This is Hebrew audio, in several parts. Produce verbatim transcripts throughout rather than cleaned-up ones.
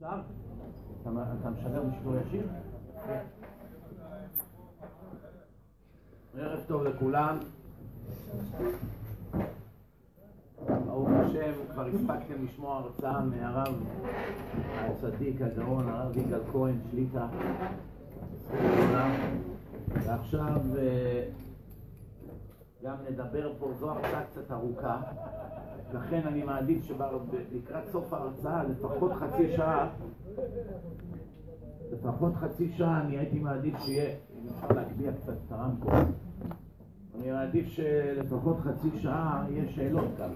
אתה משדר בשידור ישיר? ערב טוב לכולם. ברוך השם, כבר הספקתם לשמוע הרצאה מהרב הצדיק הגאון, הרב יגאל כהן שליט"א. ועכשיו גם נדבר פה, זו הרצאה קצת ארוכה, לכן אני מעדיף שבקראת סוף ההרצאה, לפחות חצי שעה, לפחות חצי שעה אני הייתי מעדיף שיהיה, אם אפשר להגביה קצת את הרמקול, אני מעדיף שלפחות חצי שעה יהיה שאלות כאן.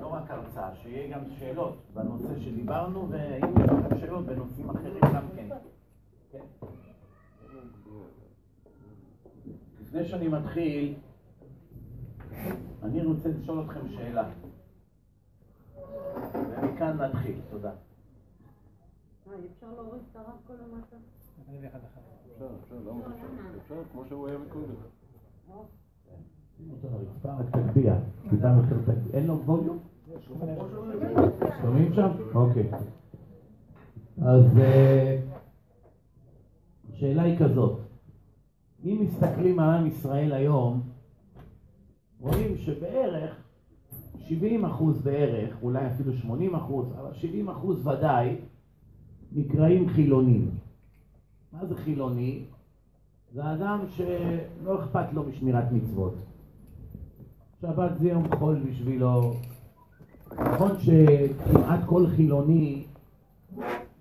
לא רק הרצאה, שיהיה גם שאלות בנושא שדיברנו, ואם יש גם שאלות בנושאים אחרים גם כן. כן? לפני שאני מתחיל, אני רוצה לשאול אתכם שאלה. ומכאן נתחיל, תודה. אפשר להוריד את הרב כל המטה? אפשר, אפשר, לא אפשר. אפשר, כמו שהוא היה מקודם. שימו אותו לרצפה, רק תגביה. אין לו ווליום? שומעים שם? אוקיי. אז השאלה היא כזאת. אם מסתכלים על עם ישראל היום, רואים שבערך, שבעים אחוז בערך, אולי אפילו שמונים אחוז, אבל שבעים אחוז ודאי, נקראים חילונים. מה זה חילוני? זה אדם שלא אכפת לו משמירת מצוות. שבת זה יום חול בשבילו. נכון שכמעט כל חילוני,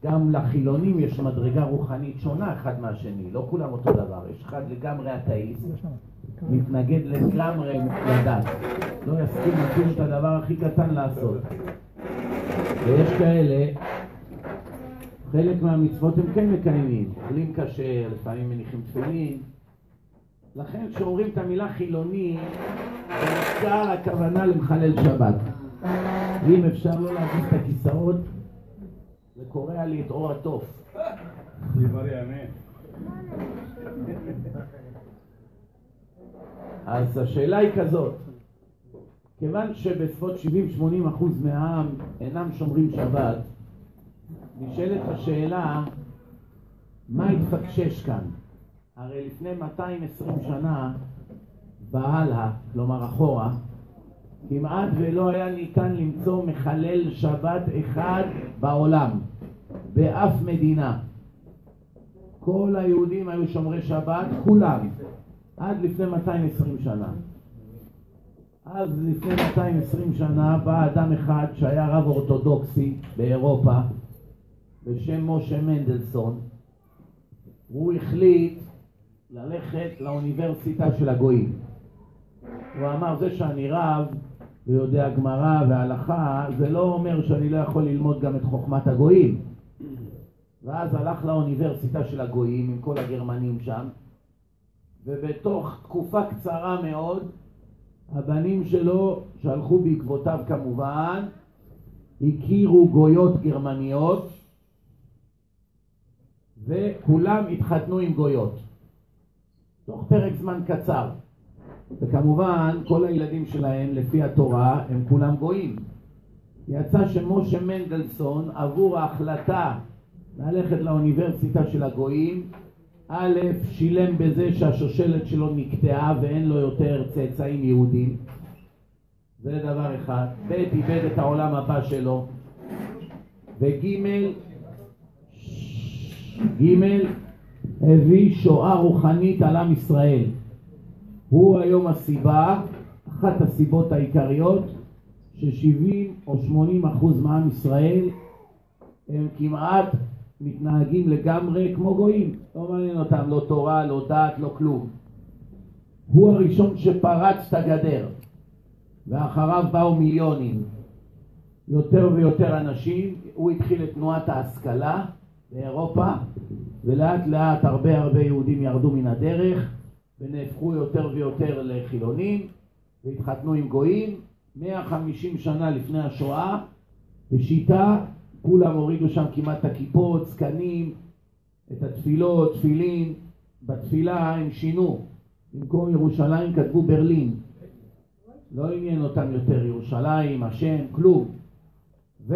גם לחילונים יש מדרגה רוחנית שונה אחד מהשני, לא כולם אותו דבר. יש אחד לגמרי אתאיסט, מתנגד לגמרי לדת, לא יסכים אפילו את הדבר הכי קטן לעשות. ויש כאלה, חלק מהמצוות הם כן מקיימים, אוכלים כשר, לפעמים מניחים תפילין. לכן כשאומרים את המילה חילוני, במשקל הכוונה למחלל שבת. אם אפשר לא להזיז את הכיסאות, זה קורא לי את אור התוף. אז השאלה היא כזאת, כיוון שבסביבות שבעים שמונים אחוז מהעם אינם שומרים שבת, נשאלת השאלה, מה התפקשש כאן? הרי לפני מאתיים ועשרים שנה בהלאה, כלומר אחורה, כמעט ולא היה ניתן למצוא מחלל שבת אחד בעולם, באף מדינה. כל היהודים היו שומרי שבת, כולם, עד לפני מאתיים ועשרים שנה. אז לפני מאתיים ועשרים שנה בא אדם אחד שהיה רב אורתודוקסי באירופה, בשם משה מנדלסון. הוא החליט ללכת לאוניברסיטה של הגויים. הוא אמר, זה שאני רב ויודע גמרא והלכה, זה לא אומר שאני לא יכול ללמוד גם את חוכמת הגויים. ואז הלך לאוניברסיטה של הגויים עם כל הגרמנים שם, ובתוך תקופה קצרה מאוד, הבנים שלו שהלכו בעקבותיו כמובן, הכירו גויות גרמניות, וכולם התחתנו עם גויות. תוך פרק זמן קצר. וכמובן, כל הילדים שלהם, לפי התורה, הם כולם גויים. יצא שמשה מנדלסון, עבור ההחלטה ללכת לאוניברסיטה של הגויים, א', שילם בזה שהשושלת שלו נקטעה ואין לו יותר צאצאים יהודים. זה דבר אחד. ב', איבד את העולם הבא שלו. וג', ג' הביא שואה רוחנית על עם ישראל. הוא היום הסיבה, אחת הסיבות העיקריות, ש-שבעים או שמונים אחוז מעם ישראל הם כמעט מתנהגים לגמרי כמו גויים. לא מעניין אותם, לא תורה, לא דת, לא כלום. הוא הראשון שפרץ את הגדר, ואחריו באו מיליונים. יותר ויותר אנשים, הוא התחיל את תנועת ההשכלה באירופה, ולאט לאט הרבה הרבה יהודים ירדו מן הדרך, ונהפכו יותר ויותר לחילונים, והתחתנו עם גויים. מאה וחמישים שנה לפני השואה, בשיטה, כולם הורידו שם כמעט את הכיפות, סקנים, את התפילות, תפילין. בתפילה הם שינו. במקום ירושלים כתבו ברלין. לא עניין אותם יותר ירושלים, השם, כלום. ו...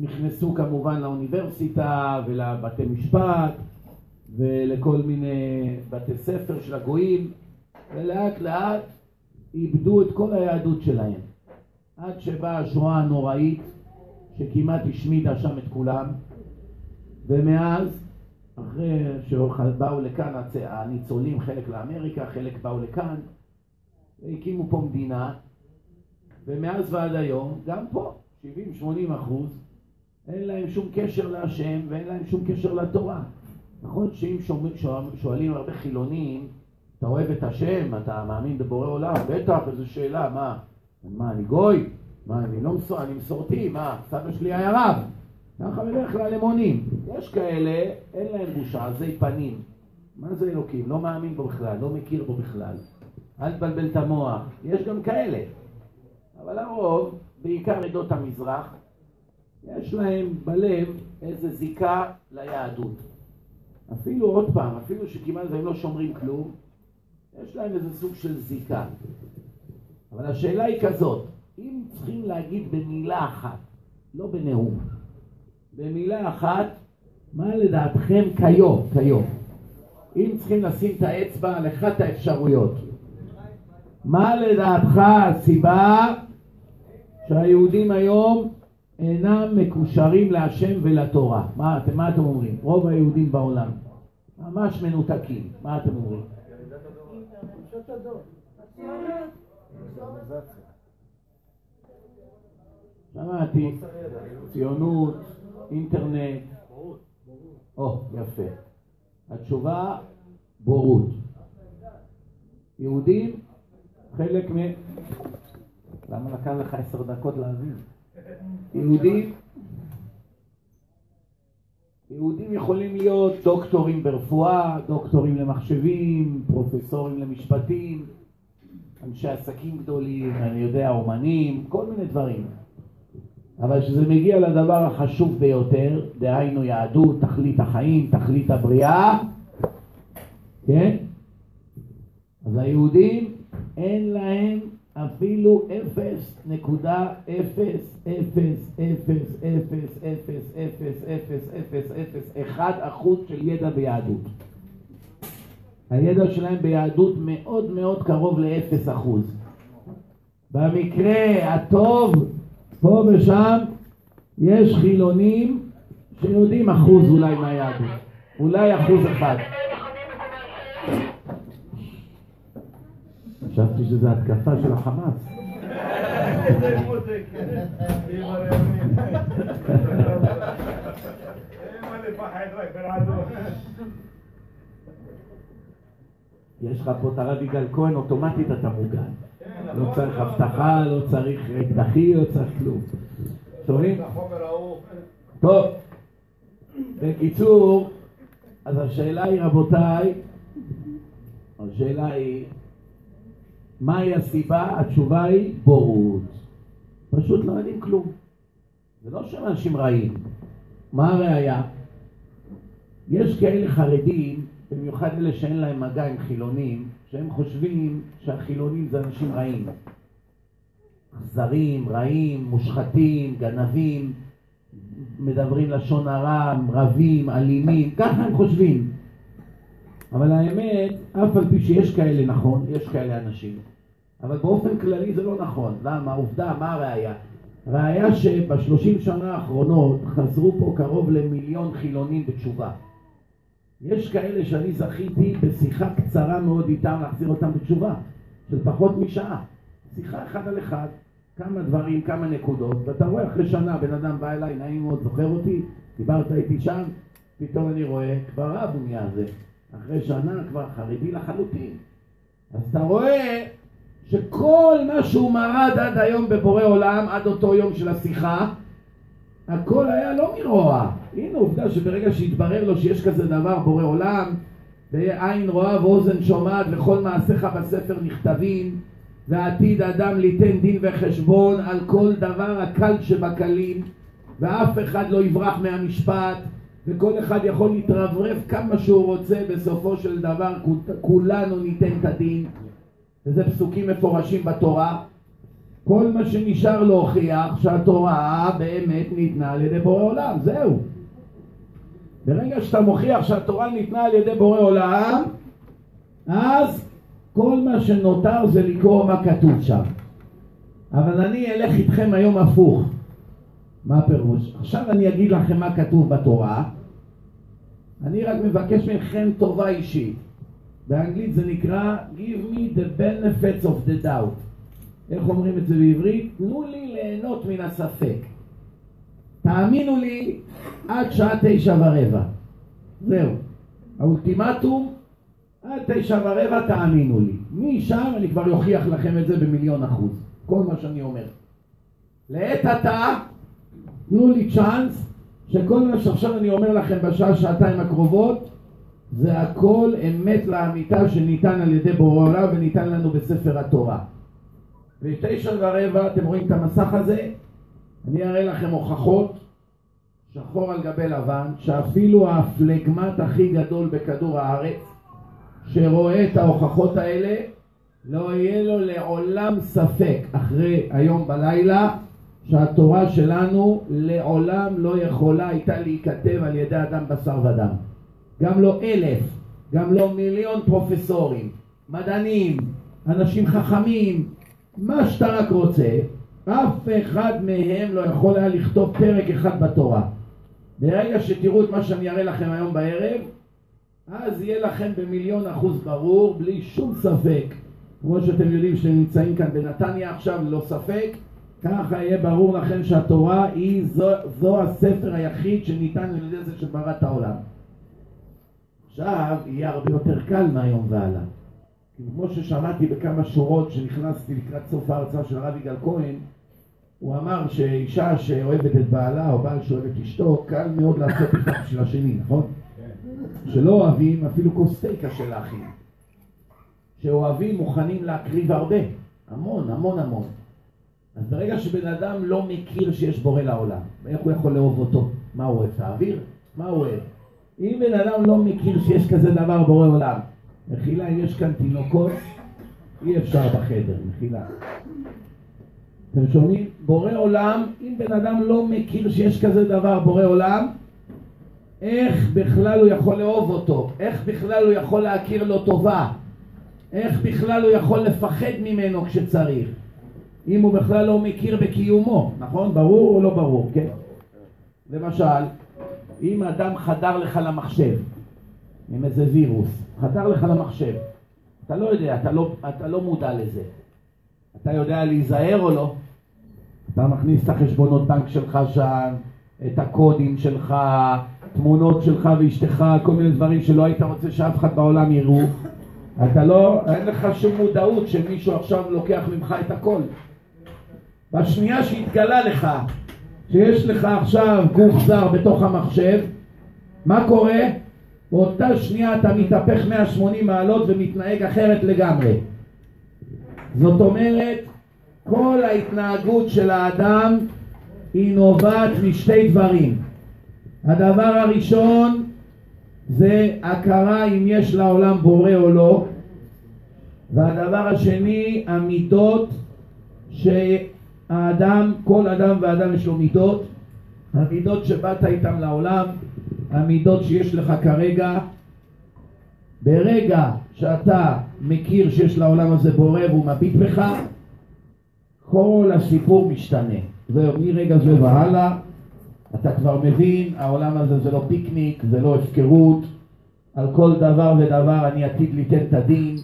נכנסו כמובן לאוניברסיטה ולבתי משפט ולכל מיני בתי ספר של הגויים, ולאט לאט איבדו את כל היהדות שלהם, עד שבאה השואה הנוראית שכמעט השמידה שם את כולם. ומאז, אחרי שבאו לכאן הניצולים, חלק לאמריקה, חלק באו לכאן, הקימו פה מדינה, ומאז ועד היום, גם פה, שבעים שמונים אחוז, אין להם שום קשר להשם ואין להם שום קשר לתורה. נכון שאם שואלים הרבה חילונים, אתה אוהב את השם, אתה מאמין בבורא עולם, בטח, איזו שאלה, מה? מה, אני גוי? מה, אני לא מסור, אני מסורתי? מה, סבא שלי היה רב? ככה בדרך כלל הם עונים. יש כאלה, אין להם בושה, זה פנים. מה זה אלוקים? לא מאמין בו בכלל, לא מכיר בו בכלל. אל תבלבל את המוח. יש גם כאלה. אבל הרוב, בעיקר עדות המזרח, יש להם בלב איזו זיקה ליהדות. אפילו עוד פעם, אפילו שכמעט הם לא שומרים כלום, יש להם איזה סוג של זיקה. אבל השאלה היא כזאת, אם צריכים להגיד במילה אחת, לא בנאום, במילה אחת, מה לדעתכם כיום, כיום? אם צריכים לשים את האצבע על אחת האפשרויות, מה לדעתך הסיבה שהיהודים היום אינם מקושרים להשם ולתורה? מה, מה אתם אומרים? רוב היהודים בעולם ממש מנותקים. מה אתם אומרים? שמעתי, ציונות, אינטרנט, או, יפה. התשובה, בורות. יהודים, חלק מ... למה לקח לך עשר דקות להבין? יהודים, יהודים יכולים להיות דוקטורים ברפואה, דוקטורים למחשבים, פרופסורים למשפטים, אנשי עסקים גדולים, אני יודע, אומנים, כל מיני דברים. אבל כשזה מגיע לדבר החשוב ביותר, דהיינו יהדות, תכלית החיים, תכלית הבריאה, כן? אז היהודים אין להם אפילו אפס נקודה אפס אפס אפס אפס אפס אפס אפס אפס אפס אפס אפס אחוז של ידע ביהדות. הידע שלהם ביהדות מאוד מאוד קרוב ל-אפס אחוז. במקרה הטוב, פה ושם יש חילונים שיודעים אחוז אולי מהיהדות, אולי אחוז אחד. חשבתי שזו התקפה של החמאס. יש לך פה את הרב יגאל כהן, אוטומטית אתה מוגן. לא צריך הבטחה, לא צריך אקדחי, לא צריך כלום. שומעים? טוב. בקיצור, אז השאלה היא, רבותיי, השאלה היא, מהי הסיבה? התשובה היא בורות. פשוט לא יודעים כלום. זה לא שם אנשים רעים. מה הראיה? יש כאלה חרדים, במיוחד אלה שאין להם מגע עם חילונים, שהם חושבים שהחילונים זה אנשים רעים. אכזרים, רעים, מושחתים, גנבים, מדברים לשון הרע, רבים, אלימים, ככה הם חושבים. אבל האמת, אף על פי שיש כאלה נכון, יש כאלה אנשים. אבל באופן כללי זה לא נכון. למה? עובדה, מה הראיה? הראיה שבשלושים שנה האחרונות חזרו פה קרוב למיליון חילונים בתשובה. יש כאלה שאני זכיתי בשיחה קצרה מאוד איתם להחזיר אותם בתשובה, של פחות משעה. שיחה אחד על אחד, כמה דברים, כמה נקודות, ואתה רואה אחרי שנה בן אדם בא אליי, נעים מאוד, זוכר אותי, דיברת איתי שם, פתאום אני רואה, כבר רב הוא נהיה זה. אחרי שנה כבר חרדי לחלוטין. אז אתה רואה שכל מה שהוא מרד עד היום בבורא עולם, עד אותו יום של השיחה, הכל היה לא מרוע. הנה עובדה שברגע שהתברר לו שיש כזה דבר בורא עולם, ועין רואה ואוזן שומעת וכל מעשיך בספר נכתבים, ועתיד אדם ליתן דין וחשבון על כל דבר הקל שבקלים, ואף אחד לא יברח מהמשפט, וכל אחד יכול להתרברף כמה שהוא רוצה, בסופו של דבר כולנו ניתן את הדין. וזה פסוקים מפורשים בתורה. כל מה שנשאר להוכיח שהתורה באמת ניתנה על ידי בורא עולם, זהו. ברגע שאתה מוכיח שהתורה ניתנה על ידי בורא עולם, אז כל מה שנותר זה לקרוא מה כתוב שם. אבל אני אלך איתכם היום הפוך. מה הפירוש? עכשיו אני אגיד לכם מה כתוב בתורה. אני רק מבקש מכם טובה אישית. באנגלית זה נקרא give me the benefits of the doubt. איך אומרים את זה בעברית? תנו לי ליהנות מן הספק. תאמינו לי עד שעה תשע ורבע. זהו. האולטימטום, עד תשע ורבע תאמינו לי. משם אני כבר יוכיח לכם את זה במיליון אחוז. כל מה שאני אומר. לעת עתה, תנו לי צ'אנס שכל מה שעכשיו אני אומר לכם בשעה שעתיים הקרובות, זה הכל אמת לאמיתה שניתן על ידי בורא עולם וניתן לנו בספר התורה. ותשע ורבע, אתם רואים את המסך הזה? אני אראה לכם הוכחות, שחור על גבי לבן, שאפילו הפלגמט הכי גדול בכדור הארץ, שרואה את ההוכחות האלה, לא יהיה לו לעולם ספק אחרי היום בלילה, שהתורה שלנו לעולם לא יכולה הייתה להיכתב על ידי אדם בשר ודם. גם לא אלף, גם לא מיליון פרופסורים, מדענים, אנשים חכמים, מה שאתה רק רוצה, אף אחד מהם לא יכול היה לכתוב פרק אחד בתורה. ברגע שתראו את מה שאני אראה לכם היום בערב, אז יהיה לכם במיליון אחוז ברור, בלי שום ספק. כמו שאתם יודעים שנמצאים כאן בנתניה עכשיו ללא ספק, ככה יהיה ברור לכם שהתורה היא זו, זו הספר היחיד שניתן על ידי זה שברא את העולם. עכשיו יהיה הרבה יותר קל מהיום והלאה. כמו ששמעתי בכמה שורות שנכנסתי לקראת סוף ההרצאה של הרב יגאל כהן, הוא אמר שאישה שאוהבת את בעלה או בעל שאוהב את אשתו, קל מאוד לעשות את זה של השני, נכון? שלא אוהבים אפילו קוסטייקה של האחים. שאוהבים מוכנים להקריב הרבה, המון, המון, המון. אז ברגע שבן אדם לא מכיר שיש בורא לעולם, איך הוא יכול לאהוב אותו? מה הוא אוהב? האוויר? מה הוא אוהב? אם בן אדם לא מכיר שיש כזה דבר בורא עולם, מחילה, יש כאן תינוקות, אי אפשר בחדר, מחילה. אתם שומעים? בורא עולם, אם בן אדם לא מכיר שיש כזה דבר בורא עולם, איך בכלל הוא יכול לאהוב אותו? איך בכלל הוא יכול להכיר לו טובה? איך בכלל הוא יכול לפחד ממנו כשצריך? אם הוא בכלל לא מכיר בקיומו, נכון? ברור או לא ברור, כן? למשל, אם אדם חדר לך למחשב, עם איזה וירוס, חדר לך למחשב, אתה לא יודע, אתה לא, אתה לא מודע לזה. אתה יודע להיזהר או לא? אתה מכניס את החשבונות בנק שלך שם, את הקודים שלך, תמונות שלך ואשתך, כל מיני דברים שלא היית רוצה שאף אחד בעולם יראו. אתה לא, אין לך שום מודעות שמישהו עכשיו לוקח ממך את הכל. בשנייה שהתגלה לך, שיש לך עכשיו גוף זר בתוך המחשב, מה קורה? באותה שנייה אתה מתהפך מאה ושמונים מעלות ומתנהג אחרת לגמרי. זאת אומרת, כל ההתנהגות של האדם היא נובעת משתי דברים. הדבר הראשון זה הכרה אם יש לעולם בורא או לא, והדבר השני, המידות שהאדם, כל אדם ואדם יש לו מידות, המידות שבאת איתם לעולם, המידות שיש לך כרגע. ברגע שאתה מכיר שיש לעולם הזה בורא והוא מביט בך, כל הסיפור משתנה. ומרגע זה והלאה אתה כבר מבין, העולם הזה זה לא פיקניק, זה לא הפקרות. על כל דבר ודבר אני עתיד ליתן את הדין,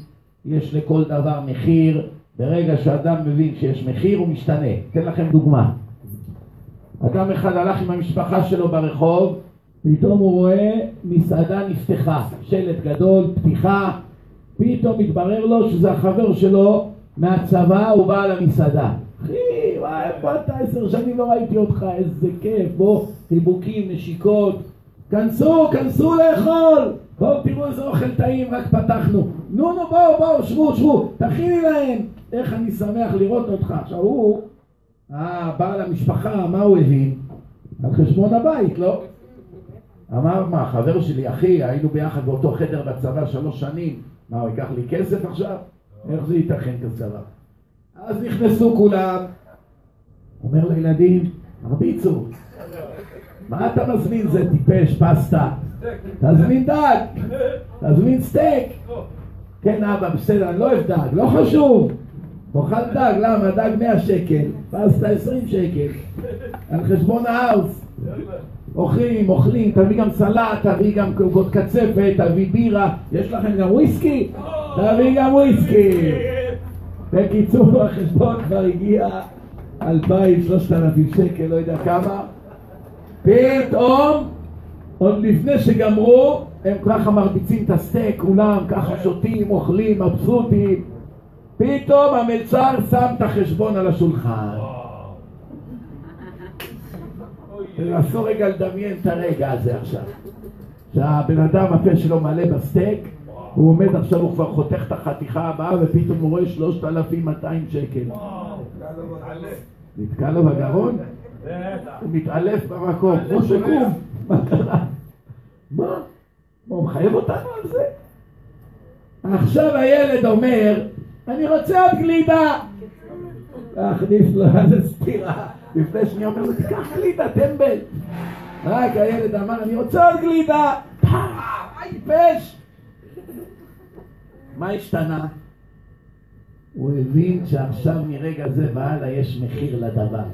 יש לכל דבר מחיר. ברגע שאדם מבין שיש מחיר הוא משתנה. אתן לכם דוגמה. אדם אחד הלך עם המשפחה שלו ברחוב, פתאום הוא רואה מסעדה נפתחה, שלט גדול, פתיחה. פתאום מתברר לו שזה החבר שלו מהצבא, הוא בא למסעדה. אחי, וואי, פה אתה עשר שנים לא ראיתי אותך, איזה כיף, בוא, חיבוקים, נשיקות, כנסו, כנסו לאכול, בואו תראו איזה אוכל טעים, רק פתחנו, נו נו בואו, בואו, שבו, שבו, תכיני להם, איך אני שמח לראות אותך. עכשיו הוא, אה, בעל המשפחה, מה הוא הבין? על חשבון הבית, לא? אמר, מה, חבר שלי, אחי, היינו ביחד באותו חדר בצבא שלוש שנים, מה, הוא ייקח לי כסף עכשיו? איך זה ייתכן כזה דבר? אז נכנסו כולם, אומר לילדים, הרביצו, מה אתה מזמין? זה טיפש, פסטה, תזמין דג, תזמין סטייק. כן אבא, בסדר, אני לא אוהב דג, לא חשוב, תאכל דג, למה? דג מאה שקל, פסטה עשרים שקל, על חשבון הארץ. אוכלים, אוכלים, תביא גם סלט, תביא גם קצפת, תביא בירה, יש לכם גם וויסקי? תביא גם וויסקי. בקיצור, החשבון כבר הגיע אלפיים, שלושת אלפים שקל, לא יודע כמה. פתאום, עוד לפני שגמרו, הם ככה מרביצים את הסטייק, כולם ככה שותים, אוכלים, מבסוטים. פתאום המלצר שם את החשבון על השולחן. תנסו רגע לדמיין את הרגע הזה עכשיו, שהבן אדם הפה שלו מלא בסטייק, הוא עומד עכשיו, הוא כבר חותך את החתיכה הבאה, ופתאום הוא רואה שלושת אלפים מאתיים שקל. נתקע לו בגרון? הוא מתעלף במקום, כמו שקום. מה קרה? מה? הוא מחייב אותנו על זה? עכשיו הילד אומר, אני רוצה עוד גלידה! להכניס לו איזה סתירה. לפני שנייה אומר, תיקח גלידה, טמבל. רק הילד אמר, אני רוצה עוד גלידה! פש! מה השתנה? הוא הבין שעכשיו מרגע זה והלאה יש מחיר לדבר.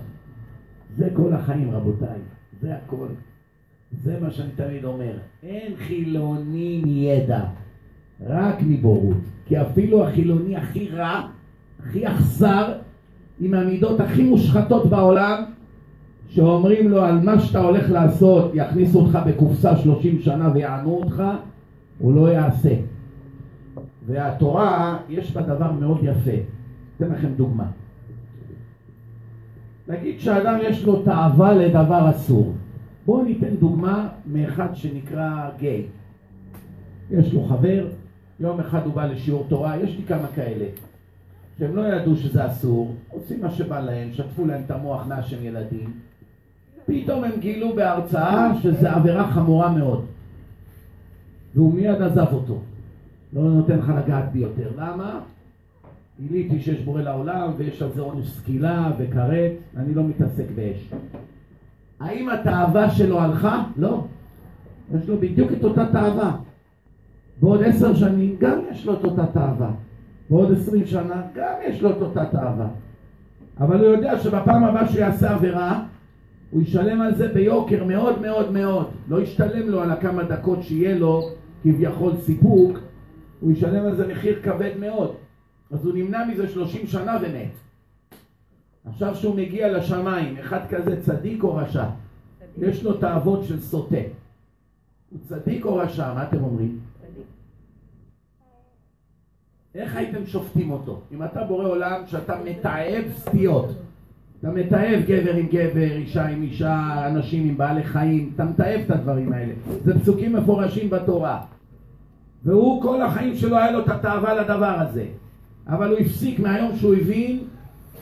זה כל החיים רבותיי, זה הכל. זה מה שאני תמיד אומר, אין חילוני מידע, רק מבורות. כי אפילו החילוני הכי רע, הכי אכזר, עם המידות הכי מושחתות בעולם, שאומרים לו על מה שאתה הולך לעשות, יכניסו אותך בקופסה שלושים שנה ויענו אותך, הוא לא יעשה. והתורה יש בה דבר מאוד יפה. אתן לכם דוגמה. נגיד שאדם יש לו תאווה לדבר אסור. בואו ניתן דוגמה מאחד שנקרא גיי. יש לו חבר, יום אחד הוא בא לשיעור תורה, יש לי כמה כאלה. שהם לא ידעו שזה אסור, עושים מה שבא להם, שטפו להם את המוח מה שהם ילדים. פתאום הם גילו בהרצאה שזה עבירה חמורה מאוד. והוא מיד עזב אותו. לא נותן לך לגעת בי יותר. למה? גיליתי שיש בורא לעולם ויש על זה עונש סקילה וכרת, אני לא מתעסק באש. האם התאווה שלו הלכה? לא. יש לו בדיוק את אותה תאווה. בעוד עשר שנים גם יש לו את אותה תאווה. בעוד עשרים שנה גם יש לו את אותה תאווה. אבל הוא יודע שבפעם הבאה שיעשה עבירה, הוא ישלם על זה ביוקר מאוד מאוד מאוד. לא ישתלם לו על הכמה דקות שיהיה לו כביכול סיפוק, הוא ישלם על זה מחיר כבד מאוד. אז הוא נמנע מזה שלושים שנה ומת. עכשיו שהוא מגיע לשמיים, אחד כזה צדיק או רשע? צדיק. יש לו תאוות של סוטה. הוא צדיק או רשע? מה אתם אומרים? צדיק. איך הייתם שופטים אותו? אם אתה בורא עולם שאתה מתאהב סטיות, אתה מתאהב גבר עם גבר, אישה עם אישה, אנשים עם בעלי חיים, אתה מתאהב את הדברים האלה. זה פסוקים מפורשים בתורה. והוא כל החיים שלו היה לו את התאווה לדבר הזה, אבל הוא הפסיק מהיום שהוא הבין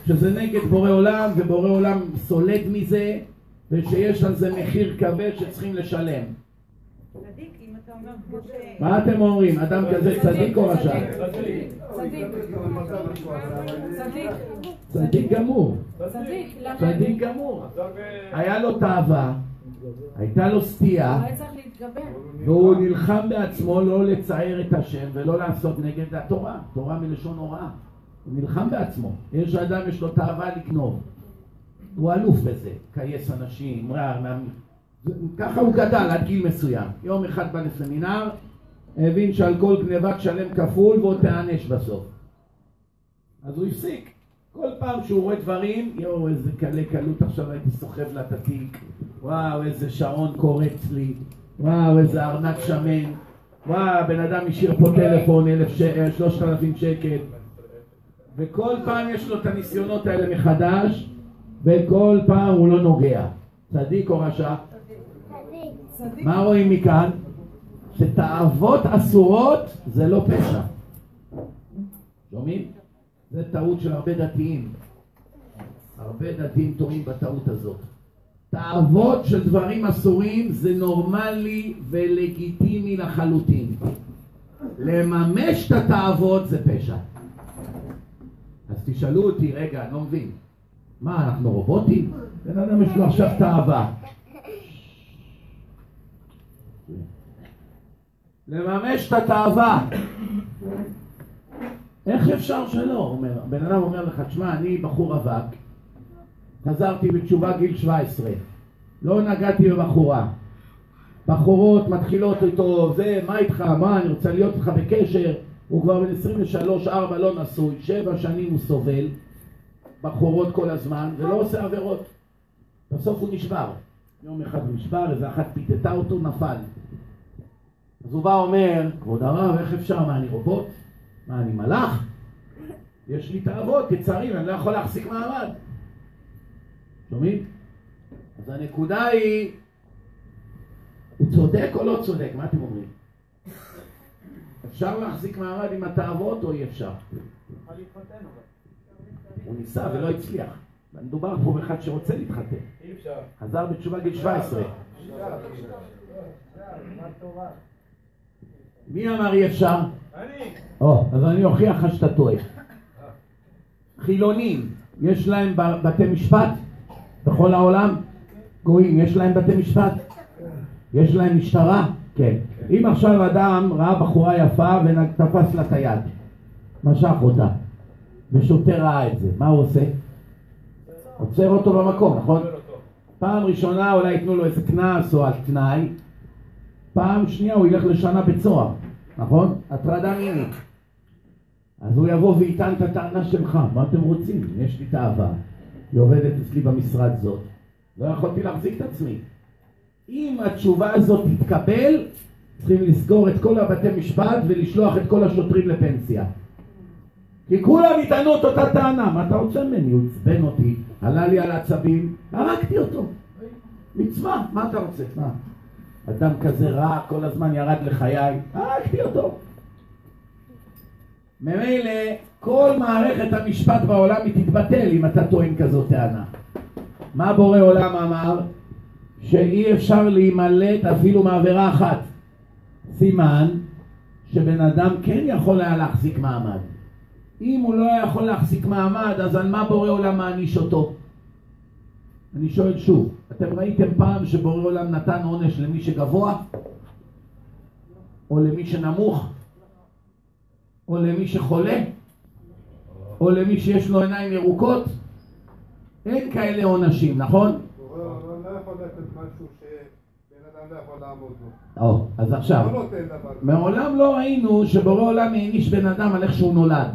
שזה נגד בורא עולם ובורא עולם סולד מזה ושיש על זה מחיר כבד שצריכים לשלם. צדיק, אם אתה אומר כמו ש... מה אתם אומרים? אדם כזה צדיק או רשע? צדיק, צדיק, צדיק, צדיק גמור, צדיק גמור. היה לו תאווה, הייתה לו סטייה, והוא נלחם בעצמו לא לצייר את השם ולא לעשות נגד התורה. תורה מלשון הוראה. הוא נלחם בעצמו. יש אדם יש לו תאווה לקנוב, הוא אלוף בזה, קייס אנשים, רער, ככה הוא גדל עד גיל מסוים. יום אחד בא לסמינר, הבין שעל כל גניבה תשלם כפול ועוד תענש בסוף. אז הוא הפסיק. כל פעם שהוא רואה דברים, יואו איזה קלה קלות עכשיו הייתי סוחב לתתיק, וואו איזה שעון קורץ לי, וואו איזה ארנק שמן, וואו בן אדם השאיר פה טלפון שלושת אלפים שקל, וכל פעם יש לו את הניסיונות האלה מחדש, וכל פעם הוא לא נוגע. צדיק או רשע? צדיק. מה רואים מכאן? שתאוות אסורות זה לא פשע. שומעים? זה טעות של הרבה דתיים. הרבה דתיים טועים בטעות הזאת. תאוות של דברים אסורים זה נורמלי ולגיטימי לחלוטין. לממש את התאוות זה פשע. אז תשאלו אותי, רגע, אני לא מבין. מה, אנחנו רובוטים? בן אדם יש לו עכשיו תאווה. לממש את התאווה. איך אפשר שלא? בן אדם אומר לך, תשמע, אני בחור אבק. חזרתי בתשובה גיל שבע עשרה. לא נגעתי בבחורה. בחורות מתחילות איתו, זה, מה איתך, מה, אני רוצה להיות איתך בקשר. הוא כבר בן עשרים ושלוש ארבע לא נשוי, שבע שנים הוא סובל, בחורות כל הזמן, ולא עושה עבירות. בסוף הוא נשבר. יום אחד הוא נשבר, איזה אחת פיתתה אותו, נפל. אז הוא בא אומר, כבוד הרב, איך אפשר? מה, אני רובוט? מה, אני מלאך? יש לי תאוות, יצרים, אני לא יכול להחזיק מעמד. שומעים? אז הנקודה היא, הוא צודק או לא צודק? מה אתם אומרים? אפשר להחזיק מעמד עם התאוות או אי אפשר? הוא ניסה ולא הצליח. מדובר פה באחד שרוצה להתחתן. אי אפשר. חזר בתשובה גיל שבע עשרה. מי אמר אי אפשר? אני. אז אני אוכיח לך שאתה טועה. חילונים, יש להם בתי משפט? בכל העולם? גויים, יש להם בתי משפט? יש להם משטרה? כן. אם עכשיו אדם ראה בחורה יפה ותפס לה את היד, משך אותה, ושוטר ראה את זה, מה הוא עושה? עוצר אותו במקום, נכון? פעם ראשונה אולי יתנו לו איזה קנס או על תנאי, פעם שנייה הוא ילך לשנה בצוהר, נכון? הטרדה מינית. אז הוא יבוא ויטען את הטענה שלך, מה אתם רוצים? יש לי תאווה, היא עובדת אצלי במשרד זאת, לא יכולתי להחזיק את עצמי. אם התשובה הזאת תתקבל, צריכים לסגור את כל הבתי משפט ולשלוח את כל השוטרים לפנסיה. כי כולם יטענו את אותה טענה. מה אתה רוצה ממני? הוא עצבן אותי, עלה לי על העצבים, הרגתי אותו. מצווה, מה אתה רוצה? מה? אדם כזה רע, כל הזמן ירד לחיי, הרגתי אותו. ממילא, כל מערכת המשפט בעולם היא תתבטל אם אתה טוען כזו טענה. מה בורא עולם אמר? שאי אפשר להימלט אפילו מעבירה אחת. סימן שבן אדם כן יכול היה להחזיק מעמד. אם הוא לא יכול להחזיק מעמד, אז על מה בורא עולם מעניש אותו? אני שואל שוב, אתם ראיתם פעם שבורא עולם נתן עונש למי שגבוה? או למי שנמוך? או למי שחולה? או למי שיש לו עיניים ירוקות? אין כאלה עונשים, נכון? בורא עולם לא יכול לתת משהו שבן אדם לא יכול לעמוד לו. או, אז עכשיו, מעולם לא ראינו שבורא עולם העניש בן אדם על איך שהוא נולד.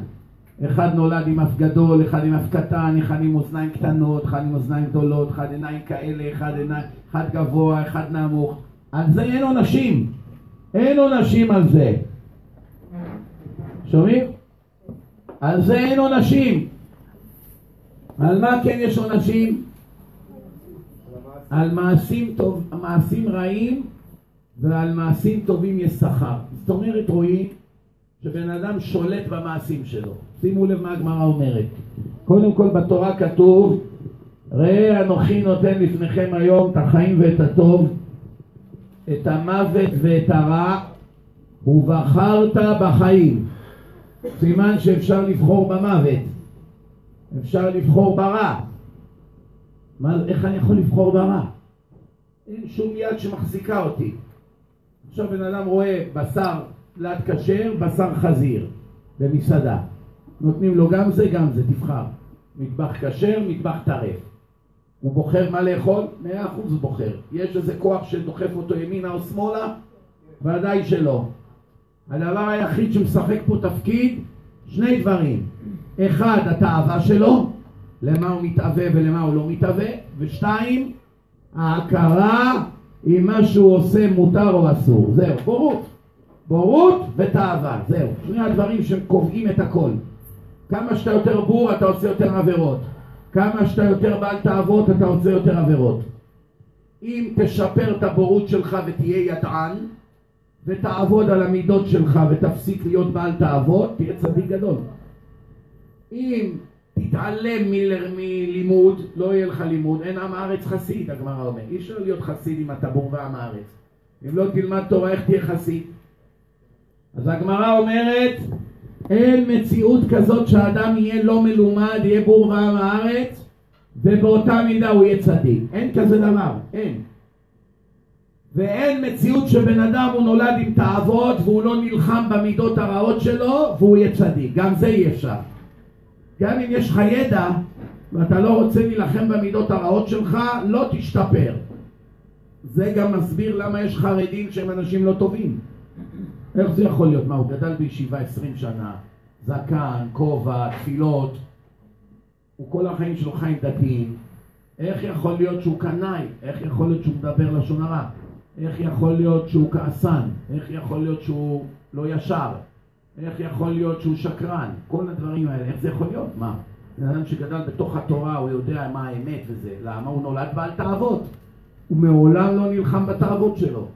אחד נולד עם אף גדול, אחד עם אף קטן, אחד עם אוזניים קטנות, אחד עם אוזניים גדולות, אחד עיניים כאלה, אחד עיניים, אחד גבוה, אחד נמוך. על זה אין עונשים. אין עונשים על זה. שומעים? על זה אין עונשים. על מה כן יש עונשים? על מעשים טוב, מעשים רעים. ועל מעשים טובים יש שכר. זאת אומרת, רואים שבן אדם שולט במעשים שלו. שימו לב מה הגמרא אומרת. קודם כל בתורה כתוב, ראה אנוכי נותן לפניכם היום את החיים ואת הטוב, את המוות ואת הרע, ובחרת בחיים. סימן שאפשר לבחור במוות, אפשר לבחור ברע. מה, איך אני יכול לבחור ברע? אין שום יד שמחזיקה אותי. עכשיו בן אדם רואה בשר פלט כשר, בשר חזיר במסעדה. נותנים לו גם זה, גם זה, תבחר. מטבח כשר, מטבח טרף. הוא בוחר מה לאכול? מאה אחוז בוחר. יש איזה כוח שדוחף אותו ימינה או שמאלה? ועדיין שלא. הדבר היחיד שמשחק פה תפקיד, שני דברים. אחד, התאווה שלו, למה הוא מתאווה ולמה הוא לא מתאווה. ושתיים, ההכרה עם מה שהוא עושה מותר או אסור. זהו, בורות. בורות ותאווה, זהו. שני הדברים שקובעים את הכל. כמה שאתה יותר בור, אתה עושה יותר עבירות. כמה שאתה יותר בעל תאוות, אתה עושה יותר עבירות. אם תשפר את הבורות שלך ותהיה ידען, ותעבוד על המידות שלך ותפסיק להיות בעל תאוות, תהיה צדיק גדול. אם תתעלם מלימוד, לא יהיה לך לימוד, אין עם הארץ חסיד, הגמרא אומר. אי אפשר להיות חסיד אם אתה בור ועם הארץ. אם לא תלמד תורה, איך תהיה חסיד? אז הגמרא אומרת, אל מציאות כזאת שהאדם יהיה לא מלומד, יהיה בור ועם הארץ, ובאותה מידה הוא יהיה צדיק. אין כזה דבר, אין. ואין מציאות שבן אדם הוא נולד עם תאוות והוא לא נלחם במידות הרעות שלו והוא יהיה צדיק. גם זה אי אפשר. גם אם יש לך ידע ואתה לא רוצה להילחם במידות הרעות שלך, לא תשתפר. זה גם מסביר למה יש חרדים שהם אנשים לא טובים. איך זה יכול להיות? מה, הוא גדל בישיבה עשרים שנה, זקן, כובע, תפילות, הוא כל החיים שלו חיים דתיים. איך יכול להיות שהוא קנאי? איך יכול להיות שהוא מדבר לשון הרע? איך יכול להיות שהוא כעסן? איך יכול להיות שהוא לא ישר? איך יכול להיות שהוא שקרן? כל הדברים האלה, איך זה יכול להיות? מה? אדם שגדל בתוך התורה, הוא יודע מה האמת וזה. למה? הוא נולד בעל תאוות. הוא מעולם לא נלחם בתאוות שלו.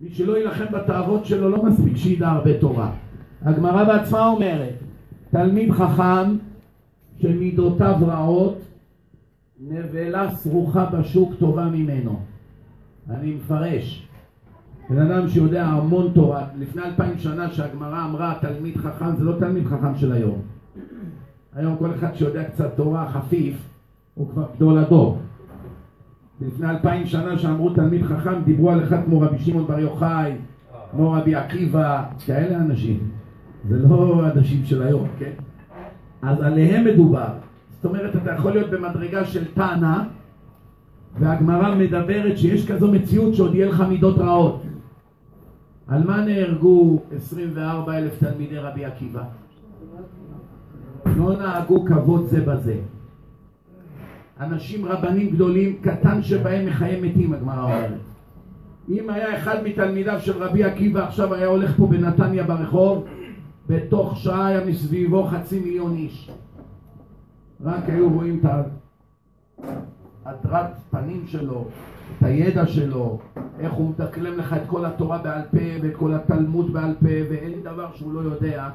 מי שלא ילחם בתאוות שלו לא מספיק שידע הרבה תורה. הגמרא בעצמה אומרת, תלמיד חכם שמידותיו רעות, נבלה שרוחה בשוק טובה ממנו. אני מפרש. בן אדם שיודע המון תורה, לפני אלפיים שנה שהגמרא אמרה תלמיד חכם, זה לא תלמיד חכם של היום. היום כל אחד שיודע קצת תורה, חפיף, הוא כבר גדול הדור. לפני אלפיים שנה שאמרו תלמיד חכם, דיברו על אחד כמו רבי שמעון בר יוחאי, כמו רבי עקיבא, כאלה אנשים. זה לא אנשים של היום, כן? אז עליהם מדובר. זאת אומרת, אתה יכול להיות במדרגה של טענה, והגמרא מדברת שיש כזו מציאות שעוד יהיה לך מידות רעות. על מה נהרגו עשרים וארבעה אלף תלמידי רבי עקיבא? לא נהגו כבוד זה בזה. אנשים רבנים גדולים, קטן שבהם מחיים מתים, הגמרא אומרת. אם היה אחד מתלמידיו של רבי עקיבא עכשיו היה הולך פה בנתניה ברחוב, בתוך שעה היה מסביבו חצי מיליון איש. רק היו רואים את הדרת פנים שלו, את הידע שלו, איך הוא מתקלם לך את כל התורה בעל פה ואת כל התלמוד בעל פה, ואין דבר שהוא לא יודע.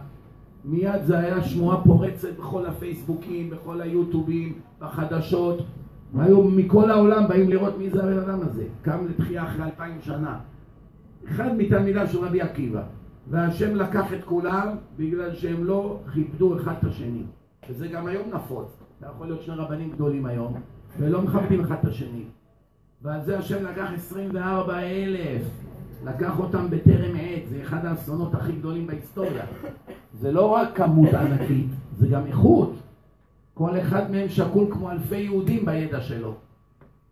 מיד זה היה שמועה פורצת בכל הפייסבוקים, בכל היוטיובים, בחדשות. היו מכל העולם באים לראות מי זה הבן אדם הזה. קם לתחייה אחרי אלפיים שנה. אחד מתלמידיו של רבי עקיבא. והשם לקח את כולם בגלל שהם לא כיבדו אחד את השני. וזה גם היום נפוץ. זה יכול להיות שני רבנים גדולים היום, ולא מכבדים אחד את השני. ועל זה השם לקח עשרים וארבעה אלף. לקח אותם בטרם עת, זה אחד האסונות הכי גדולים בהיסטוריה. זה לא רק כמות ענקית, זה גם איכות. כל אחד מהם שקול כמו אלפי יהודים בידע שלו.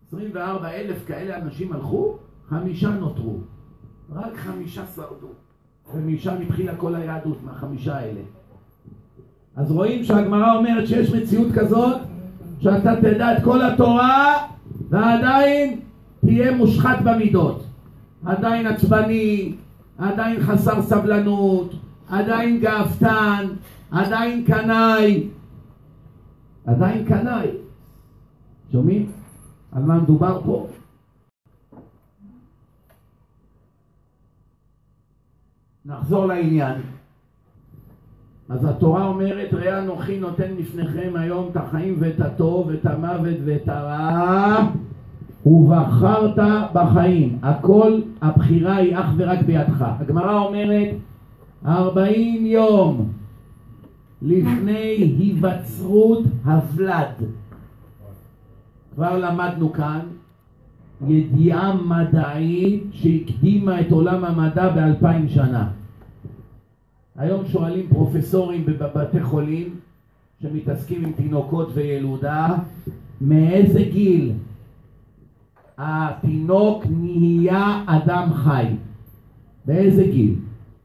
עשרים וארבעה אלף כאלה אנשים הלכו, חמישה נותרו. רק חמישה שרדו. ומשם התחילה כל היהדות מהחמישה האלה. אז רואים שהגמרא אומרת שיש מציאות כזאת, שאתה תדע את כל התורה, ועדיין תהיה מושחת במידות. עדיין עצבני, עדיין חסר סבלנות, עדיין גאוותן, עדיין קנאי. עדיין קנאי. שומעים? על מה מדובר פה? נחזור לעניין. אז התורה אומרת, ראה אנוכי נותן לפניכם היום את החיים ואת הטוב ואת המוות ואת הרע. ובחרת בחיים. הכל, הבחירה היא אך ורק בידך. הגמרא אומרת, ארבעים יום לפני היווצרות הוולד. כבר למדנו כאן ידיעה מדעית שהקדימה את עולם המדע באלפיים שנה. היום שואלים פרופסורים בבתי חולים שמתעסקים עם תינוקות וילודה, מאיזה גיל התינוק נהיה אדם חי? באיזה גיל?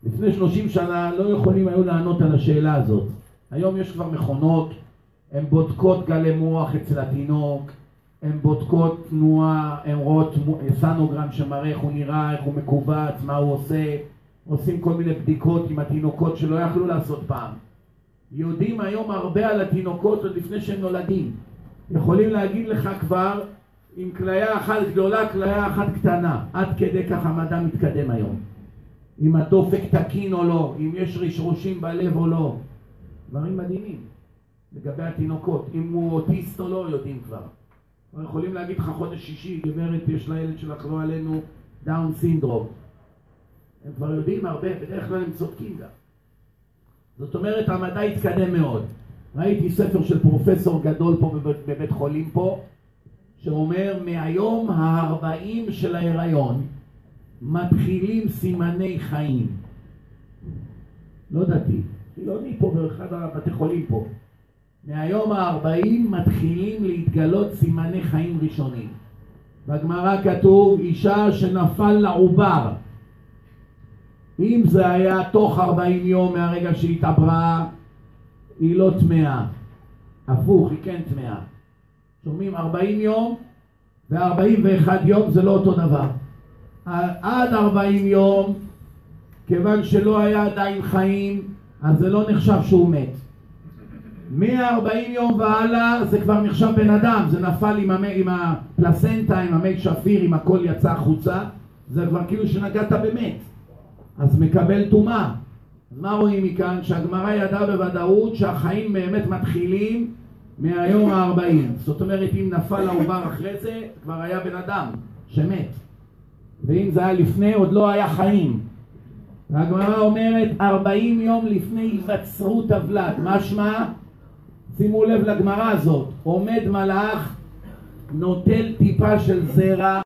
לפני שלושים שנה לא יכולים היו לענות על השאלה הזאת. היום יש כבר מכונות, הן בודקות גלי מוח אצל התינוק, הן בודקות תנועה, הן רואות סנוגרם שמראה איך הוא נראה, איך הוא מקובץ, מה הוא עושה. עושים כל מיני בדיקות עם התינוקות שלא יכלו לעשות פעם. יודעים היום הרבה על התינוקות עוד לפני שהם נולדים. יכולים להגיד לך כבר עם כליה אחת גדולה, כליה אחת קטנה. עד כדי כך המדע מתקדם היום. אם הדופק תקין או לא, אם יש רשרושים בלב או לא. דברים מדהימים לגבי התינוקות. אם הוא אוטיסט או לא, יודעים כבר. אבל יכולים להגיד לך חודש שישי, גברת, יש לילד שלך לא עלינו דאון סינדרום. הם כבר יודעים הרבה, בדרך כלל הם צודקים גם. זאת אומרת, המדע התקדם מאוד. ראיתי ספר של פרופסור גדול פה בבית חולים פה, שאומר, מהיום ה-ארבעים של ההיריון מתחילים סימני חיים. לא דתי, לא אני פה באחד הבתי חולים פה. מהיום ה-ארבעים מתחילים להתגלות סימני חיים ראשונים. בגמרא כתוב, אישה שנפל לעובר. אם זה היה תוך ארבעים יום מהרגע שהתעברה, היא לא תמאה. הפוך, היא כן תמאה. שומעים, ארבעים יום ו-ארבעים ואחד יום זה לא אותו דבר. עד ארבעים יום, כיוון שלא היה עדיין חיים, אז זה לא נחשב שהוא מת. מאה וארבעים יום והלאה זה כבר נחשב בן אדם, זה נפל עם, המי, עם הפלסנטה, עם המי שפיר, עם הכל יצא החוצה, זה כבר כאילו שנגעת באמת. אז מקבל תומה. מה רואים מכאן? שהגמרא ידעה בוודאות שהחיים באמת מתחילים מהיום ה-ארבעים. זאת אומרת, אם נפל העובר אחרי זה, כבר היה בן אדם שמת. ואם זה היה לפני, עוד לא היה חיים. והגמרא אומרת, ארבעים יום לפני היווצרות הוולד. משמע, שימו לב לגמרא הזאת, עומד מלאך, נוטל טיפה של זרע,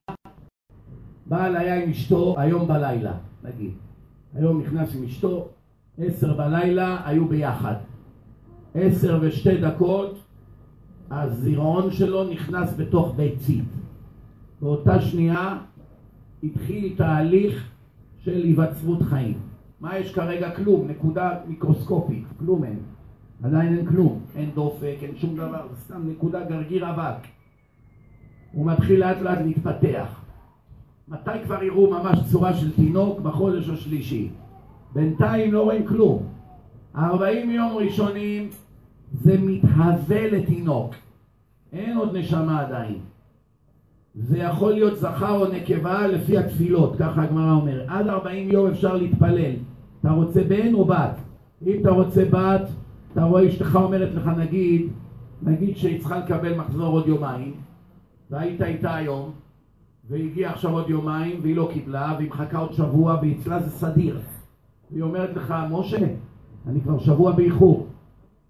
בעל היה עם אשתו היום בלילה, נגיד. היום נכנס עם אשתו, עשר בלילה היו ביחד. עשר ושתי דקות, הזרעון שלו נכנס בתוך ביצית. באותה שנייה התחיל תהליך של היווצרות חיים. מה יש כרגע? כלום, נקודה מיקרוסקופית, כלום אין. עדיין אין כלום, אין דופק, אין שום דבר, זה סתם נקודה גרגיר אבק. הוא מתחיל לאט לאט להתפתח. מתי כבר יראו ממש צורה של תינוק? בחודש השלישי. בינתיים לא רואים כלום. ארבעים יום ראשונים זה מתהווה לתינוק. אין עוד נשמה עדיין. זה יכול להיות זכר או נקבה לפי התפילות, ככה הגמרא אומר. עד ארבעים יום אפשר להתפלל. אתה רוצה בן או בת? אם אתה רוצה בת, אתה רואה אשתך אומרת לך, נגיד, נגיד שהיא צריכה לקבל מחזור עוד יומיים, והיית איתה היום, והגיעה עכשיו עוד יומיים, והיא לא קיבלה, והיא מחכה עוד שבוע, ואצלה זה סדיר. והיא אומרת לך, משה, אני כבר שבוע באיחור.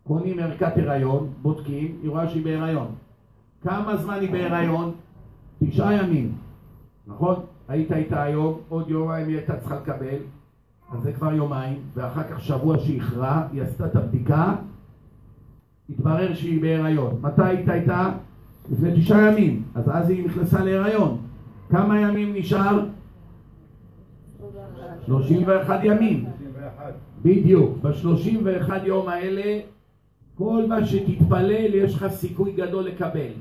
קונים ערכת הריון, בודקים, היא רואה שהיא בהיריון. כמה זמן היא בהיריון? תשעה ימים. נכון? היית איתה היום, עוד יומיים היא הייתה צריכה לקבל, אז זה כבר יומיים, ואחר כך שבוע שהכרע, היא עשתה את הבדיקה, התברר שהיא בהיריון. מתי היית איתה? לפני תשעה ימים. אז אז היא נכנסה להיריון. כמה ימים נשאר? שלושים ואחד ימים. בדיוק. ב-שלושים ואחד יום האלה, כל מה שתתפלל, יש לך סיכוי גדול לקבל.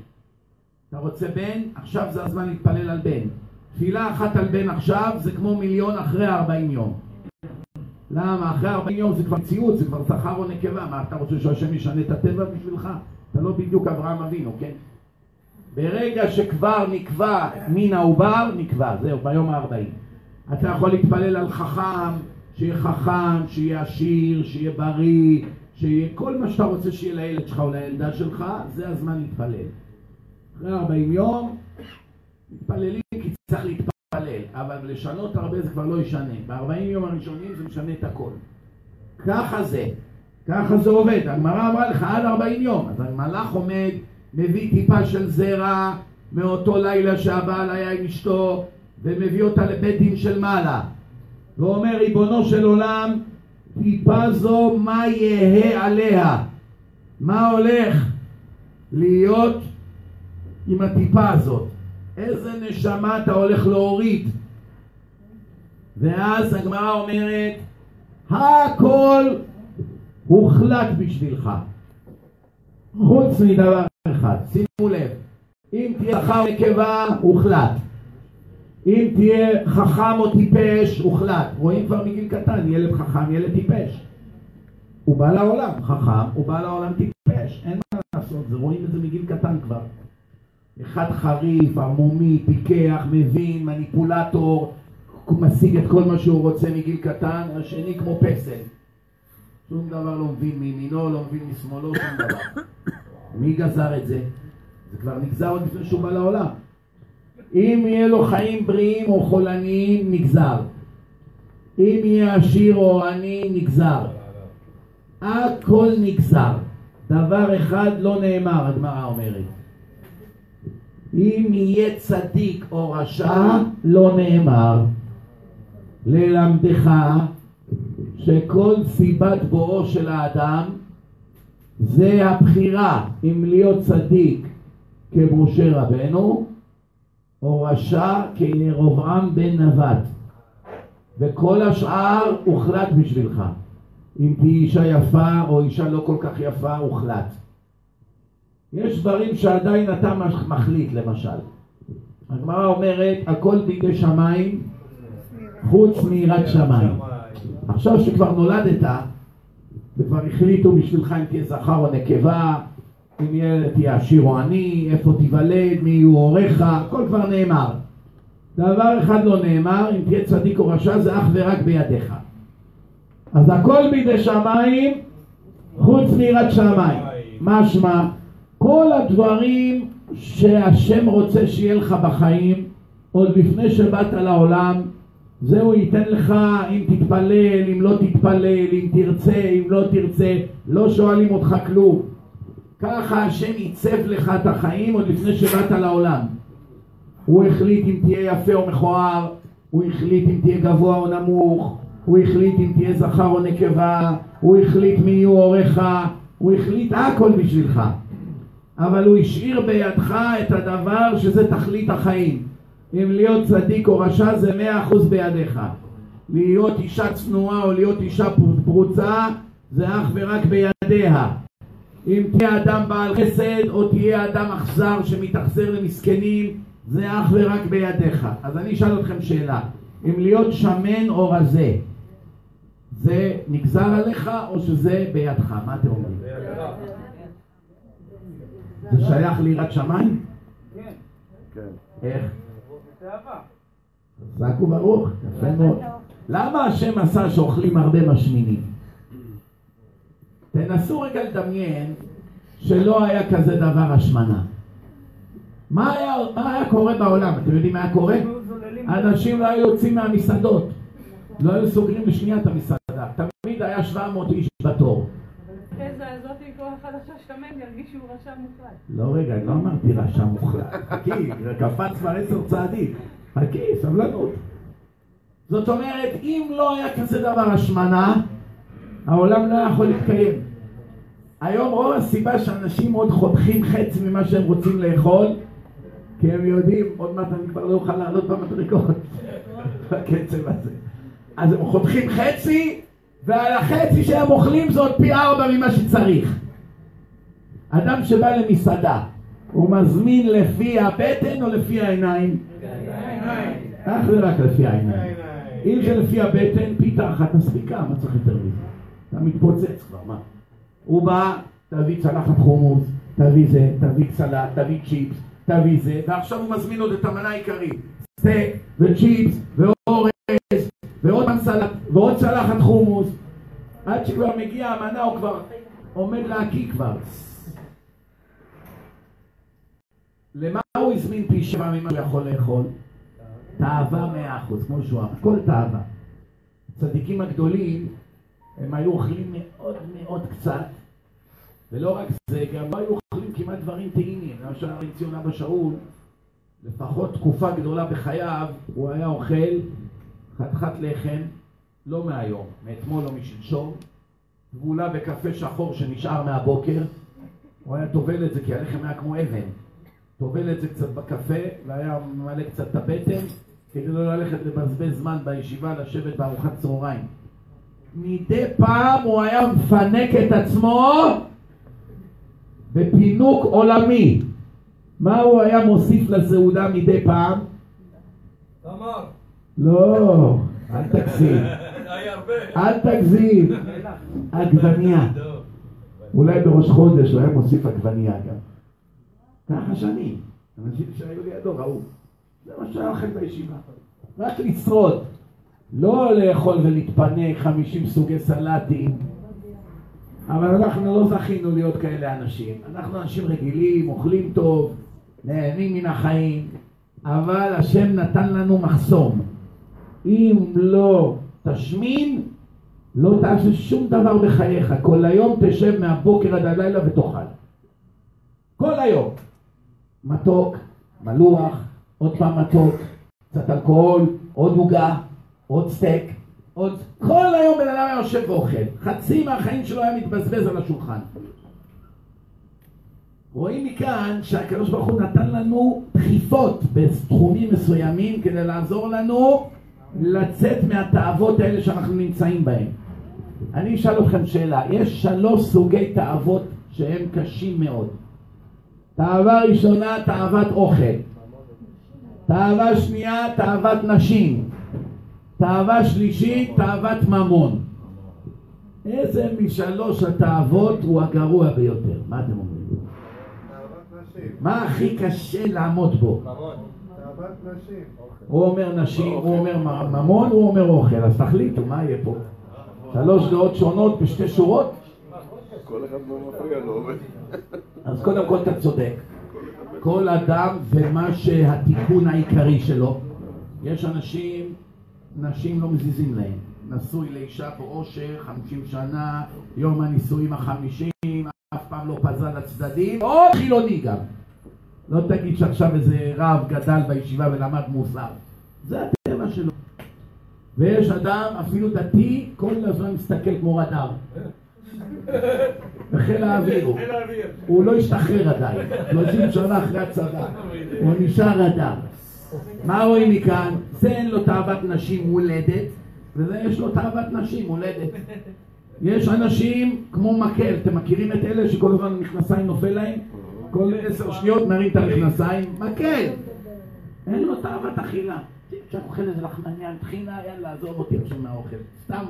אתה רוצה בן? עכשיו זה הזמן להתפלל על בן. תפילה אחת על בן עכשיו, זה כמו מיליון אחרי ארבעים יום. למה? אחרי ארבעים יום זה כבר ציוץ, זה כבר זכר או נקבה. מה, אתה רוצה שהשם ישנה את הטבע בשבילך? אתה לא בדיוק אברהם אבינו, כן? ברגע שכבר נקבע מן העובר, נקבע, זהו, ביום ה-ארבעים. אתה יכול להתפלל על חכם, שיהיה חכם, שיהיה עשיר, שיהיה בריא, שיהיה כל מה שאתה רוצה שיהיה לילד שלך או לילדה שלך, זה הזמן להתפלל. אחרי ארבעים יום, מתפללים כי צריך להתפלל, אבל לשנות הרבה זה כבר לא ישנה. ב-ארבעים יום הראשונים זה משנה את הכל. ככה זה, ככה זה עובד. הגמרא אמרה לך עד ארבעים יום, אז המלאך עומד, מביא טיפה של זרע מאותו לילה שהבעל היה עם אשתו, ומביא אותה לבית דין של מעלה. ואומר, ריבונו של עולם, טיפה זו מה יהיה עליה? מה הולך להיות עם הטיפה הזאת? איזה נשמה אתה הולך להוריד? ואז הגמרא אומרת, הכל הוחלט בשבילך. חוץ מדבר אחד, שימו לב, אם תהיה זכר או נקבה, הוחלט. אם תהיה חכם או טיפש, הוחלט. רואים כבר מגיל קטן, ילד חכם, ילד טיפש. הוא בא לעולם חכם, הוא בא לעולם טיפש. אין מה לעשות, זה רואים את זה מגיל קטן כבר. אחד חריף, ערמומי, פיקח, מבין, מניפולטור, משיג את כל מה שהוא רוצה מגיל קטן, השני כמו פסל. שום דבר לא מבין מימינו, לא מבין משמאלו, שום דבר. מי גזר את זה? זה כבר נגזר עוד לפני שהוא בא לעולם. אם יהיה לו חיים בריאים או חולניים, נגזר. אם יהיה עשיר או עני, נגזר. הכל נגזר, דבר אחד לא נאמר, הגמרא אומרת. אם יהיה צדיק או רשע, לא נאמר. ללמדך שכל סיבת בואו של האדם זה הבחירה, אם להיות צדיק כמשה רבנו או רשע כירבעם בן נבט, וכל השאר הוחלט בשבילך. אם תהיה אישה יפה או אישה לא כל כך יפה, הוחלט. יש דברים שעדיין אתה מחליט. למשל, הגמרא אומרת הכל בידי שמיים חוץ מיראת שמיים. עכשיו שכבר נולדת וכבר החליטו בשבילך אם תהיה זכר או נקבה, אם תהיה עשיר או עני, איפה תיוולד, מי יהיו הוריך, הכל כבר נאמר. דבר אחד לא נאמר, אם תהיה צדיק או רשע זה אך ורק בידיך. אז הכל בידי שמיים חוץ מיראת שמיים. משמע, כל הדברים שהשם רוצה שיהיה לך בחיים עוד לפני שבאת לעולם, זהו ייתן לך. אם תתפלל, אם לא תתפלל, אם תרצה, אם לא תרצה, לא שואלים אותך כלום. ככה השם ייצב לך את החיים עוד לפני שבאת לעולם. הוא החליט אם תהיה יפה או מכוער, הוא החליט אם תהיה גבוה או נמוך, הוא החליט אם תהיה זכר או נקבה, הוא החליט מי יהיו הוריך, הוא החליט הכל בשבילך. אבל הוא השאיר בידך את הדבר שזה תכלית החיים. אם להיות צדיק או רשע זה מאה אחוז בידיך. להיות אישה צנועה או להיות אישה פרוצה זה אך ורק בידיה. אם תהיה אדם בעל חסד או תהיה אדם אכזר שמתאכזר למסכנים, זה אך ורק בידיך. אז אני אשאל אתכם שאלה, אם להיות שמן או רזה זה נגזר עליך או שזה בידך? מה אתם אומרים? זה שייך ליראת שמיים? כן. איך? חזק וברוך. למה השם עשה שאוכלים הרבה משמינים? תנסו רגע לדמיין שלא היה כזה דבר השמנה. מה היה, מה היה קורה בעולם? אתם יודעים מה היה קורה? אנשים לא היו יוצאים מהמסעדות, לא היו סוגרים לשנייה את המסעדה, תמיד היה שבע מאות איש בתור. איזה הזאת כל אחד עכשיו שתמם ירגיש שהוא רשע מוחלט. לא, רגע, לא אמרתי רשע מוחלט. חכי, קפץ כבר עשר צעדים. חכי, סבלנות. זאת אומרת, אם לא היה כזה דבר השמנה, העולם לא יכול להתקיים. היום רוב הסיבה שאנשים עוד חותכים חץ ממה שהם רוצים לאכול, כי הם יודעים, עוד מעט אני כבר לא אוכל לעלות במדרגות בקצב הזה. אז הם חותכים חצי, ועל החצי שהם אוכלים זה עוד פי ארבע ממה שצריך. אדם שבא למסעדה, הוא מזמין לפי הבטן או לפי העיניים? אך ורק לפי העיניים. אם שלפי הבטן, פיתה אחת מספיקה, מה צריך יותר מזה? אתה מתפוצץ כבר, מה? הוא בא, תביא צלחת חומוס, תביא זה, תביא סלט, תביא צ'יפס, תביא זה, ועכשיו הוא מזמין עוד את המנה העיקרית, סטייק וצ'יפס ואורז ועוד סלט ועוד צלחת חומוס, עד שכבר מגיע המנה הוא כבר עומד להקיא כבר. למה הוא הזמין פי שבע ממה הוא יכול לאכול? תאווה מאה אחוז, כמו שהוא אמר, כל תאווה. הצדיקים הגדולים הם היו אוכלים מאוד מאוד קצת, ולא רק זה, גם לא היו אוכלים כמעט דברים טעימים. למשל הרי ציון אבא שאול, לפחות תקופה גדולה בחייו, הוא היה אוכל חתיכת לחם, לא מהיום, מאתמול או משלשום, גבולה בקפה שחור שנשאר מהבוקר. הוא היה טובל את זה, כי הלחם היה כמו אבן, טובל את זה קצת בקפה והיה ממלא קצת את הבטן, כדי לא ללכת לבזבז זמן בישיבה, לשבת בארוחת צהריים. מדי פעם הוא היה מפנק את עצמו בפינוק עולמי. מה הוא היה מוסיף לסעודה מדי פעם? תמר. לא, אל תגזים, אל תגזים, עגבניה. אולי בראש חודש הוא היה מוסיף עגבניה גם. ככה שנים, אנשים שהיו לידו ראו, זה מה שהיה לכם בישיבה, רק לשרוד, לא לאכול ולהתפנק חמישים סוגי סלטים. אבל אנחנו לא זכינו להיות כאלה אנשים. אנחנו אנשים רגילים, אוכלים טוב, נהנים מן החיים, אבל השם נתן לנו מחסום. אם לא תשמין, לא תעשה שום דבר בחייך, כל היום תשב מהבוקר עד הלילה ותאכל. כל היום. מתוק, מלוח, עוד פעם מתוק, קצת אלכוהול, עוד עוגה, עוד סטייק, עוד... כל היום בן אדם היה יושב ואוכל. חצי מהחיים שלו היה מתבזבז על השולחן. רואים מכאן שהקדוש ברוך הוא נתן לנו דחיפות בתחומים מסוימים כדי לעזור לנו לצאת מהתאוות האלה שאנחנו נמצאים בהם. אני אשאל אתכם שאלה, יש שלוש סוגי תאוות שהם קשים מאוד. תאווה ראשונה, תאוות אוכל. תאווה שנייה, תאוות נשים. תאווה שלישית, תאוות ממון. איזה משלוש התאוות הוא הגרוע ביותר? מה אתם אומרים? מה הכי קשה לעמוד בו? תאוות נשים. הוא אומר נשים, הוא אומר ממון, הוא אומר אוכל. אז תחליטו, מה יהיה פה? שלוש דעות שונות בשתי שורות? כל אחד לא מפריע לו. אז קודם כל אתה צודק. כל אדם ומה שהתיקון העיקרי שלו. יש אנשים, נשים לא מזיזים להם. נשוי לאישה פה עושר, חמישים שנה, יום הנישואים החמישים, אף פעם לא פזל לצדדים, עוד חילוני גם. לא תגיד שעכשיו איזה רב גדל בישיבה ולמד מוסר. זה הטבע שלו. ויש אדם, אפילו דתי, כל הזמן מסתכל כמו רדאר. בחיל האוויר הוא. הוא לא השתחרר עדיין. שלושים שנה אחרי הצבא. הוא נשאר אדם. מה רואים מכאן? זה אין לו תאוות נשים מולדת, וזה יש לו תאוות נשים מולדת. יש אנשים כמו מקל, אתם מכירים את אלה שכל הזמן המכנסיים נופל להם? כל עשר שניות מרים את המכנסיים, מקל! אין לו תאוות אכילה. כשאתה אוכל איזה לחמניה, תחינה, יאללה, עזוב אותי עכשיו מהאוכל. סתם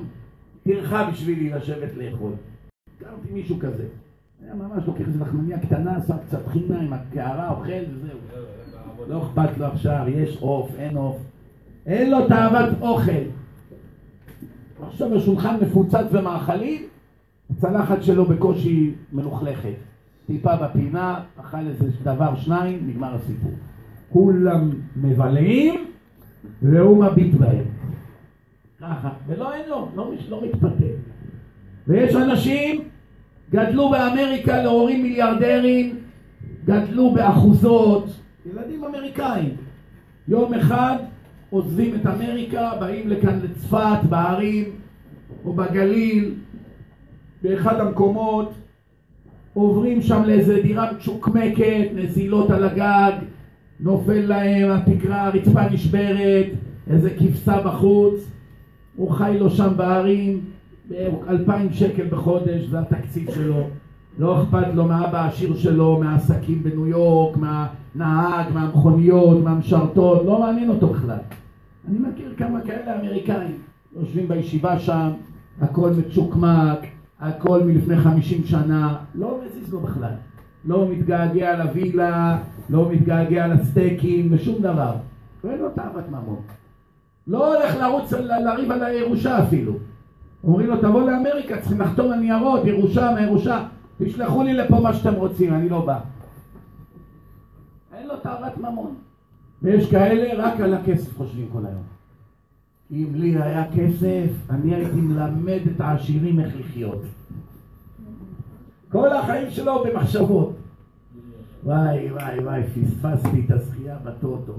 תרחה בשבילי לשבת לאכול. הכרתי מישהו כזה. היה ממש לוקח איזה לחמניה קטנה, שם קצת חינה עם הקערה, אוכל וזהו. לא אכפת לו עכשיו, יש עוף, אין עוף. אין לו תאוות אוכל. עכשיו השולחן מפוצץ במאכלים, הצלחת שלו בקושי מלוכלכת. טיפה בפינה, אכל איזה דבר שניים, נגמר הסיפור. כולם מבלעים, והוא מביט בהם. ככה, ולא אין לו, לא, לא מתפתה. ויש אנשים, גדלו באמריקה להורים מיליארדרים, גדלו באחוזות, ילדים אמריקאים. יום אחד עוזבים את אמריקה, באים לכאן לצפת, בערים, או בגליל, באחד המקומות, עוברים שם לאיזה דירה צ'וקמקת, נזילות על הגג, נופל להם, התקרה, הרצפה נשברת, איזה כבשה בחוץ, הוא חי לו שם בערים, אלפיים שקל בחודש, זה התקציב שלו. לא אכפת לו מהאבא העשיר שלו, מהעסקים בניו יורק, מהנהג, מהמכוניות, מהמשרתות, לא מעניין אותו בכלל. אני מכיר כמה כאלה אמריקאים, יושבים בישיבה שם, הכל מצ'וקמק, הכל מלפני חמישים שנה, לא מזיז לו בכלל. לא מתגעגע לווילה, לא מתגעגע לסטייקים, ושום דבר. ואין לו תאוות ממון. לא הולך לרוץ לריב על הירושה אפילו. אומרים לו, תבוא לאמריקה, צריכים לחתום על ניירות, ירושה מהירושה. תשלחו לי לפה מה שאתם רוצים, אני לא בא. אין לו תאוות ממון. ויש כאלה רק על הכסף חושבים כל היום. אם לי היה כסף, אני הייתי מלמד את העשירים איך לחיות. כל החיים שלו במחשבות. וואי וואי וואי, פספסתי את הזכייה בטוטו.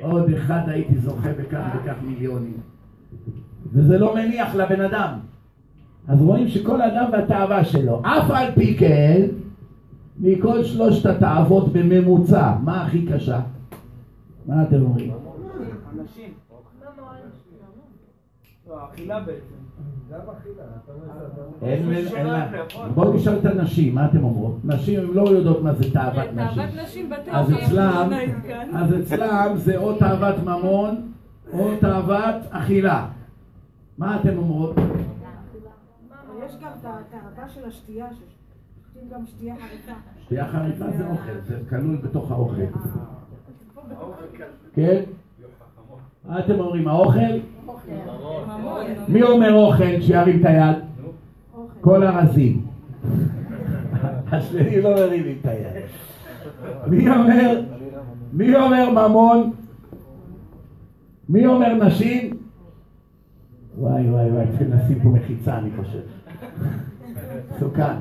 עוד אחד הייתי זוכה בכך וכך מיליונים. וזה לא מניח לבן אדם. אז רואים שכל אדם והתאווה שלו. אף על פי כן, מכל שלושת התאוות בממוצע, מה הכי קשה? מה אתם אומרים? אנשים. לא, אכילה בעצם. גם אכילה. בואו נשאל את הנשים, מה אתם אומרות? נשים הן לא יודעות מה זה תאוות נשים. תאוות נשים בתאווה. אז אצלם זה או תאוות ממון, או תאוות אכילה. מה אתם אומרות? יש גם את התאווה של השתייה, ששתים גם שתייה חריפה. שתייה חריפה זה אוכל, זה כלול בתוך האוכל. כן? מה אתם אומרים, האוכל? מי אומר אוכל שירים את היד? כל הרזים. השני לא מרים את היד. מי אומר? מי אומר ממון? מי אומר נשים? וואי וואי וואי, צריכים לשים פה מחיצה אני חושב. סוכן.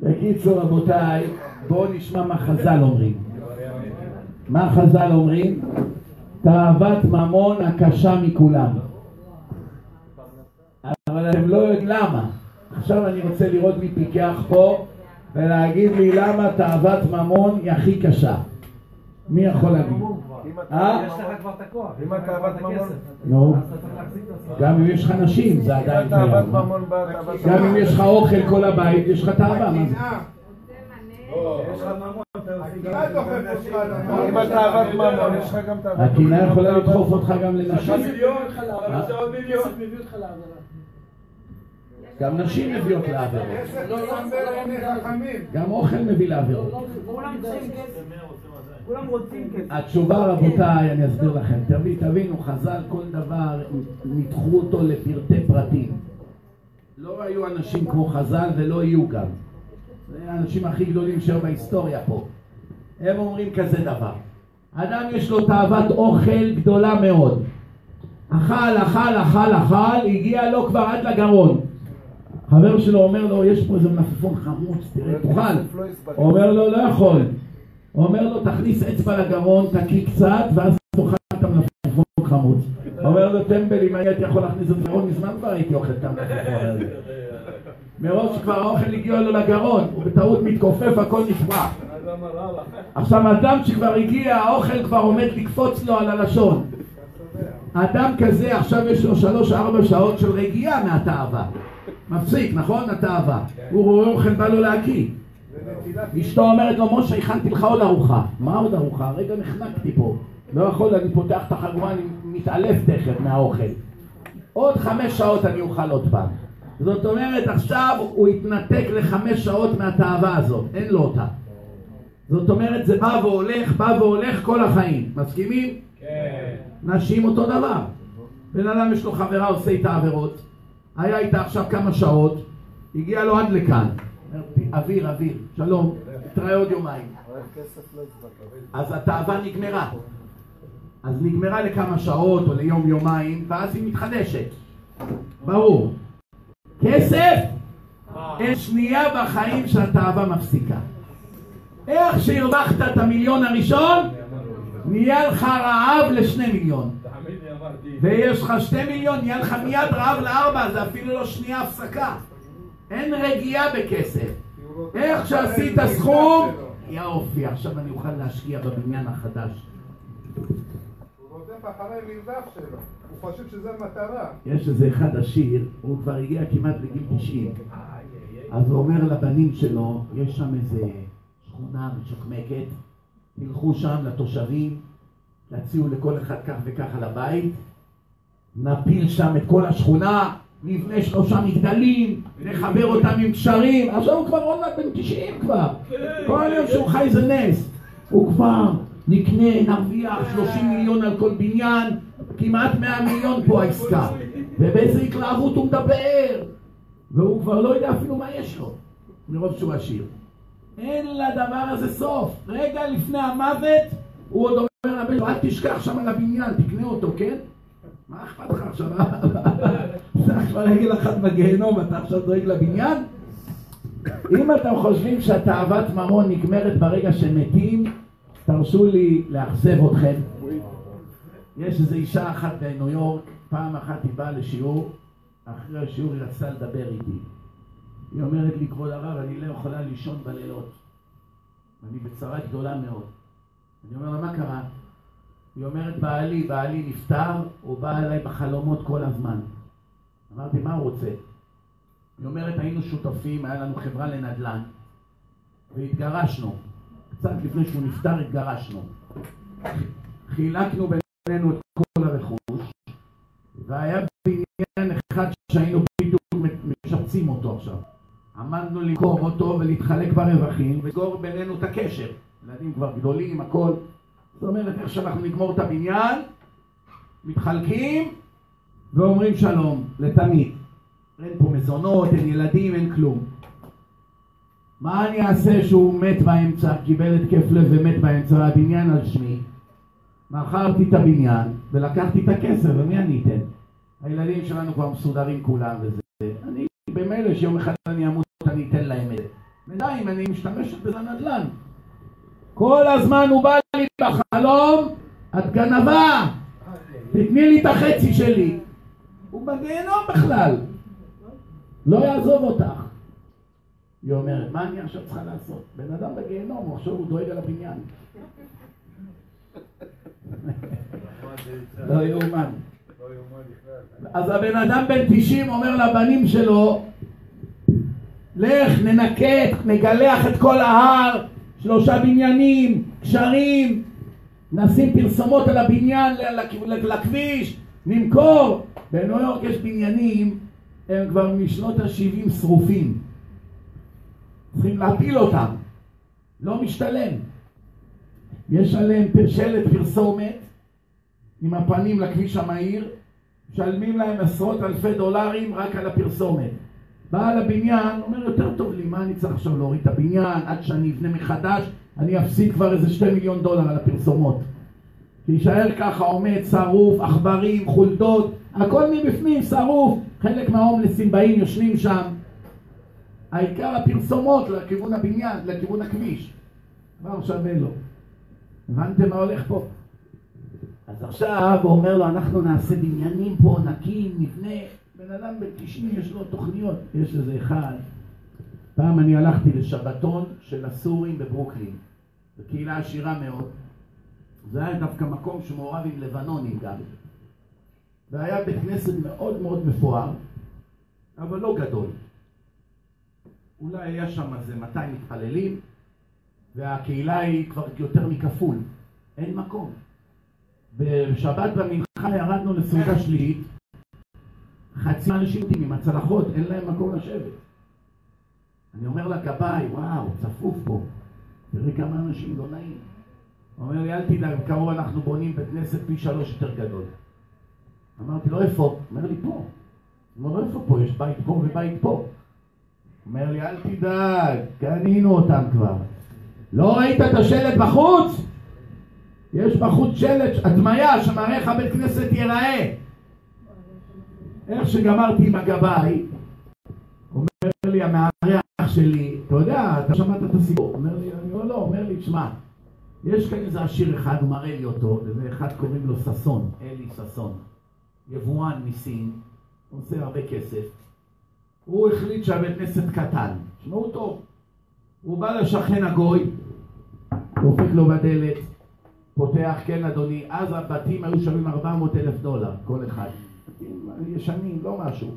בקיצור רבותיי, בואו נשמע מה חז"ל אומרים. מה חז"ל אומרים? תאוות ממון הקשה מכולם. אבל אתם לא יודעים למה. עכשיו אני רוצה לראות מי פיקח פה ולהגיד לי למה תאוות ממון היא הכי קשה. מי יכול להגיד? יש לך כבר את הכוח, אם אתה תאוות ממון נו, גם אם יש לך נשים זה עדיין גם אם יש לך אוכל כל הבית יש לך תאווה יש לך ממון אם אתה תאוות ממון יש לך גם תאווה הקנאה יכולה לדחוף אותך גם לנשים גם נשים מביאות לעבירות גם אוכל מביא לעבירות התשובה רבותיי, אני אסביר לכם, תבין, תבינו, חז"ל כל דבר ניתחו אותו לפרטי פרטים. לא היו אנשים כמו חז"ל ולא יהיו גם. זה האנשים הכי גדולים שהיו בהיסטוריה פה. הם אומרים כזה דבר. אדם יש לו תאוות אוכל גדולה מאוד. אכל, אכל, אכל, אכל, הגיע לו כבר עד לגרון. חבר שלו אומר לו, יש פה איזה מלפפון חמוץ, תראה, תאכל. הוא אומר לו, לא יכול. הוא אומר לו, תכניס אצבע לגרון, תקיא קצת, ואז תאכל את המלפפון חמוץ. הוא אומר לו, טמבל, אם הייתי יכול להכניס את לגרון, מזמן כבר הייתי אוכל את המלפפון הזה. מרוב שכבר האוכל הגיע לו לגרון, הוא בטעות מתכופף, הכל נשמע. עכשיו, אדם שכבר הגיע, האוכל כבר עומד לקפוץ לו על הלשון. אדם כזה, עכשיו יש לו שלוש ארבע שעות של רגיעה מהתאווה. מפסיק, נכון? התאווה. הוא רואה אוכל, בא לו להקיא. אשתו אומרת לו, משה, הכנתי לך עוד ארוחה. מה עוד ארוחה? הרגע נחנקתי פה. לא יכול, אני פותח את החגורה, אני מתעלף תכף מהאוכל. עוד חמש שעות אני אוכל עוד פעם. זאת אומרת, עכשיו הוא התנתק לחמש שעות מהתאווה הזאת. אין לו אותה. זאת אומרת, זה בא והולך, בא והולך כל החיים. מסכימים? כן. נשים אותו דבר. בן אדם יש לו חברה, עושה איתה עבירות. היה איתה עכשיו כמה שעות. הגיע לו עד לכאן. אוויר, אוויר, שלום, תראה עוד יומיים. אז התאווה נגמרה. אז נגמרה לכמה שעות או ליום יומיים, ואז היא מתחדשת. ברור. כסף? אין שנייה בחיים שהתאווה מפסיקה. איך שהרווחת את המיליון הראשון, נהיה לך רעב לשני מיליון. ויש לך שתי מיליון, נהיה לך מיד רעב לארבע, זה אפילו לא שנייה הפסקה. אין רגיעה בכסף. איך שעשית סכום, יופי, עכשיו אני אוכל להשקיע בבניין החדש. הוא רודף אחרי מרדף שלו. הוא חושב שזה מטרה. יש איזה אחד עשיר, הוא כבר הגיע כמעט לגיל תשעים. אז הוא אומר לבנים שלו, יש שם איזה שכונה משחמקת, תלכו שם לתושבים, תציעו לכל אחד כך וכך על הבית, נפיל שם את כל השכונה, נבנה שלושה מגדלים, נחבר אותם עם קשרים. עכשיו הוא כבר עוד מעט בן תשעים כבר. כל יום שהוא חי זה נס. הוא כבר נקנה, נרוויח שלושים מיליון על כל בניין, כמעט מאה מיליון פה העסקה. ובאיזה התלהבות הוא מדבר. והוא כבר לא יודע אפילו מה יש לו. מרוב שהוא עשיר. אין לדבר הזה סוף. רגע לפני המוות, הוא עוד אומר לבן, אל תשכח שם על הבניין, תקנה אותו, כן? מה אכפת לך עכשיו? אתה כבר רגל אחת בגיהנום, אתה עכשיו דואג לבניין? אם אתם חושבים שהתאוות ממון נגמרת ברגע שמתים, תרשו לי לאכזב אתכם. יש איזו אישה אחת בניו יורק, פעם אחת היא באה לשיעור, אחרי השיעור היא רצתה לדבר איתי. היא אומרת לי, כבוד הרב, אני לא יכולה לישון בלילות. אני בצרה גדולה מאוד. אני אומר לה, מה קרה? היא אומרת, בעלי, בעלי נפטר, הוא בא אליי בחלומות כל הזמן. אמרתי, מה הוא רוצה? היא אומרת, היינו שותפים, היה לנו חברה לנדל"ן, והתגרשנו. קצת לפני שהוא נפטר, התגרשנו. חילקנו בינינו את כל הרכוש, והיה בעניין אחד שהיינו בדיוק משפצים אותו עכשיו. עמדנו למכור אותו ולהתחלק ברווחים, וגור בינינו את הקשר. ילדים כבר גדולים, הכל. זאת אומרת, איך שאנחנו נגמור את הבניין, מתחלקים ואומרים שלום, לתמיד. אין פה מזונות, אין ילדים, אין כלום. מה אני אעשה שהוא מת באמצע, קיבל את כיף לב ומת באמצע, הבניין על שמי? מכרתי את הבניין ולקחתי את הכסף, ומי אני אתן? הילדים שלנו כבר מסודרים כולם וזה. אני במילא שיום אחד אני אמות, אני אתן להם את זה. בינתיים אני משתמשת בזה נדל"ן. כל הזמן הוא בא לי בחלום, את גנבה, תתני לי את החצי שלי. הוא בגיהנום בכלל. לא יעזוב אותך. היא אומרת, מה אני עכשיו צריכה לעשות? בן אדם בגיהנום, עכשיו הוא דואג על הבניין. לא יאומן. אז הבן אדם בן תשעים אומר לבנים שלו, לך ננקט, נגלח את כל ההר, שלושה בניינים, קשרים, נשים פרסומות על הבניין, לכביש, נמכור. בניו יורק יש בניינים, הם כבר משנות ה-שבעים שרופים, צריכים להפיל אותם, לא משתלם. יש עליהם שלט פרסומת עם הפנים לכביש המהיר, משלמים להם עשרות אלפי דולרים רק על הפרסומת. בעל הבניין אומר, יותר טוב לי, מה אני צריך עכשיו להוריד את הבניין עד שאני אבנה מחדש, אני אפסיד כבר איזה שתי מיליון דולר על הפרסומות. תישאר ככה עומד, שרוף, עכברים, חולדות, הכל מבפנים, שרוף, חלק מההומלסים באים, יושנים שם. העיקר הפרסומות לכיוון הבניין, לכיוון הכביש. כבר שווה לו. הבנתם מה הולך פה? אז עכשיו הוא אומר לו, אנחנו נעשה בניינים פה, נקים, נבנה. בן אדם בן תשעים יש לו תוכניות. יש איזה אחד. פעם אני הלכתי לשבתון של הסורים בברוקלין. בקהילה עשירה מאוד. זה היה דווקא מקום שמעורב עם לבנונים גם. זה היה בית כנסת מאוד מאוד מפואר, אבל לא גדול. אולי היה שם איזה מאתיים מתפללים, והקהילה היא כבר יותר מכפול. אין מקום. בשבת במנחה ירדנו לסעודה שלישית, חצי אנשים עם הצלחות, אין להם מקום לשבת. אני אומר לגבאי, וואו, צפוף פה, תראי כמה אנשים לא נעים. הוא אומר לי, אל תדאג, בקרוב אנחנו בונים בית כנסת פי שלוש יותר גדול. אמרתי לו, איפה? הוא אומר לי, פה. הוא אומר, איפה פה? יש בית פה ובית פה. הוא אומר לי, אל תדאג, קנינו אותם כבר. לא ראית את השלט בחוץ? יש בחוץ שלט, הדמיה שמערך הבית כנסת ייראה. איך שגמרתי עם הגבאי, אומר לי, המערך שלי, אתה יודע, אתה שמעת את הסיפור. אומר לי, לא, לא, אומר לי, שמע, יש כאן איזה עשיר אחד, הוא מראה לי אותו, וזה אחד קוראים לו ססון, אלי ססון. יבואן מסין, עושה הרבה כסף. הוא החליט שהבית כנסת קטן, שמעו טוב. הוא בא לשכן הגוי, דופק לו בדלת, פותח, כן אדוני, אז הבתים היו שווים ארבע מאות אלף דולר, כל אחד. ישנים, לא משהו.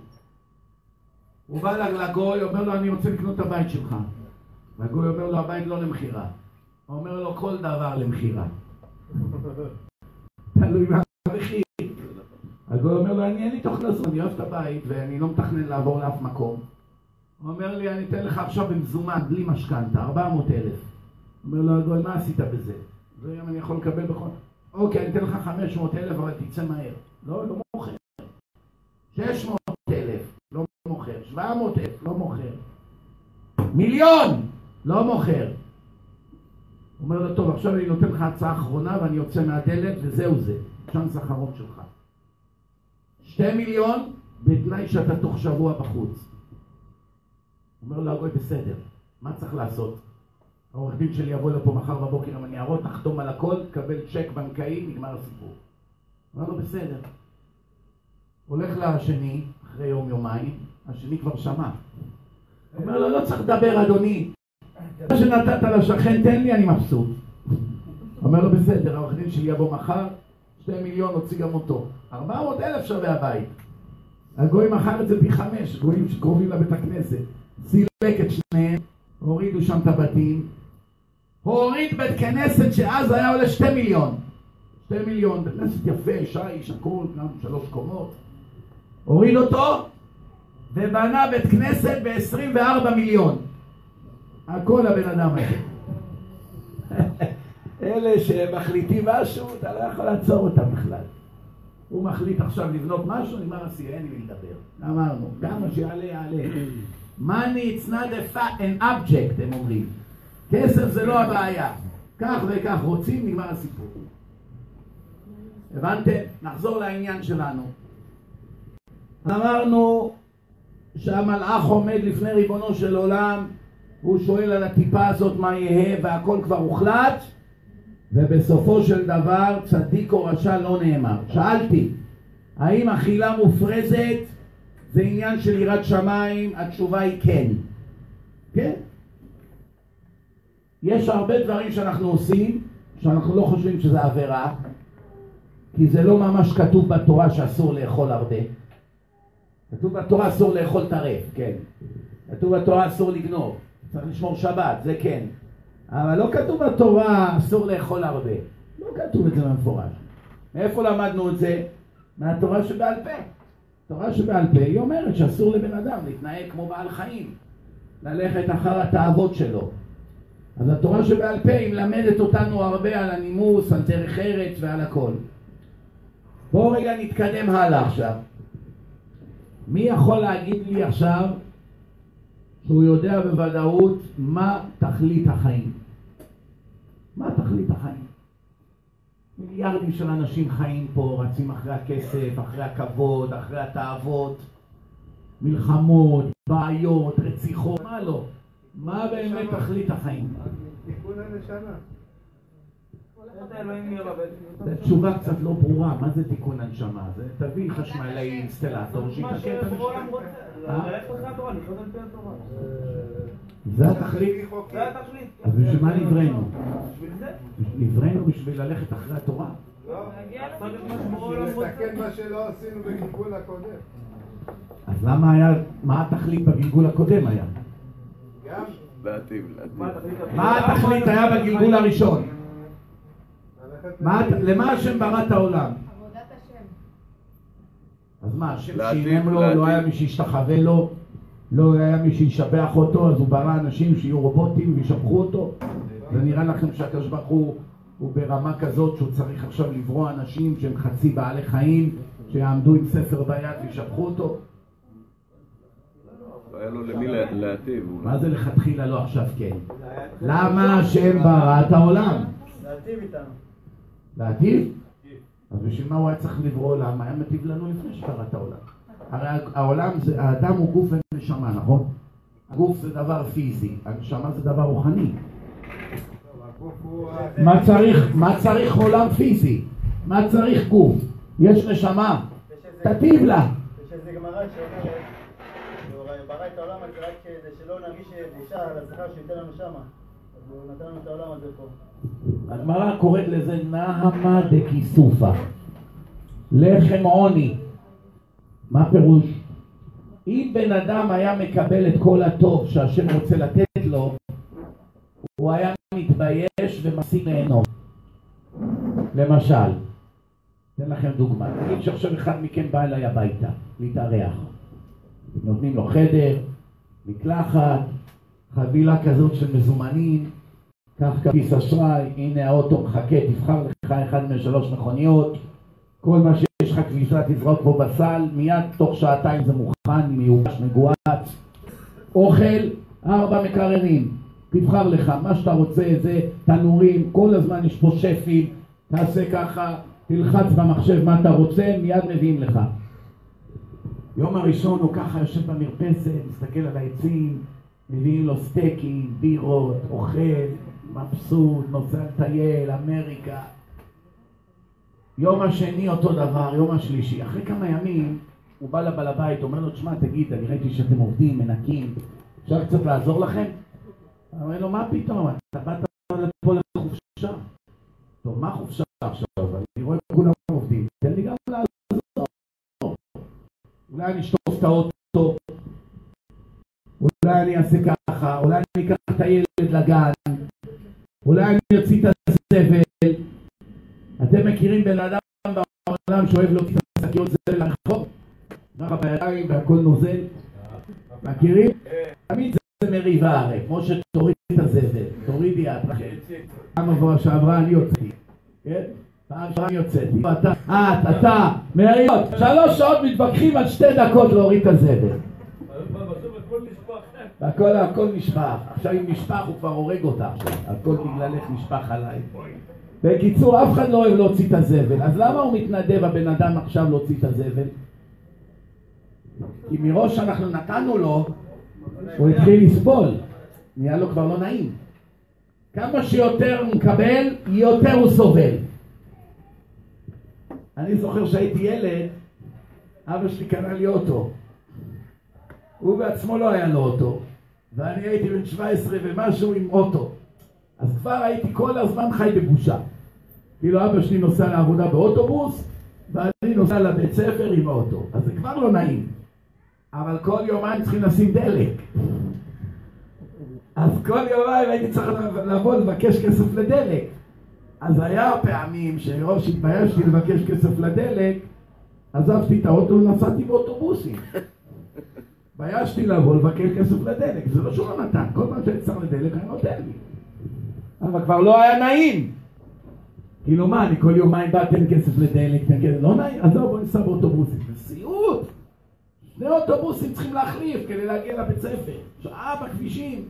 הוא בא לגוי, אומר לו, אני רוצה לקנות את הבית שלך. והגוי אומר לו, הבית לא למחירה. הוא אומר לו, כל דבר למחירה. תלוי מהמחיר. הגוי אומר לו, אני אין לי תוך לזון, אני אוהב את הבית ואני לא מתכנן לעבור לאף מקום. הוא אומר לי, אני אתן לך עכשיו במזומן, בלי משכנתה, ארבע מאות אלף. אומר לו, הגוי, מה עשית בזה? זה אם אני יכול לקבל בכל... אוקיי, אני אתן לך חמש מאות אלף, אבל תצא מהר. לא, לא מוכר. שש מאות אלף, לא מוכר. שבע מאות אלף, לא מוכר. מיליון, לא מוכר. הוא אומר לו, טוב, עכשיו אני נותן לך הצעה אחרונה ואני יוצא מהדלת, וזהו זה. צ'אנס אחרון שלך. שתי מיליון, בתנאי שאתה תוך שבוע בחוץ. אומר לו, הגוי, בסדר, מה צריך לעשות? העורך דין שלי יבוא לפה מחר בבוקר עם הניירות, תחתום על הכל, תקבל צ'ק בנקאי, נגמר הסיפור. אומר לו, בסדר. הולך לשני, אחרי יום יומיים, השני כבר שמע. אומר לו, לא צריך לדבר, אדוני. מה שנתת לשכן, תן לי, אני מבסוט. אומר לו, בסדר, העורך דין שלי יבוא מחר, שתי מיליון, הוציא גם אותו. ארבע מאות אלף שווה הבית. הגוי מחר את זה פי חמש, גויים שקרובים לבית הכנסת. סילק את שניהם, הורידו שם את הבתים, הוריד בית כנסת שאז היה עולה שתי מיליון. שתי מיליון, בית כנסת יפה, שי, שקול, גם שלוש קומות. הוריד אותו, ובנה בית כנסת ב-עשרים וארבע מיליון. הכל הבן אדם הזה. אלה שמחליטים משהו, אתה לא יכול לעצור אותם בכלל. הוא מחליט עכשיו לבנות משהו, נגמר הסיעה, אין לי לדבר. אמרנו, כמה שיעלה, יעלה. money it's not an object, הם אומרים. כסף זה לא הבעיה. כך וכך רוצים, נגמר הסיפור. הבנתם? נחזור לעניין שלנו. אמרנו שהמלאך עומד לפני ריבונו של עולם, הוא שואל על הטיפה הזאת מה יהיה, והכל כבר הוחלט, ובסופו של דבר צדיק או רשע לא נאמר. שאלתי, האם אכילה מופרזת זה עניין של יראת שמיים? התשובה היא כן. כן? יש הרבה דברים שאנחנו עושים שאנחנו לא חושבים שזה עבירה, כי זה לא ממש כתוב בתורה שאסור לאכול הרבה. כתוב בתורה אסור לאכול טרף, כן. כתוב בתורה אסור לגנוב, צריך לשמור שבת, זה כן. אבל לא כתוב בתורה אסור לאכול הרבה. לא כתוב את זה במפורש. מאיפה למדנו את זה? מהתורה שבעל פה. התורה שבעל פה היא אומרת שאסור לבן אדם להתנהג כמו בעל חיים, ללכת אחר התאוות שלו. אז התורה שבעל פה היא מלמדת אותנו הרבה על הנימוס, על דרך ארץ ועל הכל. בואו רגע נתקדם הלאה עכשיו. מי יכול להגיד לי עכשיו שהוא יודע בוודאות מה תכלית החיים? מה תכלית החיים? מיליארדים של אנשים חיים פה, רצים אחרי הכסף, אחרי הכבוד, אחרי התאוות, מלחמות, בעיות, רציחות, מה לא? מה באמת תכלית החיים? תיקון הנשמה. זה תשובה קצת לא ברורה, מה זה תיקון הנשמה? זה תביא חשמלי אינסטלטור שיקשה את הנשמה. זה התכלית. אז בשביל מה נבראנו? נבראנו בשביל ללכת אחרי התורה. לא, נסתכל מה שלא עשינו בגלגול הקודם. אז למה היה, מה התכלית בגלגול הקודם היה? גם? מה התכלית היה בגלגול הראשון? למה השם ברא את העולם? עבודת השם. אז מה, השם שינם לו, לא היה מי שישתחווה לו, לא היה מי שישבח אותו, אז הוא ברא אנשים שיהיו רובוטים וישבחו אותו? ונראה לכם שהקדוש ברוך הוא הוא ברמה כזאת שהוא צריך עכשיו לברוא אנשים שהם חצי בעלי חיים שיעמדו עם ספר ביד וישבחו אותו? היה לו למי להטיב. מה זה לכתחילה לא עכשיו כן? למה השם ברא את העולם? להטיב איתנו. להטיב? אז בשביל מה הוא היה צריך לברוא עולם? היה מטיב לנו לפני שברא את העולם. הרי העולם, האדם הוא גוף ונשמה, נכון? הגוף זה דבר פיזי, הנשמה זה דבר רוחני. מה צריך עולם פיזי? מה צריך גוף? יש נשמה, תטיב לה. יש איזה גמרא שאומרת, הוא ברא את העולם הזה רק כדי שלא נרגיש בושה על הזכר שייתן לנו שמה. אז הוא נתן לנו את העולם הזה פה. הגמרא קוראת לזה נהמה דקיסופה, לחם עוני. מה פירוש? אם בן אדם היה מקבל את כל הטוב שהשם רוצה לתת לו, הוא היה מתבייש ומפסיק ליהנות. למשל, אתן לכם דוגמה, נגיד שעכשיו אחד מכם בא אליי הביתה להתארח, נותנים לו חדר, מקלחת, חבילה כזאת של מזומנים, קח כרטיס אשראי, הנה האוטו, חכה, תבחר לך אחד משלוש מכוניות, כל מה שיש לך כביסה תזרוק פה בסל, מיד תוך שעתיים זה מוכן, מיובש, מגועץ, אוכל, ארבע מקררים, תבחר לך מה שאתה רוצה, זה תנורים, כל הזמן יש פה שפים, תעשה ככה, תלחץ במחשב מה אתה רוצה, מיד מביאים לך. יום הראשון הוא ככה יושב במרפסת, מסתכל על העצים, מביאים לו סטייקים, בירות, אוכל, מבסוט, נוסע לטייל, אמריקה. יום השני אותו דבר, יום השלישי. אחרי כמה ימים הוא בא לבעל הבית, אומר לו, תשמע, תגיד, אני ראיתי שאתם עובדים, מנקים, אפשר קצת לעזור לכם? אומר לו, מה פתאום? אתה באת פה לחופשה. טוב, מה חופשה עכשיו? אני רואה כולם עובדים, תן לי גם לעזור. אולי נשטוף את האוטו, אולי אני אעשה ככה, אולי אני אקח את הילד לגן, אולי אני אוציא את הסבל. אתם מכירים בן אדם בעולם שאוהב להוציא את השקיות זה לרחוב? ככה בידיים והכל נוזל. מכירים? תמיד זה מריבה הרי, כמו שתוריד את הזבל, תורידי את זה. פעם שעברה אני יוצאתי, כן? פעם שעברה אני יוצאתי. אתה, את, אתה, מריבות, שלוש שעות מתווכחים על שתי דקות להוריד את הזבל. הכל, הכל נשפח. עכשיו אם נשפח הוא כבר הורג אותה עכשיו. הכל בגללך נשפח עליי. בקיצור, אף אחד לא אוהב להוציא את הזבל. אז למה הוא מתנדב הבן אדם עכשיו להוציא את הזבל? כי מראש שאנחנו נתנו לו, הוא התחיל לסבול, נהיה לו כבר לא נעים. כמה שיותר הוא מקבל, יותר הוא סובל. אני זוכר שהייתי ילד, אבא שלי קנה לי אוטו. הוא בעצמו לא היה לו אוטו, ואני הייתי בן שבע עשרה ומשהו עם אוטו. אז כבר הייתי כל הזמן חי בבושה. כאילו אבא שלי נוסע לעבודה באוטובוס, ואני נוסע לבית ספר עם האוטו. אז זה כבר לא נעים. אבל כל יומיים צריכים לשים דלק. אז כל יומיים הייתי צריך לבוא לבקש כסף לדלק. אז היה פעמים שמרוב שהתביישתי לבקש כסף לדלק, עזבתי את האוטו ונסעתי באוטובוסים. התביישתי לבוא לבקש כסף לדלק. זה לא שהוא לא נתן, כל פעם שאני צריך לדלק אני נותן לי. אבל כבר לא היה נעים. כאילו מה, אני כל יומיים בא, תן כסף לדלק, תן כסף, לא נעים? אז לא, בוא נסע באוטובוסים. בסיוט! שני אוטובוסים צריכים להחליף כדי להגיע לבית ספר. שעה בכבישים.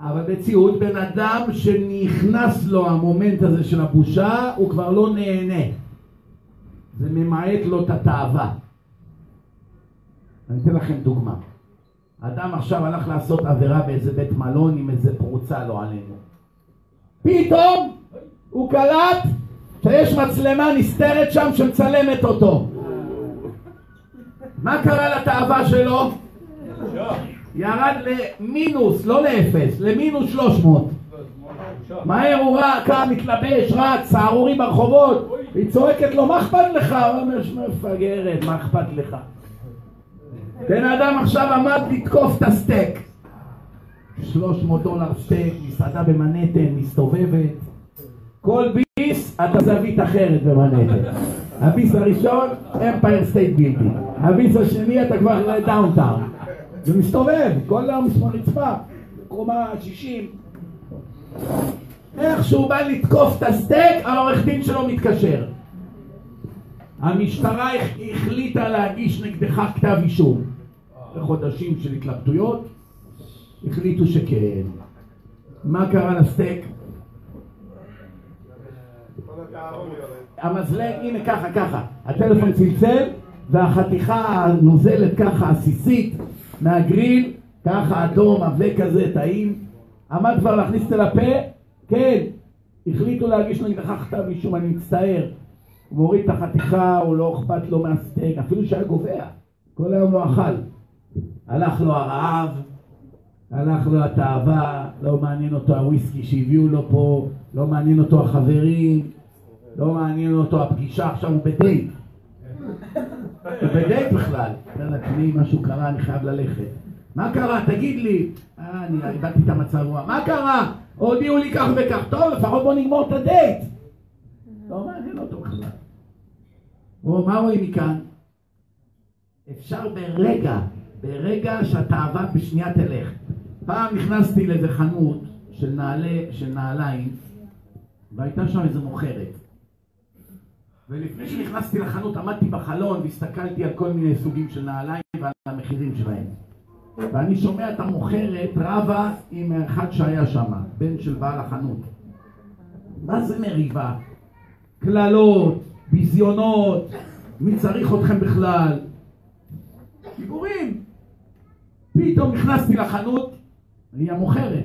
אבל בציאות, בן אדם שנכנס לו המומנט הזה של הבושה, הוא כבר לא נהנה. זה ממעט לו את התאווה. אני אתן לכם דוגמה. אדם עכשיו הלך לעשות עבירה באיזה בית מלון עם איזה פרוצה לא עלינו. פתאום הוא קלט שיש מצלמה נסתרת שם שמצלמת אותו. מה קרה לתאווה שלו? ירד למינוס, לא לאפס, למינוס שלוש מאות. מהר הוא רע, קם, מתלבש, רץ, סערורי ברחובות, היא צועקת לו, מה אכפת לך? הוא אומר, מפגרת, מה אכפת לך? בן אדם עכשיו עמד לתקוף את הסטייק. שלוש מאות דולר סטייק, מסעדה במנהטן, מסתובבת. כל ביס, אתה זווית אחרת במנהטן. הביס הראשון, אמפייר סטייט בילדינג. הביס השני, אתה כבר דאונטאון. זה מסתובב, כל המספון רצפה, קרומה שישים. איך שהוא בא לתקוף את הסטייק, העורך דין שלו מתקשר. המשטרה החליטה להגיש נגדך כתב אישום. בחודשים של התלבטויות, החליטו שכן. מה קרה לסטייק? המזלג, הנה ככה, ככה. הטלפון צלצל, והחתיכה הנוזלת ככה, הסיסית, מהגריל, ככה אדום, עבה כזה, טעים. עמד כבר להכניס את זה לפה? כן. החליטו להגיש נגדך כתב אישום, אני מצטער. הוא מוריד את החתיכה, הוא לא אכפת לו מהסטייק, אפילו שהיה גובע. כל היום לא אכל. הלך לו הרעב, הלך לו התאווה, לא מעניין אותו הוויסקי שהביאו לו פה, לא מעניין אותו החברים, לא מעניין אותו הפגישה, עכשיו הוא בדייט. הוא בדייט בכלל. אומר לעצמי, משהו קרה, אני חייב ללכת. מה קרה? תגיד לי. אה, אני איבדתי את המצב רוח. מה קרה? הודיעו לי כך וכך. טוב, לפחות בוא נגמור את הדייט. לא מעניין אותו בכלל. או, מה רואים מכאן? אפשר ברגע, ברגע שהתאווה בשנייה תלך. פעם נכנסתי לאיזה חנות של, נעלי, של נעליים, והייתה שם איזה מוכרת. ולפני שנכנסתי לחנות עמדתי בחלון והסתכלתי על כל מיני סוגים של נעליים ועל המחירים שלהם. ואני שומע את המוכרת רבה עם אחד שהיה שם, בן של בעל החנות. מה זה מריבה? כללות, ביזיונות, מי צריך אתכם בכלל? דיבורים. פתאום נכנסתי לחנות, אני המוכרת.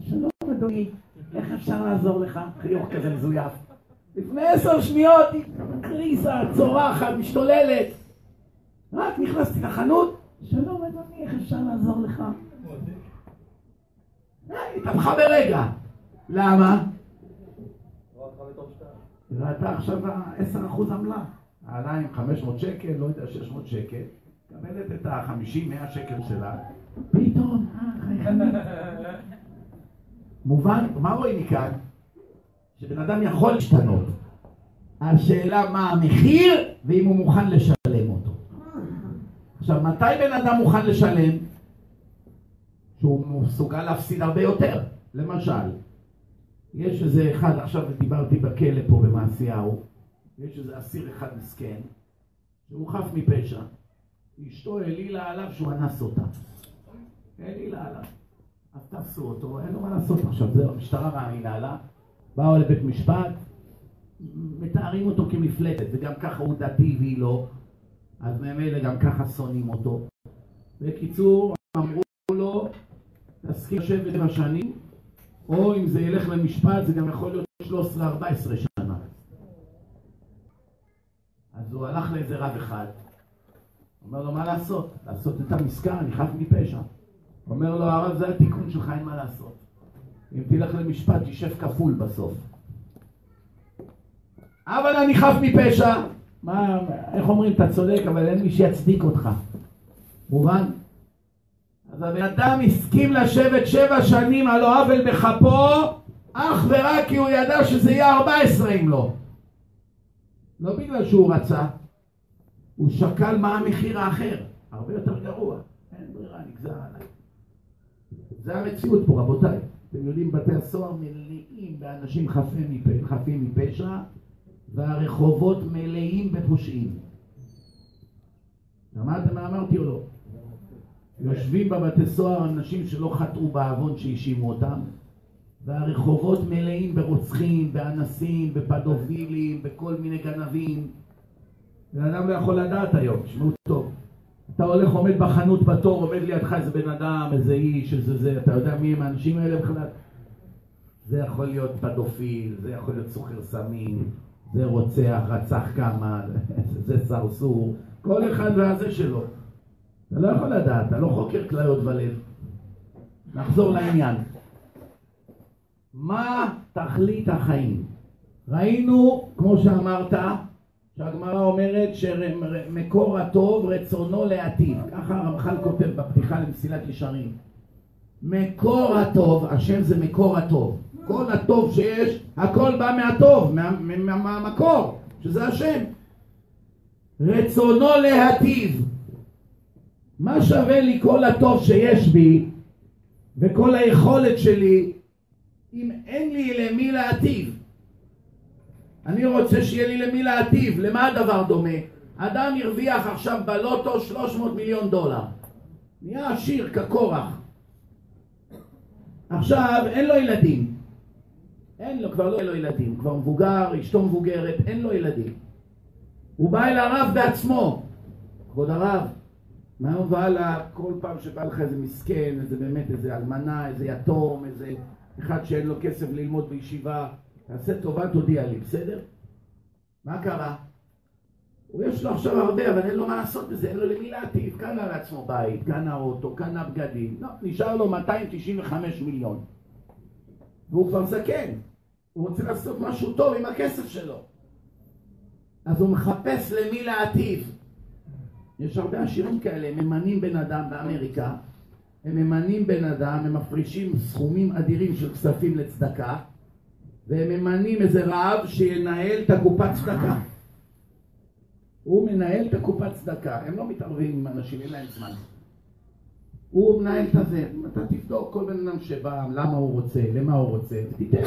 שלום אדוני, איך אפשר לעזור לך? חיוך כזה מזויף. לפני עשר שניות היא קריסה, צורחת, משתוללת. רק נכנסתי לחנות, שלום אדוני, איך אפשר לעזור לך? היא התהפכה ברגע. למה? ראתה עכשיו עשרה אחוז עמלה, העלה עם חמש מאות שקל, לא יודע, שש מאות שקל, קבלת את ה-חמישים מאה שקל שלה, פתאום, אה, חייכנית. מובן, מה רואים מכאן? שבן אדם יכול להשתנות. השאלה מה המחיר, ואם הוא מוכן לשלם אותו. עכשיו, מתי בן אדם מוכן לשלם? שהוא מסוגל להפסיד הרבה יותר, למשל. יש איזה אחד, עכשיו דיברתי בכלא פה במעשיהו, יש איזה אסיר אחד מסכן, שהוא חף מפשע, אשתו העלילה עליו שהוא אנס אותה. העלילה עליו. אז תפסו אותו, אין לו מה לעשות עכשיו, זהו, המשטרה מעלילה עליו, באו לבית משפט, מתארים אותו כמפלטת, וגם ככה הוא דתי והיא לא, אז ממילא גם ככה שונאים אותו. בקיצור, אמרו לו, תסכים לשבת שבע שנים, או אם זה ילך למשפט, זה גם יכול להיות שלוש עשרה ארבע עשרה שנה. אז הוא הלך לאיזה רב אחד, אומר לו, מה לעשות? לעשות את המסקר, אני חף מפשע. אומר לו, הרב, זה התיקון שלך, אין מה לעשות. אם תלך למשפט, תישב כפול בסוף. אבל אני חף מפשע. מה, איך אומרים, אתה צודק, אבל אין מי שיצדיק אותך. מובן? אז הבן אדם הסכים לשבת שבע שנים על לא עוול בכפו, אך ורק כי הוא ידע שזה יהיה ארבע עשרה אם לא. לא בגלל שהוא רצה, הוא שקל מה המחיר האחר, הרבה יותר גרוע. אין ברירה, נגזר עליי. זה המציאות פה, רבותיי. אתם יודעים, בתי הסוהר מלאים באנשים חפים, חפים מפשע, והרחובות מלאים בפושעים. שמעתם מה אמרתי או לא? יושבים בבתי סוהר אנשים שלא חטאו בעוון שהאשימו אותם, והרחובות מלאים ברוצחים, באנסים, בפדופילים, בכל מיני גנבים. ואדם לא יכול לדעת היום, תשמעו טוב. אתה הולך, עומד בחנות בתור, עומד לידך איזה בן אדם, איזה איש, איזה זה, אתה יודע מי הם האנשים האלה בכלל? זה יכול להיות פדופיל, זה יכול להיות סוחר סמים, זה רוצח, רצח כמה, זה סרסור, כל אחד והזה שלו. אתה לא יכול לדעת, אתה לא חוקר כליות ולב. נחזור לעניין. מה תכלית החיים? ראינו, כמו שאמרת, שהגמרא אומרת שמקור הטוב רצונו להיטיב. ככה הרמח"ל כותב בפתיחה למסילת ישרים. מקור הטוב, השם זה מקור הטוב. כל הטוב שיש, הכל בא מהטוב, מהמקור, שזה השם. רצונו להיטיב. מה שווה לי כל הטוב שיש בי וכל היכולת שלי אם אין לי למי להטיב? אני רוצה שיהיה לי למי להטיב. למה הדבר דומה? אדם הרוויח עכשיו בלוטו שלוש מאות מיליון דולר, נהיה עשיר כקורח. עכשיו אין לו ילדים, אין לו, כבר לא אין לו ילדים, כבר מבוגר, אשתו מבוגרת, אין לו ילדים. הוא בא אל הרב בעצמו, כבוד הרב, מהיום ועלה, כל פעם שבא לך איזה מסכן, איזה באמת איזה אלמנה, איזה יתום, איזה אחד שאין לו כסף ללמוד בישיבה, תעשה טובה, תודיע לי, בסדר? מה קרה? הוא יש לו עכשיו הרבה, אבל אין לו מה לעשות בזה, אין לו למי להטיב, קנה לעצמו בית, קנה אוטו, קנה בגדים, לא, נשאר לו מאתיים תשעים וחמישה מיליון. והוא כבר זקן, הוא רוצה לעשות משהו טוב עם הכסף שלו. אז הוא מחפש למי להטיב. יש הרבה עשירים כאלה, הם ממנים בן אדם באמריקה, הם ממנים בן אדם, הם מפרישים סכומים אדירים של כספים לצדקה, והם ממנים איזה רב שינהל את הקופת צדקה. הוא מנהל את הקופת צדקה, הם לא מתערבים עם אנשים, אין להם זמן. הוא מנהל את הזה, אתה תבדוק כל בן אדם שבא, למה הוא רוצה, למה הוא רוצה, תיתן.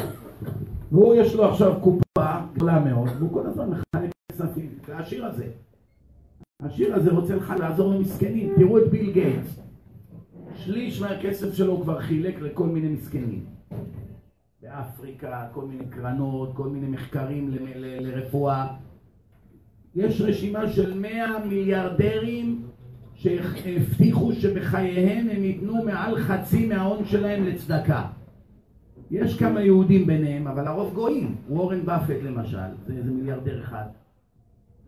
והוא יש לו עכשיו קופה גדולה מאוד, והוא כל הזמן מחלק כספים, זה העשיר הזה. השיר הזה רוצה לך לעזור למסכנים. תראו את ביל גייטס, שליש מהכסף שלו כבר חילק לכל מיני מסכנים באפריקה, כל מיני קרנות, כל מיני מחקרים ל- ל- לרפואה. יש רשימה של מאה מיליארדרים שהבטיחו שבחייהם הם יתנו מעל חצי מההון שלהם לצדקה. יש כמה יהודים ביניהם, אבל הרוב גויים. וורן באפט למשל, זה איזה מיליארדר אחד,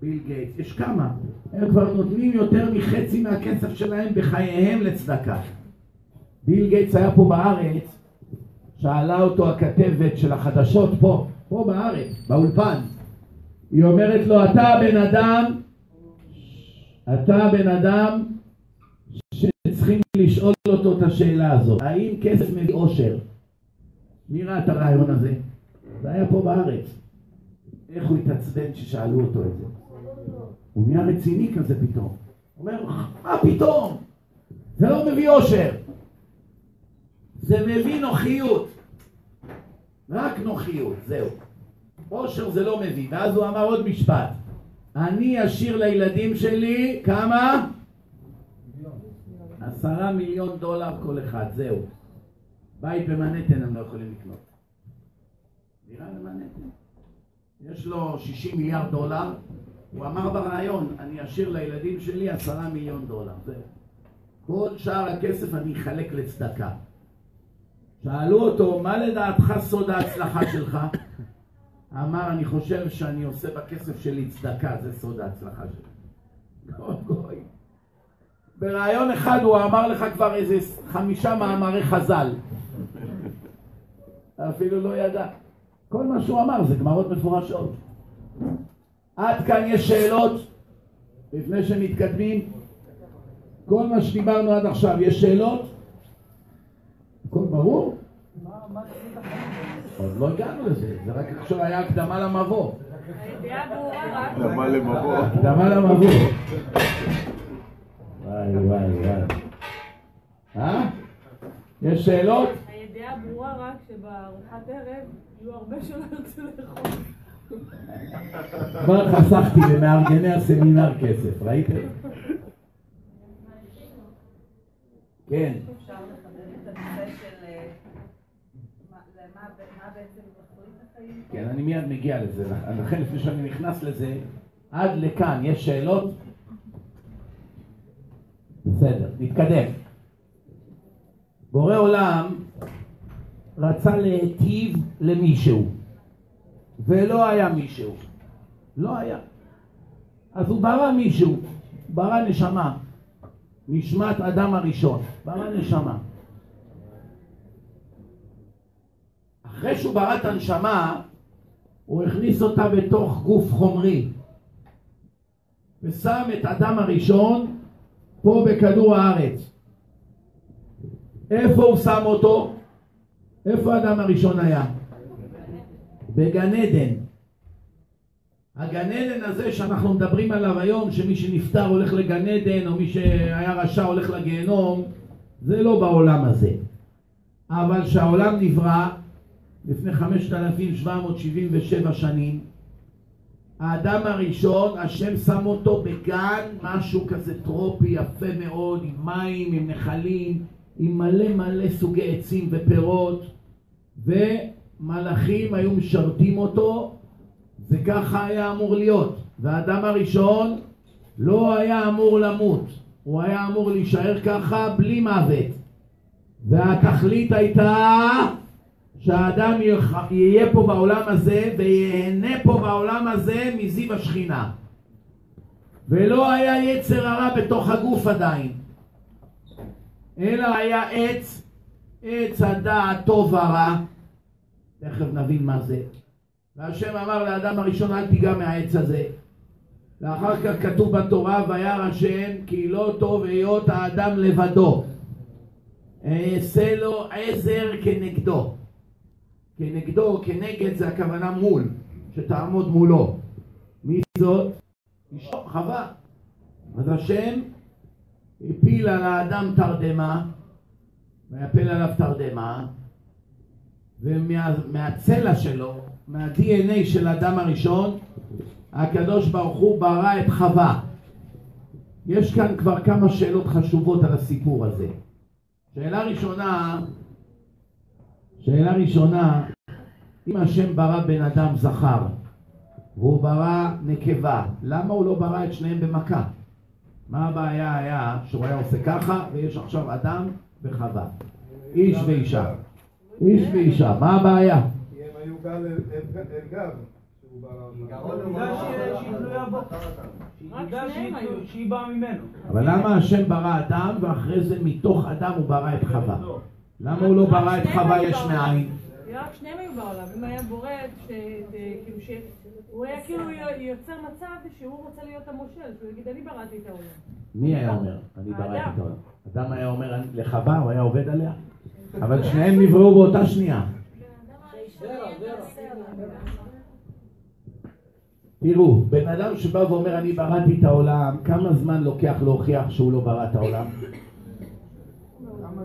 ביל גייטס, יש כמה, הם כבר נותנים יותר מחצי מהכסף שלהם בחייהם לצדקה. ביל גייטס היה פה בארץ, שאלה אותו הכתבת של החדשות פה, פה בארץ, באולפן. היא אומרת לו, אתה בן אדם, אתה בן אדם שצריכים לשאול אותו את השאלה הזאת. האם כסף מביא אושר? מי ראה את הרעיון הזה? זה היה פה בארץ. איך הוא התעצבן ששאלו אותו את זה? הוא נהיה רציני כזה פתאום. הוא אומר, מה פתאום? זה לא מביא אושר. זה מביא נוחיות. רק נוחיות, זהו. אושר זה לא מביא. ואז הוא אמר עוד משפט. אני אשאיר לילדים שלי כמה? עשרה מיליון דולר כל אחד, זהו. בית במנהטן הם לא יכולים לקנות. דירה במנהטן. יש לו שישים מיליארד דולר, הוא אמר ברעיון, אני אשאיר לילדים שלי עשרה מיליון דולר. כל שאר הכסף אני אחלק לצדקה. שאלו אותו, מה לדעתך סוד ההצלחה שלך? אמר, אני חושב שאני עושה בכסף שלי צדקה, זה סוד ההצלחה שלי. ברעיון אחד הוא אמר לך כבר איזה חמישה מאמרי חז"ל. אפילו לא ידע. כל מה שהוא אמר זה גמרות מפורשות. עד כאן יש שאלות? לפני שמתקדמים, כל מה שדיברנו עד עכשיו, יש שאלות? הכל ברור? עוד לא הגענו לזה, זה רק עכשיו היה הקדמה למבוא. הקדמה למבוא. הקדמה למבוא. וואי וואי וואי. אה? יש שאלות? הידיעה ברורה רק שבארוחת ערב יהיו הרבה שלא ירצו לאכול. כבר חסכתי למארגני הסמינר כסף, ראיתם? כן. אפשר לחבר את הנושא של מה בעצם בחורים החיים? כן, אני מיד מגיע לזה, לכן לפני שאני נכנס לזה, עד לכאן יש שאלות? בסדר, נתקדם. בורא עולם רצה להיטיב למישהו. ולא היה מישהו, לא היה. אז הוא ברא מישהו, ברא נשמה, נשמת אדם הראשון, ברא נשמה. אחרי שהוא ברא את הנשמה, הוא הכניס אותה בתוך גוף חומרי, ושם את אדם הראשון פה בכדור הארץ. איפה הוא שם אותו? איפה האדם הראשון היה? בגן עדן. הגן עדן הזה שאנחנו מדברים עליו היום, שמי שנפטר הולך לגן עדן, או מי שהיה רשע הולך לגיהנום, זה לא בעולם הזה. אבל שהעולם נברא לפני חמשת אלפים שבע מאות שבעים ושבע שנים, האדם הראשון, השם שם אותו בגן, משהו כזה טרופי, יפה מאוד, עם מים, עם נחלים, עם מלא מלא סוגי עצים ופירות, ו... מלאכים היו משרתים אותו, וככה היה אמור להיות. והאדם הראשון לא היה אמור למות, הוא היה אמור להישאר ככה בלי מוות. והתכלית הייתה שהאדם יהיה פה בעולם הזה ויהנה פה בעולם הזה מזיו השכינה. ולא היה יצר הרע בתוך הגוף עדיין, אלא היה עץ, עץ הדעת טוב ורע, תכף נבין מה זה. והשם אמר לאדם הראשון, אל תיגע מהעץ הזה. ואחר כך כתוב בתורה, וירא השם כי לא טוב היות האדם לבדו, אעשה לו עזר כנגדו. כנגדו, כנגד, זה הכוונה מול, שתעמוד מולו. מי זאת? אשתו, חווה. אז השם הפיל על האדם תרדמה, ויפל עליו תרדמה, ומהצלע שלו, מה-די אן איי של האדם הראשון, הקדוש ברוך הוא ברא את חווה. יש כאן כבר כמה שאלות חשובות על הסיפור הזה. שאלה ראשונה, שאלה ראשונה, אם השם ברא בן אדם זכר והוא ברא נקבה, למה הוא לא ברא את שניהם במכה? מה הבעיה היה שהוא היה עושה ככה ויש עכשיו אדם וחווה, איש ואישה? איש ואישה, מה הבעיה? כי הם היו גל אל גב. שהיא באה ממנו. אבל למה השם ברא אדם ואחרי זה מתוך אדם הוא ברא את חווה? למה הוא לא ברא את חווה יש מאין? רק שניהם היו בעולם. אם היה בורד, הוא היה כאילו יוצר מצב שהוא רוצה להיות המושל, שהוא יגיד אני בראתי את העולם. מי היה אומר? אני בראתי את העולם. אדם היה אומר לחווה, הוא היה עובד עליה? אבל שניהם נבראו באותה שנייה. תראו, בן אדם שבא ואומר אני בראתי את העולם, כמה זמן לוקח להוכיח שהוא לא ברא את העולם? כמה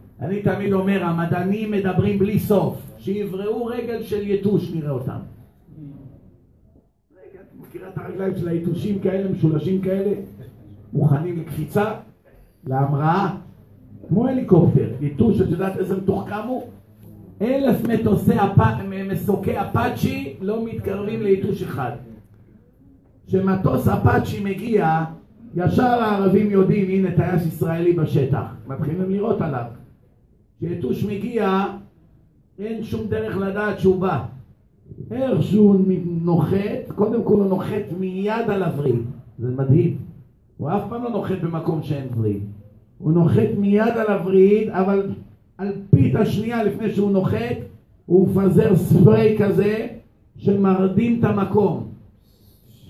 אני תמיד אומר, המדענים מדברים בלי סוף, שיבראו רגל של יתוש, נראה אותם. רגע, אתה מכירה את הרגליים של היתושים כאלה, משולשים כאלה? מוכנים לקפיצה, להמראה, כמו הליקופטר. יתוש, את יודעת איזה מתוחכם הוא? אלף מטוסי מסוקי אפאצ'י לא מתקרבים ליתוש אחד. כשמטוס אפאצ'י מגיע, ישר הערבים יודעים, הנה טייס ישראלי בשטח, מתחילים לראות עליו. כשיתוש מגיע, אין שום דרך לדעת שהוא בא. איך שהוא נוחת, קודם כל הוא נוחת מיד על הוריד, זה מדהים. הוא אף פעם לא נוחת במקום שאין וריד. הוא נוחת מיד על הוריד, אבל על פית השנייה לפני שהוא נוחת, הוא מפזר ספרי כזה שמרדים את המקום.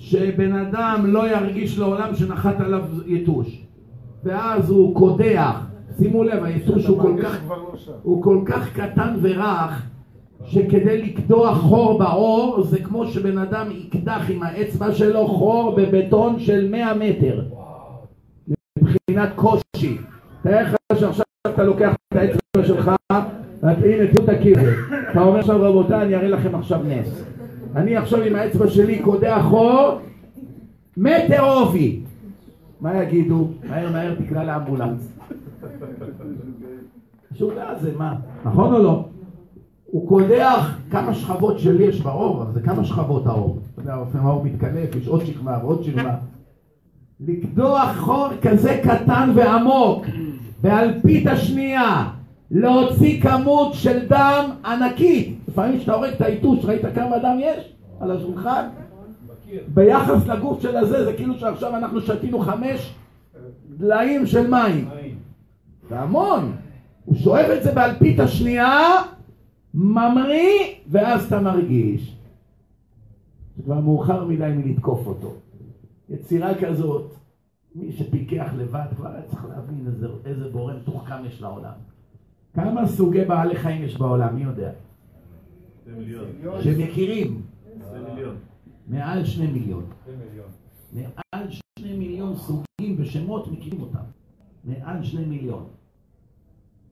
שבן אדם לא ירגיש לעולם שנחת עליו יתוש. ואז הוא קודח. שימו לב, היתוש הוא כל כך, הוא כל כך קטן ורח, שכדי לקדוח חור בעור, זה כמו שבן אדם יקדח עם האצבע שלו חור בבטון של מאה מטר. מבחינת קושי. תאר לך שעכשיו אתה לוקח את האצבע שלך, הנה תהיו תכירו. אתה אומר עכשיו רבותיי, אני אראה לכם עכשיו נס. אני עכשיו עם האצבע שלי קודח חור מטרובי. מה יגידו? מהר מהר תקרא לאמבולנס. שוגע זה מה? נכון או לא? הוא קודח כמה שכבות שלי יש בעור, אבל זה כמה שכבות העור. אתה יודע, לפעמים העור מתקלף, יש עוד שכבה ועוד שכבה. לקדוח חור כזה קטן ועמוק, באלפית השנייה, להוציא כמות של דם ענקית. לפעמים שאתה הורג את היתוש, ראית כמה דם יש? על השולחן? ביחס לגוף של הזה, זה כאילו שעכשיו אנחנו שתינו חמש דליים של מים. והמון. הוא שואף את זה באלפית השנייה, ממריא, ואז אתה מרגיש. זה כבר מאוחר מדי מלתקוף אותו. יצירה כזאת, מי שפיקח לבד כבר צריך להבין איזה, איזה בורא מתוחכם יש לעולם. כמה סוגי בעלי חיים יש בעולם, מי יודע? מיליון. שמכירים? מיליון. מעל שני מיליון. מיליון. מעל שני מיליון סוגים בשמות מכירים אותם. מעל שני מיליון.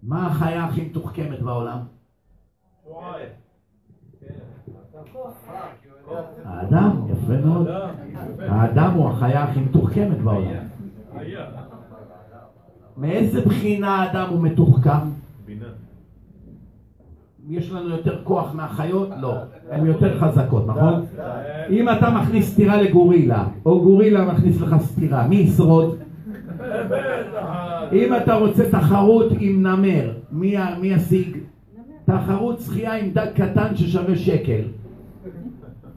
מה החיה הכי מתוחכמת בעולם? וואי. האדם, יפה מאוד. האדם הוא החיה הכי מתוחכמת בעולם. מאיזה בחינה האדם הוא מתוחכם? יש לנו יותר כוח מהחיות? לא. הן יותר חזקות, נכון? אם אתה מכניס סתירה לגורילה, או גורילה מכניס לך סתירה, מי ישרוד? אם אתה רוצה תחרות עם נמר, מי ישיג? תחרות שחייה עם דג קטן ששווה שקל.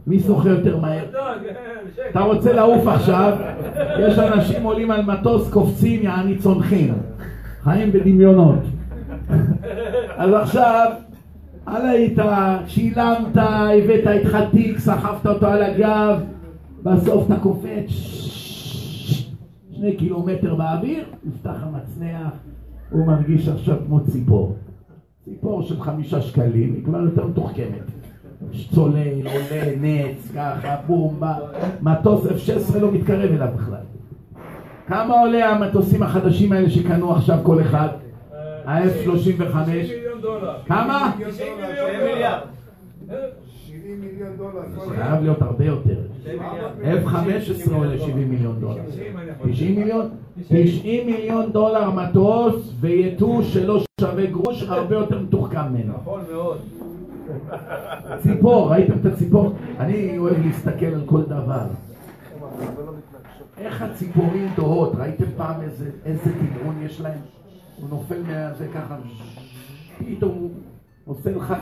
מי שוחה יותר מהר? אתה רוצה לעוף עכשיו, יש אנשים עולים על מטוס, קופצים, יעני צונחים. חיים בדמיונות. אז עכשיו, עלית, שילמת, הבאת איתך תיק, סחבת אותו על הגב, בסוף אתה קופץ שני קילומטר באוויר, נפתח המצנח, הוא מרגיש עכשיו כמו ציפור. ציפור של חמישה שקלים, היא כבר יותר מתוחכמת. צולל, עולה, נץ, ככה, בום, מטוס אף שש עשרה לא מתקרב אליו בכלל. כמה עולה המטוסים החדשים האלה שקנו עכשיו כל אחד? ה-אף שלושים וחמש. כמה? שבעים מיליון דולר. זה חייב להיות הרבה יותר. אף חמש עשרה עולה שבעים מיליון דולר. תשעים מיליון? תשעים מיליון דולר מטוס ויתוש שלא שווה גרוש, הרבה יותר מתוחכם ממנו. נכון מאוד. ציפור, ראיתם את הציפור? אני אוהב להסתכל על כל דבר. איך הציפורים דוהות? ראיתם פעם איזה תמרון יש להם? הוא נופל מהזה ככה, פתאום הוא עושה לך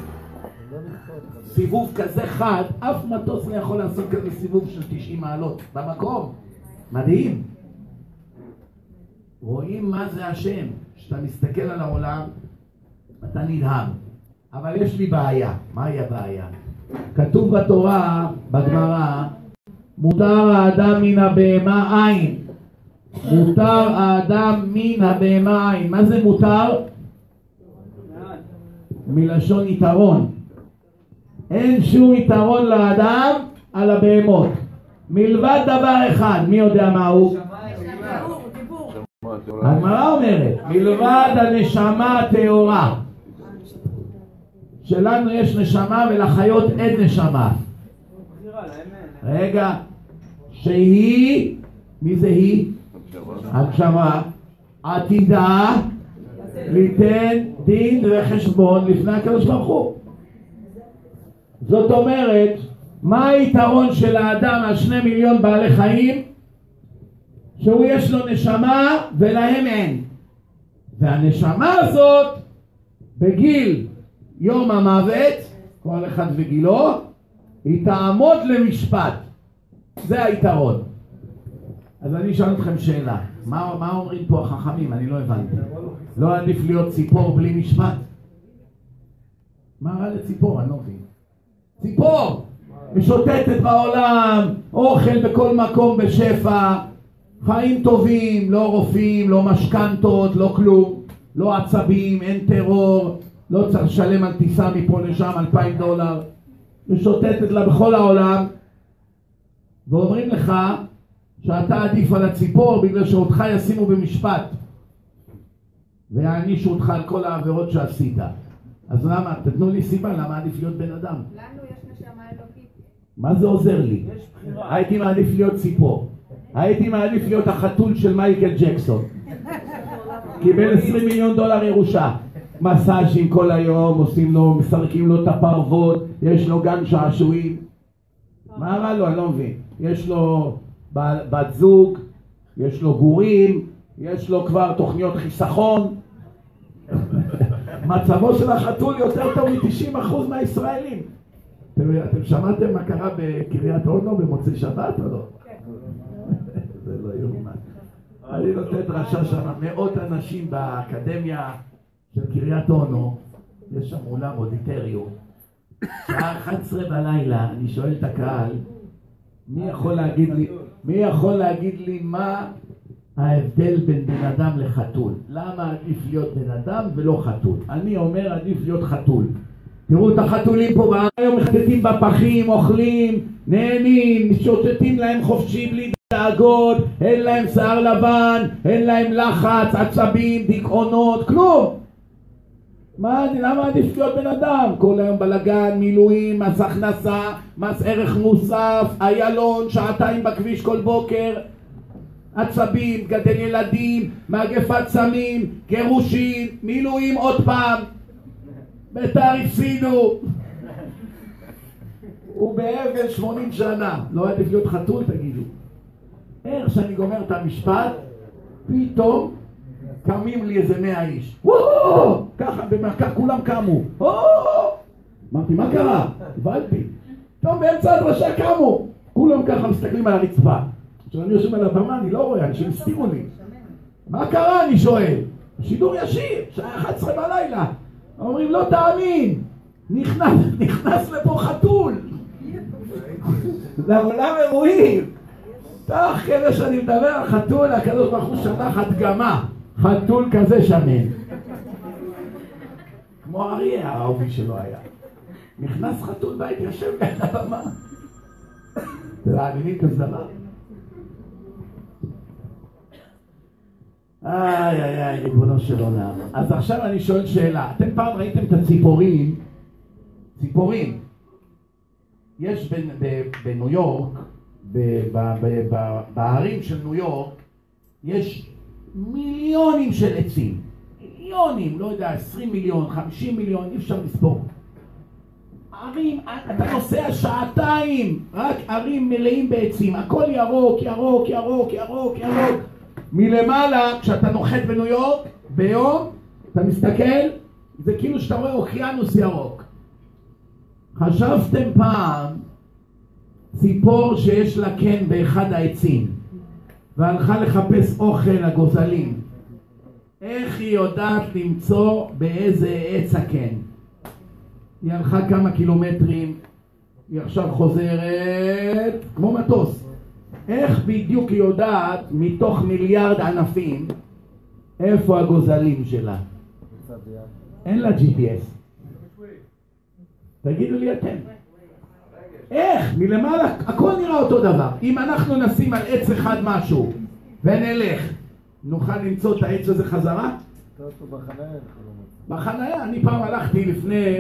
סיבוב כזה חד, אף מטוס לא יכול לעשות כזה סיבוב של תשעים מעלות במקום. מדהים. רואים מה זה השם. כשאתה מסתכל על העולם, אתה נדהם. אבל יש לי בעיה. מהי הבעיה? כתוב בתורה, בגמרא, מותר האדם מן הבהמה עין. מותר האדם מן הבהמה עין. מה זה מותר? מלשון יתרון. אין שום יתרון לאדם על הבהמות. מלבד דבר אחד, מי יודע מה הוא? הגמרא אומרת, מלבד הנשמה הטהורה. שלנו יש נשמה ולחיות אין נשמה. רגע, שהיא, מי זה היא? הגשמה עתידה ליתן דין וחשבון לפני הקדוש ברוך הוא. זאת אומרת, מה היתרון של האדם על שני מיליון בעלי חיים? שהוא יש לו נשמה ולהם אין. והנשמה הזאת בגיל יום המוות, כל אחד וגילו, היא תעמוד למשפט. זה היתרון. אז אני אשאל אתכם שאלה, מה, מה אומרים פה החכמים? אני לא הבנתי. לא עדיף להיות ציפור בלי משפט? מה רע לציפור? אני לא מבין. ציפור משוטטת בעולם, אוכל בכל מקום בשפע, חיים טובים, לא רופאים, לא משכנתות, לא כלום, לא עצבים, אין טרור, לא צריך לשלם על טיסה מפה לשם אלפיים דולר, משוטטת לה בכל העולם, ואומרים לך שאתה עדיף על הציפור בגלל שאותך ישימו במשפט ויענישו אותך על כל העבירות שעשית. אז למה? תתנו לי סיבה למה עדיף להיות בן אדם. לנו יש נשמה אלוקית. מה זה עוזר לי? הייתי מעדיף להיות ציפור. הייתי מעדיף להיות החתול של מייקל ג'קסון. קיבל עשרים מיליון דולר ירושה. מסאז'ים כל היום, עושים לו, מסרקים לו את הפרוות, יש לו גן שעשועים. מה רע לו? אני לא מבין. יש לו בת זוג, יש לו גורים, יש לו כבר תוכניות חיסכון. מצבו של החתול יותר טוב מ-תשעים אחוז מהישראלים. אתם, אתם שמעתם מה קרה בקריית אונו במוצאי שבת או לא? זה לא יאומן. אני נותן דרשה שם, מאות אנשים באקדמיה של קריית אונו, יש שם אולם אודיטריום. שעה אחת עשרה בלילה, אני שואל את הקהל, מי יכול להגיד לי, מי יכול להגיד לי מה ההבדל בין בן אדם לחתול? למה עדיף להיות בן אדם ולא חתול? אני אומר עדיף להיות חתול. תראו את החתולים פה, היום מחטטים בפחים, אוכלים, נהנים, שוטטים להם חופשי בלי דאגות, אין להם שיער לבן, אין להם לחץ, עצבים, דיכאונות, כלום. מה, למה עדיף להיות בן אדם? כל היום בלגן, מילואים, מס הכנסה, מס ערך מוסף, איילון, שעתיים בכביש כל בוקר, עצבים, גדל ילדים, מגפת סמים, גירושים, מילואים עוד פעם, בתעריף סינו. הוא בעבר שמונים שנה, לא עדיף להיות חתול תגידו. איך שאני גומר את המשפט, פתאום קמים לי איזה מאה איש. וואו! ככה, במעקה כולם קמו. וואו! אמרתי, מה קרה? הבנתי. טוב, באמצע הדרשה קמו. כולם ככה מסתכלים על הרצפה. כשאני יושב על הבמה, אני לא רואה, אנשים הסתירו לי. מה קרה, אני שואל? שידור ישיר, שעה אחת עשרה בלילה. אומרים, לא תאמין. נכנס לפה חתול. לעולם אירועים. תוך כדי שאני מדבר על חתול, הקדוש ברוך הוא שלח הדגמה. חתול כזה שמן. כמו אריה האהובי שלו היה. נכנס חתול בית, יושב ליד הבמה. תאמינים כזה דבר? איי איי איי, ריבונו של עולם. אז עכשיו אני שואל שאלה. אתם פעם ראיתם את הציפורים? ציפורים. יש בניו יורק, בערים של ניו יורק, יש מיליונים של עצים. מיליונים, לא יודע, עשרים מיליון, חמישים מיליון, אי אפשר לספור. ערים, אתה נוסע שעתיים, רק ערים מלאים בעצים. הכל ירוק, ירוק, ירוק, ירוק, ירוק. מלמעלה, כשאתה נוחת בניו יורק, ביום, אתה מסתכל, זה כאילו שאתה רואה אוקיינוס ירוק. חשבתם פעם ציפור שיש לה קן באחד העצים, והלכה לחפש אוכל לגוזלים. איך היא יודעת למצוא באיזה עץ הקן? היא הלכה כמה קילומטרים, היא עכשיו חוזרת, כמו מטוס. איך בדיוק היא יודעת מתוך מיליארד ענפים איפה הגוזלים שלה? אין לה ג'י פי אס. תגידו לי אתם. איך? מלמעלה, הכל נראה אותו דבר. אם אנחנו נשים על עץ אחד משהו, ונלך, נוכל למצוא את העץ הזה חזרה? בחניה, אני פעם הלכתי לפני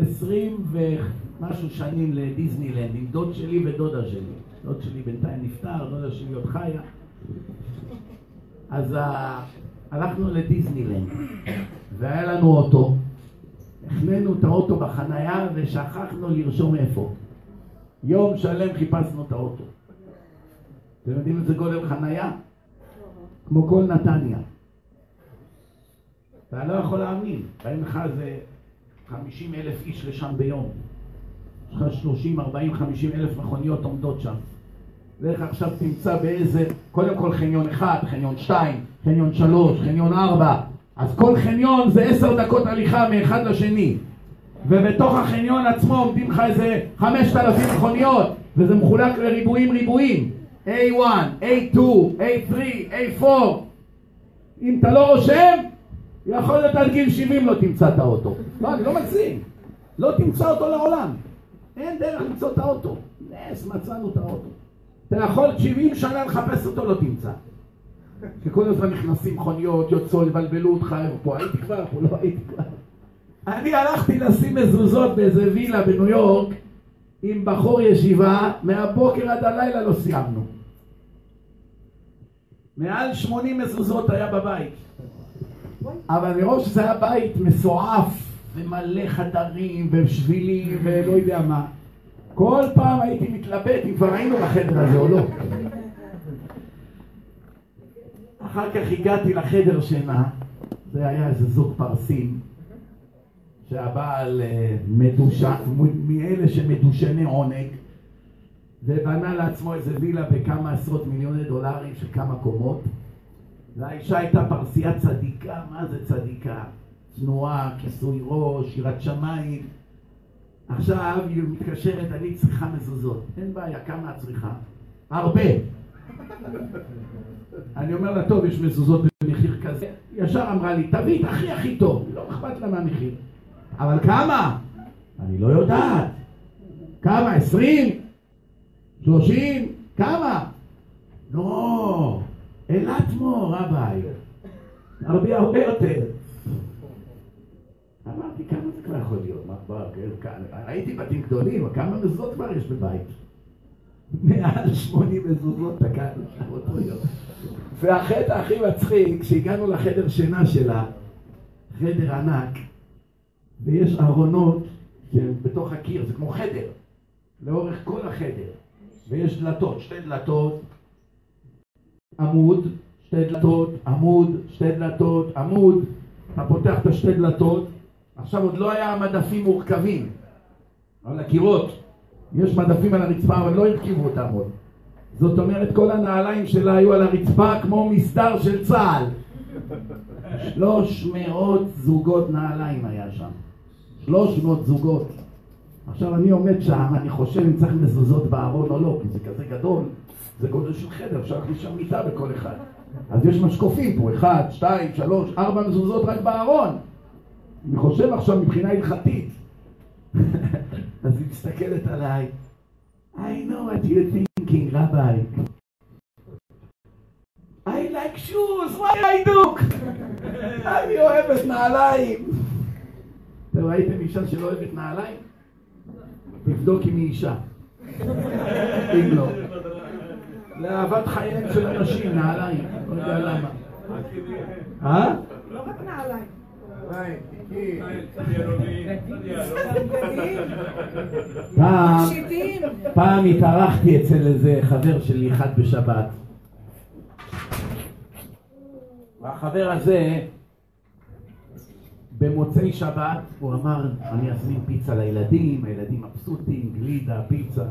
עשרים ומשהו שנים לדיזנילנד, עם דוד שלי ודודה שלי. דוד שלי בינתיים נפטר, דודה שלי עוד חיה. אז הלכנו לדיזנילנד, והיה לנו אוטו. החננו את האוטו בחנייה ושכחנו לרשום איפה. יום שלם חיפשנו את האוטו. אתם יודעים איזה גודל חנייה? כמו כל נתניה. אתה לא יכול להאמין, באים לך זה חמישים אלף איש לשם ביום. יש לך שלושים, ארבעים, חמישים אלף מכוניות עומדות שם. ואיך עכשיו תמצא באיזה, קודם כל חניון אחד, חניון שתיים, חניון שלוש, חניון ארבע. אז כל חניון זה עשר דקות הליכה מאחד לשני, ובתוך החניון עצמו עומדים לך איזה חמשת אלפים מכוניות, וזה מחולק לריבועים ריבועים, איי אחת, איי שתיים, איי שלוש, איי ארבע. אם אתה לא רושם, יכול להיות עד גיל שבעים לא תמצא את האוטו. לא, אני לא מגזים, לא תמצא אותו לעולם. אין דרך למצוא את האוטו. נס, מצאנו את האוטו. אתה יכול שבעים שנה לחפש אותו, לא תמצא. שכל הזמן נכנסים חוניות, יוצאו, לבלבלו אותך, פה הייתי כבר, פה לא הייתי כבר. אני הלכתי לשים מזוזות באיזה וילה בניו יורק עם בחור ישיבה, מהבוקר עד הלילה לא סיימנו. מעל שמונים מזוזות היה בבית. אבל מראש זה היה בית מסועף ומלא חדרים ושבילים ולא יודע מה. כל פעם הייתי מתלבט אם כבר היינו בחדר הזה או לא. אחר כך הגעתי לחדר שינה, זה היה איזה זוג פרסים שהבעל מדושן, מאלה שמדושני עונג, ובנה לעצמו איזה וילה בכמה עשרות מיליוני דולרים של כמה קומות, והאישה הייתה פרסייה צדיקה. מה זה צדיקה? תנועה, כיסוי ראש, יראת שמיים. עכשיו היא מתקשרת, אני צריכה מזוזות. אין בעיה, כמה את צריכה? הרבה. אני אומר לה, טוב, יש מזוזות במחיר כזה. ישר אמרה לי, תביא את הכי הכי טוב. לא אכפת לה מהמחיר. אבל כמה? אני לא יודעת. כמה? עשרים? שלושים? כמה? לא, אלת מור, רבי. הרבה הרבה יותר. אמרתי, כמה זה כבר יכול להיות? הייתי בתים גדולים, כמה מזוזות כבר יש בבית? מעל שמונים מזוזות תקענו שם אותו יום. והחטא הכי מצחיק, כשהגענו לחדר שינה שלה, חדר ענק, ויש ארונות שבתוך הקיר, זה כמו חדר, לאורך כל החדר, ויש דלתות, שתי דלתות, עמוד, שתי דלתות, עמוד, שתי דלתות, עמוד, אתה פותח את השתי דלתות. עכשיו עוד לא היה מדפים מורכבים, על הקירות. יש מדפים על הרצפה, אבל לא הרכיבו אותם עוד. זאת אומרת, כל הנעליים שלה היו על הרצפה כמו מסדר של צהל. שלוש מאות זוגות נעליים היה שם. שלוש מאות זוגות. עכשיו אני עומד שם, אני חושב אם צריך מזוזות בארון או לא, כי זה כזה גדול, זה גודל של חדר, אפשר להכניס שם מיטה בכל אחד. אז יש משקופים פה, אחד, שתיים, שלוש, ארבע מזוזות רק בארון. אני חושב עכשיו מבחינה הלכתית. אז היא מסתכלת עליי. I know what you're thinking, Rabbi. I like shoes, why I do? אני אוהבת נעליים. אתם ראיתם אישה שלא אוהבת נעליים? תבדוק אם היא אישה. אם לא. לאהבת חייהם של אנשים, נעליים. לא יודע למה. אה? לא רק נעליים. פעם, פעם התארחתי אצל איזה חבר שלי אחד בשבת, והחבר הזה במוצאי שבת הוא אמר, אני אזמין פיצה לילדים, הילדים מבסוטים, גלידה, פיצה.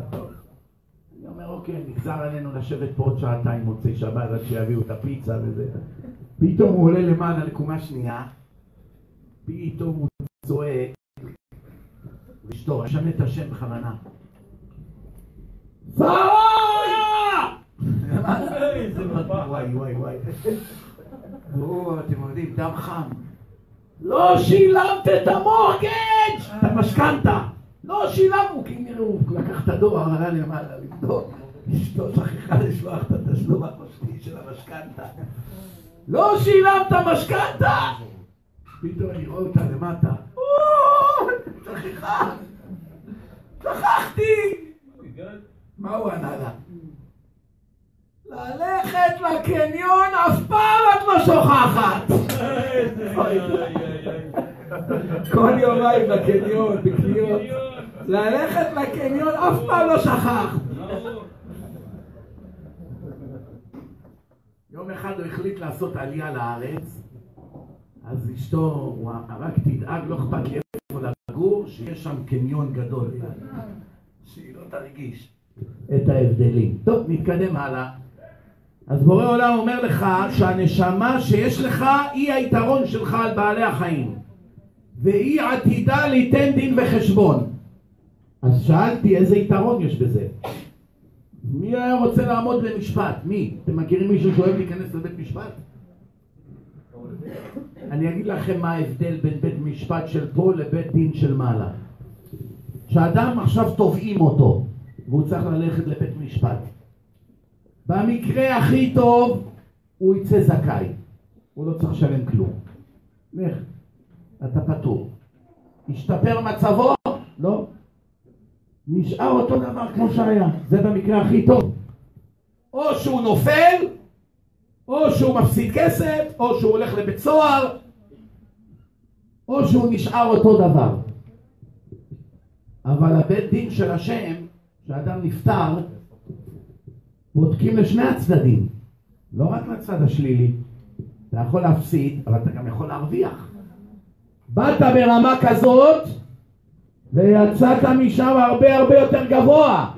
אני אומר, אוקיי, נגזר עלינו לשבת פה עוד שעתיים מוצאי שבת עד שיביאו את הפיצה וזה. פתאום הוא עולה למעלה לקומה שנייה, פתאום הוא צועק ושתור, אשנה את השם בכוונה. סערורה! וואי וואי וואי. או, אתם יודעים, דם חם. לא שילמת את המורגג'! אתה משכנת! לא שילמנו, כי נראו, לקח את הדואר, עלה למעלה לבדוק, אשתו שכחה לשלוח את התשלום המשקי של המשכנתא. לא שילמת משכנתא! פתאום אני רואה אותה למטה, שכחה! שכחתי! מה הוא ענה לה? ללכת לקניון אף פעם את לא שוכחת! כל יומיים לקניון, בקניות. ללכת לקניון אף פעם לא שכחת! יום אחד הוא החליט לעשות עלייה לארץ, אז אשתו, רק תדאג, לא אכפת לי איפה לגור, שיש שם קניון גדול. שהיא לא תרגיש את ההבדלים. טוב, נתקדם הלאה. אז בורא עולם אומר לך שהנשמה שיש לך היא היתרון שלך על בעלי החיים, והיא עתידה ליתן דין וחשבון. אז שאלתי, איזה יתרון יש בזה? מי היה רוצה לעמוד למשפט? מי? אתם מכירים מישהו שאוהב להיכנס לבית משפט? אני אגיד לכם מה ההבדל בין בית משפט של פה לבית דין של מעלה. שאדם עכשיו תובעים אותו והוא צריך ללכת לבית משפט. במקרה הכי טוב הוא יצא זכאי, הוא לא צריך לשלם כלום. לך, אתה פטור. השתפר מצבו? לא. נשאר אותו דבר כמו שהיה, זה במקרה הכי טוב. או שהוא נופל, או שהוא מפסיד כסף, או שהוא הולך לבית סוהר, או שהוא נשאר אותו דבר. אבל הבית דין של השם, כשאדם נפטר, בודקים לשני הצדדים, לא רק לצד השלילי. אתה יכול להפסיד, אבל אתה גם יכול להרוויח. באת ברמה כזאת ויצאת משם הרבה הרבה יותר גבוה.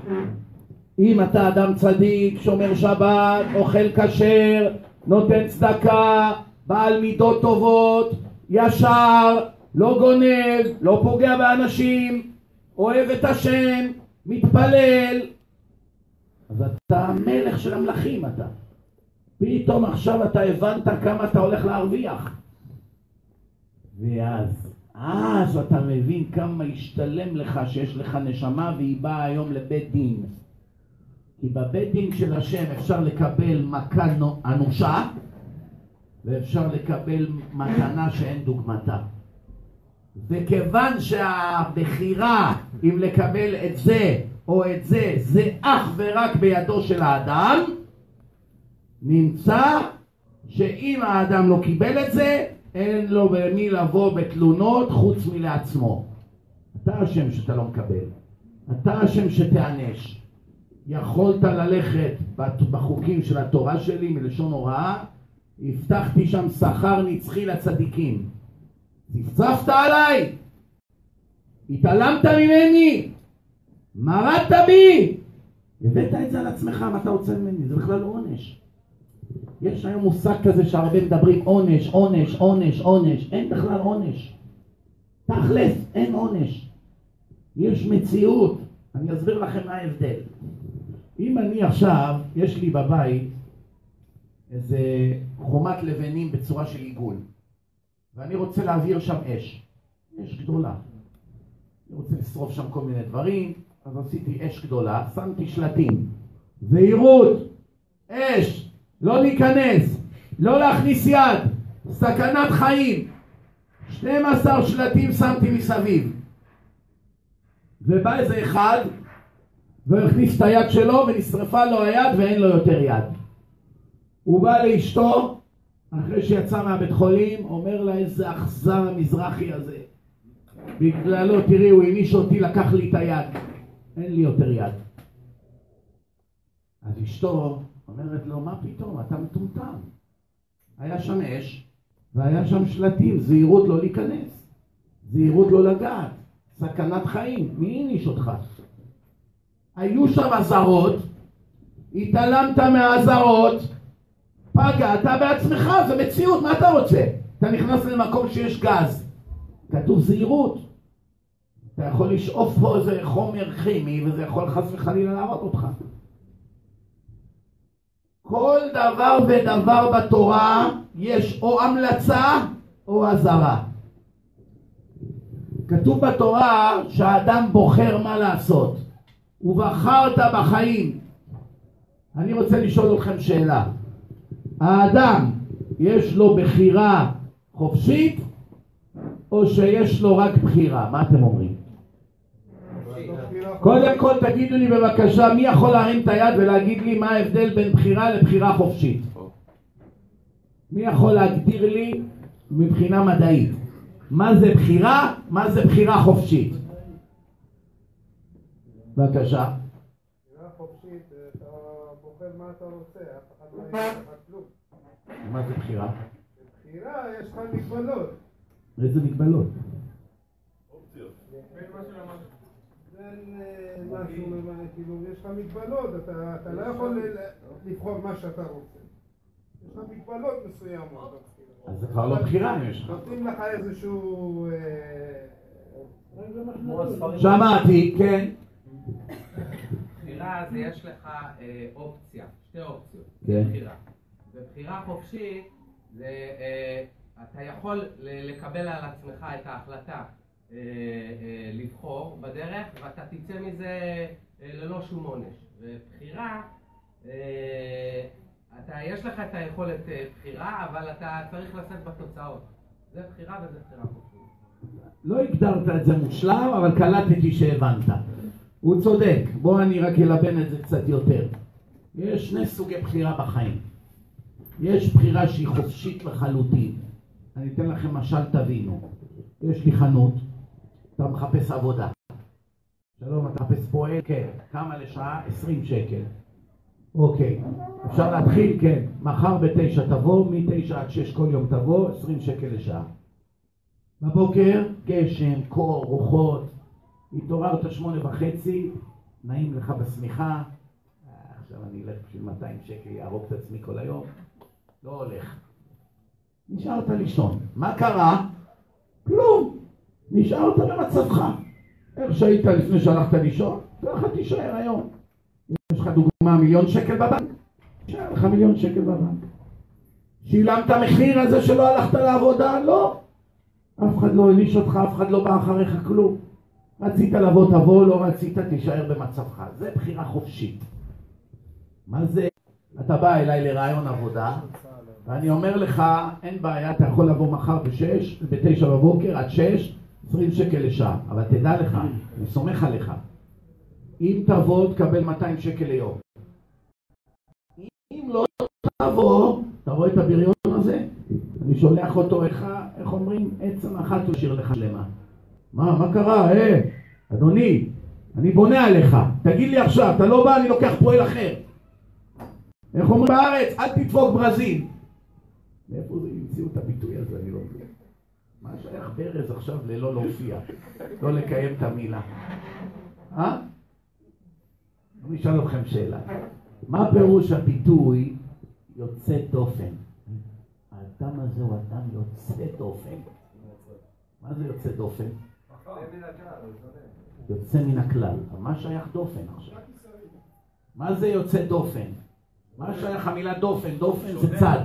אם אתה אדם צדיק, שומר שבת, אוכל כשר, נותן צדקה, בעל מידות טובות, ישר, לא גונב, לא פוגע באנשים, אוהב את השם, מתפלל, אז אתה המלך של המלכים. אתה פתאום עכשיו אתה הבנת כמה אתה הולך להרוויח, ואז אז אתה מבין כמה ישתלם לך שיש לך נשמה והיא באה היום לבית דין. כי בבית דין של השם אפשר לקבל מכה אנושה ואפשר לקבל מתנה שאין דוגמתה. וכיוון שהבחירה אם לקבל את זה או את זה, זה אך ורק בידו של האדם, נמצא שאם האדם לא קיבל את זה, אין לו במי לבוא בתלונות חוץ מלעצמו. אתה השם שאתה לא מקבל, אתה השם שתענש. יכולת ללכת בחוקים של התורה שלי מלשון הוראה, הבטחתי שם שכר נצחי לצדיקים. תפצפת עליי, התעלמת ממני, מרדת בי, הבאת את זה על עצמך, מה אתה רוצה ממני? זה בכלל עונש. יש היום מושג כזה שהרבה מדברים עונש, עונש, עונש, עונש. אין בכלל עונש. תכלס, אין עונש. יש מציאות. אני אסביר לכם מה ההבדל. אם אני עכשיו, יש לי בבית איזה חומת לבנים בצורה של עיגול, ואני רוצה להעביר שם אש, אש גדולה. אני רוצה לשרוף שם כל מיני דברים, אז עשיתי אש גדולה, שמתי שלטים. זהירות, אש, לא להיכנס, לא להכניס יד, סכנת חיים. שנים עשר שלטים שמתי מסביב. ובא איזה אחד, והכניס את היד שלו ונשרפה לו היד ואין לו יותר יד. הוא בא לאשתו, אחרי שיצא מהבית חולים, אומר לה, איזה אכזר המזרחי הזה. בגללו, תראי, הוא הניש אותי, לקח לי את היד. אין לי יותר יד. אז אשתו אומרת לו, מה פתאום? אתה מטומטם. היה שם אש, והיה שם שלטים, זהירות לא להיכנס, זהירות לא לגעת, סכנת חיים, מי הניש אותך? היו שם עזרות, התעלמת מהעזרות, פגע, אתה בעצמך, זה מציאות, מה אתה רוצה? אתה נכנס למקום שיש גז, כתוב זהירות. אתה יכול לשאוף פה איזה חומר כימי, וזה יכול חס וחלילה להרוג אותך. כל דבר ודבר בתורה יש או המלצה או עזרה. כתוב בתורה שהאדם בוחר מה לעשות. ובחרת בחיים. אני רוצה לשאול אתכם שאלה. האדם יש לו בחירה חופשית או שיש לו רק בחירה? מה אתם אומרים? קודם כל תגידו לי בבקשה, מי יכול להרים את היד ולהגיד לי מה ההבדל בין בחירה לבחירה חופשית? מי יכול להגדיר לי מבחינה מדעית מה זה בחירה, מה זה בחירה חופשית? בבקשה. בחירה חופשית, אתה בוחר מה אתה רוצה, אף אחד לא יהיה לך כלום. מה זה בחירה? בחירה, יש לך מגבלות. איזה מגבלות? אופציות. יש לך מגבלות, אתה לא יכול לבחור מה שאתה רוצה. יש לך מגבלות מסוימות. אז זה כבר לא בחירה, אם יש לך. נותנים לך איזשהו... שמעתי, כן. בחירה זה יש לך אופציה, שתי אופציות, בחירה. ובחירה חופשית זה אתה יכול לקבל על עצמך את ההחלטה לבחור בדרך ואתה תצא מזה ללא שום עונש. ובחירה, יש לך את היכולת בחירה אבל אתה צריך לשאת בתוצאות. זה בחירה וזה בחירה חופשית. לא הגדרת את זה מושלם אבל קלטתי שהבנת. הוא צודק, בואו אני רק אלבן את זה קצת יותר. יש שני סוגי בחירה בחיים. יש בחירה שהיא חופשית לחלוטין. אני אתן לכם משל תבינו. יש לי חנות, אתה מחפש עבודה. שלום, אתה מחפש פועל? כן. כמה לשעה? עשרים שקל. אוקיי, אפשר להתחיל? כן. מחר בתשע תבוא, מתשע עד שש כל יום תבוא, עשרים שקל לשעה. בבוקר, גשם, קור, רוחות. התעוררת שמונה וחצי, נעים לך בשמיכה, עכשיו אני אלך בשביל מאתיים שקל, יערוק את עצמי כל היום, לא הולך. נשארת לישון, מה קרה? כלום, נשארת במצבך. איך שהיית לפני שהלכת לישון, ככה תישאר היום. יש לך דוגמה מיליון שקל בבנק, תישאר לך מיליון שקל בבנק. שילמת מחיר הזה שלא הלכת לעבודה? לא. אף אחד לא העניש אותך, אף אחד לא בא אחריך כלום. רצית לבוא תבוא, לא רצית תישאר במצבך. זה בחירה חופשית. מה זה? אתה בא אליי לרעיון עבודה ואני אומר לך, אין בעיה, אתה יכול לבוא מחר בשש, בתשע בבוקר עד שש, עשרים שקל לשעה. אבל תדע לך, אני סומך עליך, אם תבוא תקבל מאתיים שקל ליום. אם לא תבוא, אתה רואה את הבריון הזה? אני שולח אותו איך, איך אומרים, עצם אחת הוא שיר לך למה. מה, מה קרה? אה, אדוני, אני בונה עליך, תגיד לי עכשיו, אתה לא בא, אני לוקח פועל אחר. איך אומרים בארץ? אל תדפוק ברזים. מאיפה המציאו את הביטוי הזה? אני לא יודע. מה שייך ברז עכשיו ללא להופיע, לא לקיים את המילה? אה? אני אשאל אתכם שאלה. מה פירוש הביטוי יוצא דופן? האדם הזה הוא אדם יוצא דופן. מה זה יוצא דופן? יוצא מן הכלל. מה שייך דופן עכשיו? מה זה יוצא דופן? מה שייך המילה דופן? דופן זה צד.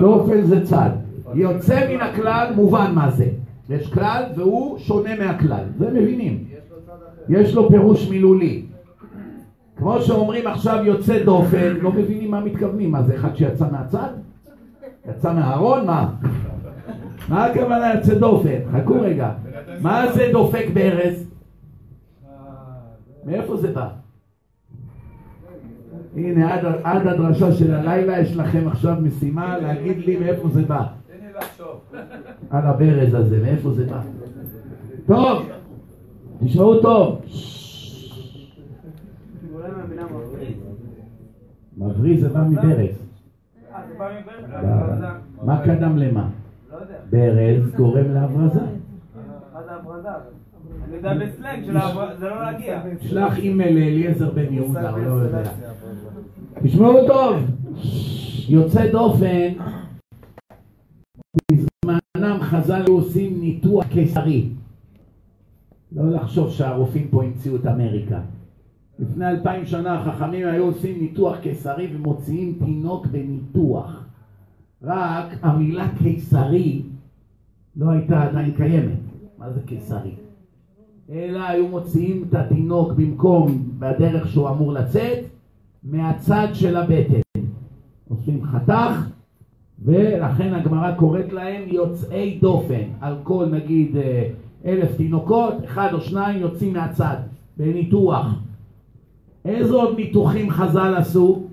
דופן זה צד. יוצא מן הכלל, מובן מה זה. יש כלל והוא שונה מהכלל. זה מבינים. יש לו פירוש מילולי. כמו שאומרים עכשיו יוצא דופן, לא מבינים מה מתכוונים. מה זה אחד שיצא מהצד? יצא מהארון? מה? מה הכוונה יוצא דופן? חכו רגע. מה זה דופק בארז? מאיפה זה בא? הנה, עד הדרשה של הלילה יש לכם עכשיו משימה להגיד לי מאיפה זה בא. תן לי לחשוב. על הברז הזה, מאיפה זה בא? טוב! תשמעו טוב! אולי מהמילה מבריז. מבריז זה בא מברז. אה, זה בא מברז? מה קדם למה? ברז גורם להברזה. מה זה הברזה? אני יודע בסלנג שזה לא להגיע. שלח אימייל לאליעזר בן יהודה, אני לא יודע. תשמעו טוב, יוצא דופן. בזמנם חז"ל עושים ניתוח קיסרי. לא לחשוב שהרופאים פה המציאו את אמריקה. לפני אלפיים שנה החכמים היו עושים ניתוח קיסרי ומוציאים תינוק בניתוח. רק המילה קיסרי לא הייתה עדיין קיימת. מה מה זה קיסרי? אלא היו מוציאים את התינוק במקום בדרך שהוא אמור לצאת, מהצד של הבטן. עושים חתך, ולכן הגמרא קוראת להם יוצאי דופן. על כל נגיד אלף תינוקות, אחד או שניים יוצאים מהצד, בניתוח. איזה עוד ניתוחים חז"ל עשו?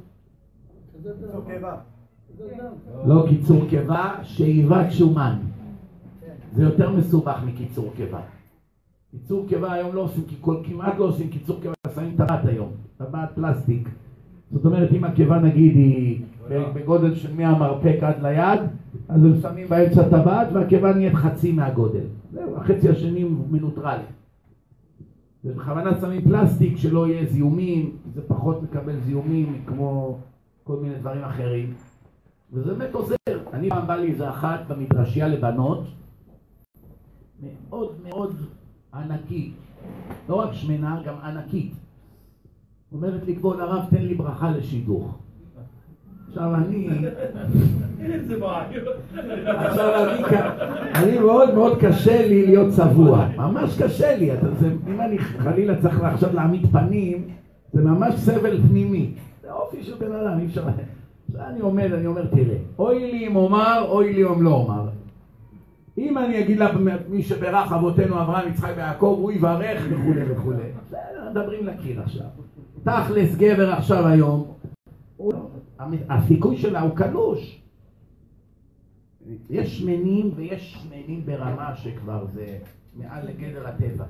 קיצור קיבה. לא קיצור קיבה, שאיבת שומן. זה יותר מסובך מקיצור קיבה. קיצור קיבה היום לא עושים, כמעט לא עושים קיצור קיבה, שמים טבעת היום, טבעת פלסטיק. זאת אומרת, אם הקיבה נגיד היא בגודל של מהמרפק עד ליד, אז הם שמים באמצע טבעת והקיבה נהיית חצי מהגודל. זהו, החצי השני מנוטרל. ובכוונה שמים פלסטיק שלא יהיה זיהומים, זה פחות מקבל זיהומים כמו כל מיני דברים אחרים. וזה באמת עוזר. אני פעם בא לי איזה אחת במדרשייה לבנות, מאוד מאוד ענקית, לא רק שמנה, גם ענקית. אומרת לי, כבוד הרב, תן לי ברכה לשידוך. עכשיו אני... איזה בעיות. עכשיו אני... אני מאוד מאוד קשה לי להיות צבוע. ממש קשה לי. אם אני חלילה צריך עכשיו להעמיד פנים, זה ממש סבל פנימי. זה אופי של בן אדם, אי אפשר... אני עומד, אני אומר, תראה, אוי לי אם אומר, אוי לי אם לא אומר. אם אני אגיד לה, מי שברך אבותינו אברהם, יצחק ויעקב, הוא יברך וכולי וכולי. מדברים לקיר עכשיו. תכלס גבר עכשיו היום, הסיכוי שלה הוא קלוש. יש שמנים ויש שמנים ברמה שכבר זה מעל לגדר הטבע.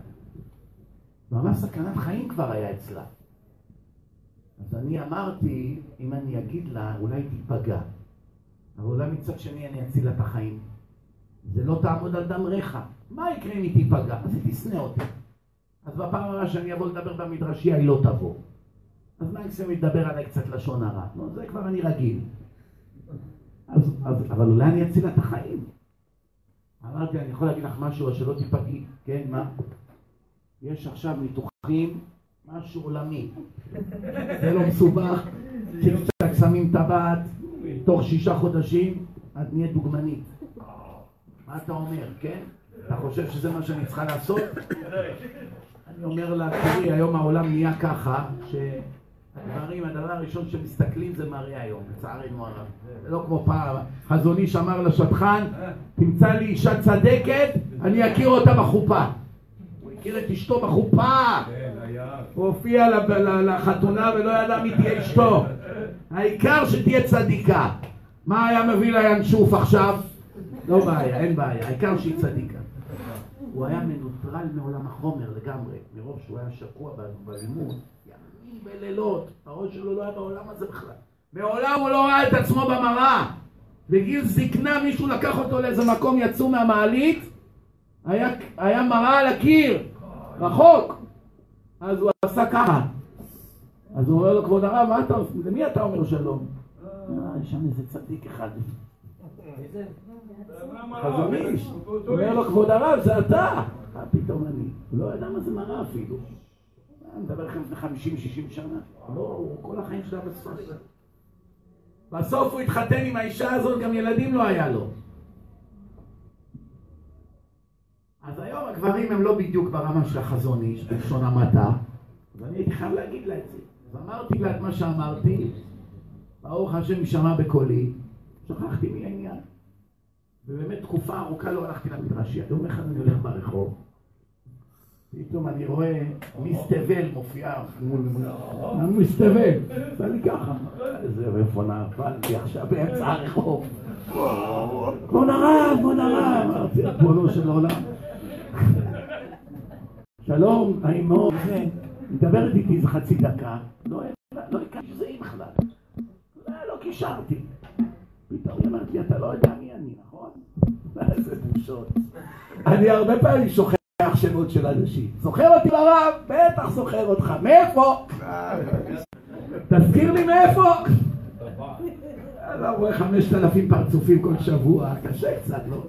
ממש סכנת חיים כבר היה אצלה. אז אני אמרתי, אם אני אגיד לה, אולי תיפגע. אבל אולי מצד שני אני אציל את החיים. זה לא תעמוד על דם רחב. מה יקרה אם היא תיפגע? אז היא תסנה אותי. אז בפעם הרע שאני אבוא לדבר במדרשייה, היא לא תבוא. אז מה יקסם ידבר עליי קצת לשון הרע? לא, זה כבר אני רגיל. אז, אז, אבל אולי אני אציל את החיים. אמרתי, אני יכול להגיד לך משהו שלא תיפגעי. כן, מה? יש עכשיו ניתוחים, משהו עולמי. זה לא מסובך. קצת שמים טבעת, תוך שישה חודשים, את נהיה דוגמנית. מה אתה אומר, כן? אתה חושב שזה מה שאני צריכה לעשות? אני אומר לה, תראי, היום העולם נהיה ככה, שהדברים, הדבר הראשון שמסתכלים זה מראה היום, לצערנו הרב. זה לא כמו פעם, חזון איש אמר לשטחן, תמצא לי אישה צדקת, אני אכיר אותה בחופה. הוא הכיר את אשתו בחופה. הוא הופיע לחתונה ולא ידע מי תהיה אשתו. העיקר שתהיה צדיקה. מה היה מביא לינשוף עכשיו? לא בעיה, אין בעיה, העיקר שהיא צדיקה. הוא היה מנוטרל מעולם החומר לגמרי, מרוב שהוא היה שקוע בלימוד, ימים ולילות, הראש שלו לא היה בעולם הזה בכלל. מעולם הוא לא ראה את עצמו במראה. בגיל זקנה מישהו לקח אותו לאיזה מקום, יצאו מהמעלית, היה, היה מראה על הקיר, רחוק. אז הוא עשה ככה. אז הוא אומר לו, כבוד הרב, מה אתה, למי אתה אומר שלום? יש שם איזה צדיק אחד. איזה? חזון איש, אומר לו כבוד הרב, זה אתה! פתאום אני, לא ידע מה זה מראה אפילו. אני מדבר לכם לפני חמישים שישים שנה, לא, כל החיים שלה בסוף. בסוף הוא התחתן עם האישה הזאת, גם ילדים לא היה לו. אז היום הגברים הם לא בדיוק ברמה של החזון איש, בלשון המעטה, ואני הייתי חייב להגיד לה את זה. אז אמרתי לה את מה שאמרתי, ברוך השם שמע בקולי, שכחתי מי העניין. ובאמת תקופה ארוכה לא הלכתי למדרשייה. יום אחד אני הולך ברחוב, פתאום אני רואה מסתבל מופיע מול מול אני מסתבל, עשה לי ככה, איזה רפון נפלתי עכשיו באמצע הרחוב. בוא נראה, בוא נראה, אמרתי, בונו של העולם, שלום, נעים מאוד, מדברת איתי איזה חצי דקה, לא הכרתי שזה היא בכלל, לא קישרתי. פתאום אמרתי, אתה לא יודע מי אני, נכון? איזה בושות. אני הרבה פעמים שוכח שמות של אנשים. זוכר אותי לרב? בטח זוכר אותך. מאיפה? תזכיר לי מאיפה? אני רואה חמשת אלפים פרצופים כל שבוע, קשה קצת, לא?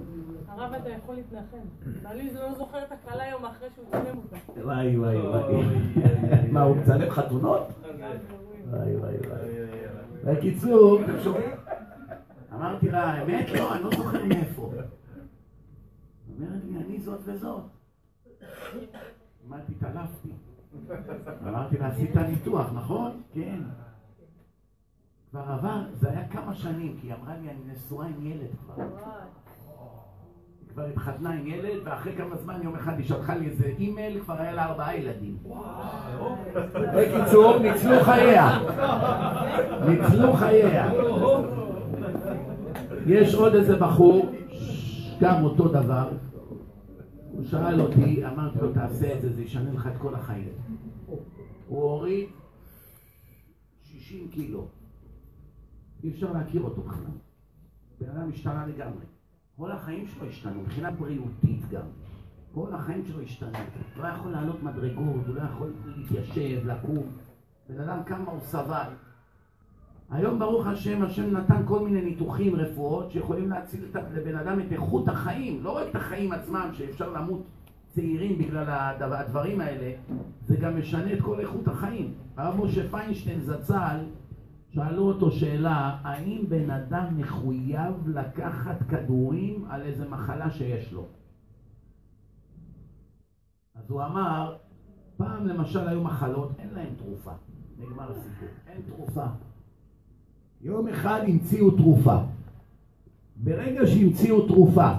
הרב, אתה יכול להתנחם. בעלי זה לא זוכר את הקהלה יום אחרי שהוא צלם אותה. וואי וואי וואי. מה, הוא מצלם חתונות? וואי וואי וואי. בקיצור, שומעים? אמרתי לה, האמת לא, אני לא זוכר מאיפה. אומרת לי, אני זאת וזאת. אמרתי, קלפתי. אמרתי לה, עשית ניתוח, נכון? כן. כבר עבר, זה היה כמה שנים, כי היא אמרה לי, אני נשואה עם ילד כבר. כבר התחתנה עם ילד, ואחרי כמה זמן יום אחד היא שלחה לי איזה אימייל, כבר היה לה ארבעה ילדים. בקיצור, ניצלו חייה. ניצלו חייה. יש עוד איזה בחור, גם אותו דבר. הוא שאל אותי, אמרתי לו, תעשה את זה, זה ישנה לך את כל החיים. הוא הוריד שישים קילו. אי אפשר להכיר אותו בכלל. בעולם השתנה לגמרי. כל החיים שלו השתנו, מבחינה בריאותית גם. כל החיים שלו השתנו. הוא לא יכול לעלות מדרגות, הוא לא יכול להתיישב, לקום. בן אדם כמה הוא סבל. היום ברוך השם, השם נתן כל מיני ניתוחים, רפואות, שיכולים להציל לבן אדם את איכות החיים, לא רק את החיים עצמם, שאפשר למות צעירים בגלל הדברים האלה, זה גם משנה את כל איכות החיים. הרב משה פיינשטיין זצ"ל, שאלו אותו שאלה, האם בן אדם מחויב לקחת כדורים על איזה מחלה שיש לו? אז הוא אמר, פעם למשל היו מחלות, אין להם תרופה. נגמר הסיפור, אין תרופה. יום אחד המציאו תרופה. ברגע שהמציאו תרופה,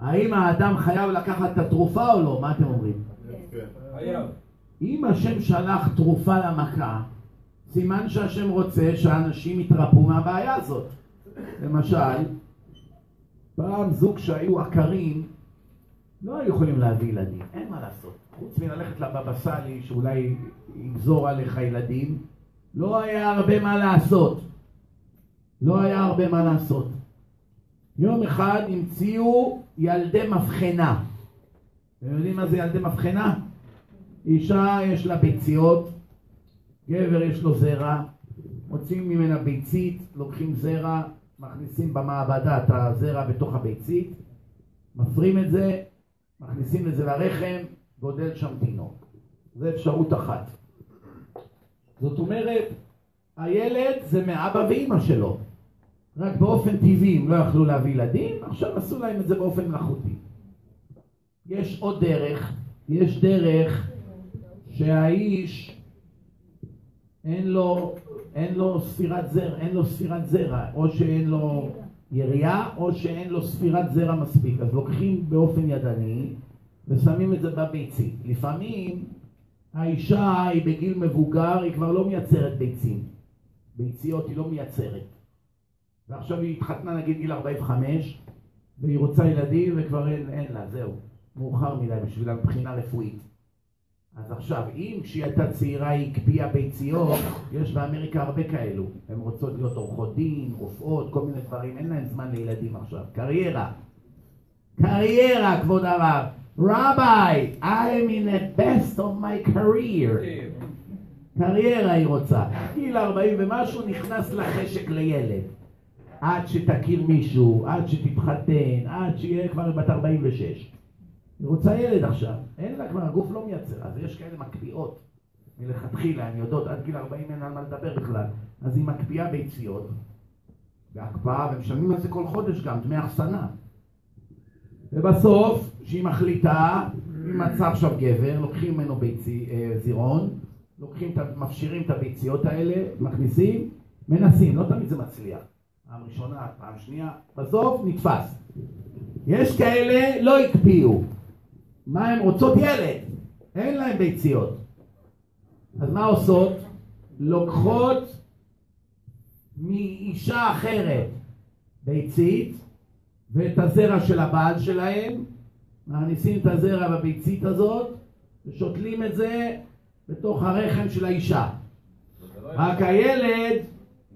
האם האדם חייב לקחת את התרופה או לא? מה אתם אומרים? חייב. אם השם שלח תרופה למכה, סימן שהשם רוצה שהאנשים יתרפו מהבעיה הזאת. למשל, פעם זוג שהיו עקרים, לא היו יכולים להביא ילדים, אין מה לעשות. חוץ מללכת לבבא סאלי, שאולי יגזור עליך ילדים, לא היה הרבה מה לעשות. לא היה הרבה מה לעשות. יום אחד המציאו ילדי מבחנה. אתם יודעים מה זה ילדי מבחנה? אישה יש לה ביציות, גבר יש לו זרע, מוצאים ממנה ביצית, לוקחים זרע, מכניסים במעבדה את הזרע בתוך הביצית, מפרים את זה, מכניסים לזה לרחם, גודל שם תינוק. זה אפשרות אחת. זאת אומרת, הילד זה מאבא ואימא שלו. רק באופן טבעי, אם לא יכלו להביא ילדים, עכשיו עשו להם את זה באופן מלאכותי. יש עוד דרך, יש דרך שהאיש אין לו, אין לו ספירת זרע, אין לו ספירת זרע, או שאין לו יריעה, או שאין לו ספירת זרע מספיק. אז לוקחים באופן ידני ושמים את זה בביצית. לפעמים האישה היא בגיל מבוגר, היא כבר לא מייצרת ביצים. ביציות היא לא מייצרת. ועכשיו היא התחתנה נגיד גיל ארבעים וחמש, והיא רוצה ילדים וכבר אין, אין לה, זהו. מאוחר מדי בשביל הבחינה רפואית. אז עכשיו, אם כשהיא הייתה צעירה היא הקביעה ביציות, יש באמריקה הרבה כאלו. הן רוצות להיות עורכות דין, רופאות, כל מיני דברים, אין להן זמן לילדים עכשיו. קריירה. קריירה, כבוד הרב. Rabbi, I'm in the best of my career. קריירה היא רוצה. גיל ארבעים ומשהו נכנס לחשק לילד. עד שתכיר מישהו, עד שתתחתן, עד שיהיה כבר בת ארבעים ושש. היא רוצה ילד עכשיו. אין לה כבר, הגוף לא מייצר. אז יש כאלה מקפיאות. מלכתחילה, אני יודעות, עד גיל ארבעים אין על מה לדבר בכלל. אז היא מקפיאה ביציות. בהקפאה, ומשלמים על זה כל חודש גם, דמי אחסנה. ובסוף, שהיא מחליטה, היא מצאה עכשיו גבר, לוקחים ממנו ביצי, אה, זירון, לוקחים, מפשירים את הביציות האלה, מכניסים, מנסים, לא תמיד זה מצליח. פעם ראשונה, פעם שנייה, בסוף נתפס. יש כאלה לא הקפיאו. מה הן רוצות? ילד. אין להן ביציות. אז מה עושות? לוקחות מאישה אחרת ביצית, ואת הזרע של הבעל שלהם, מכניסים את הזרע בביצית הזאת, ושותלים את זה בתוך הרחם של האישה. רק הילד,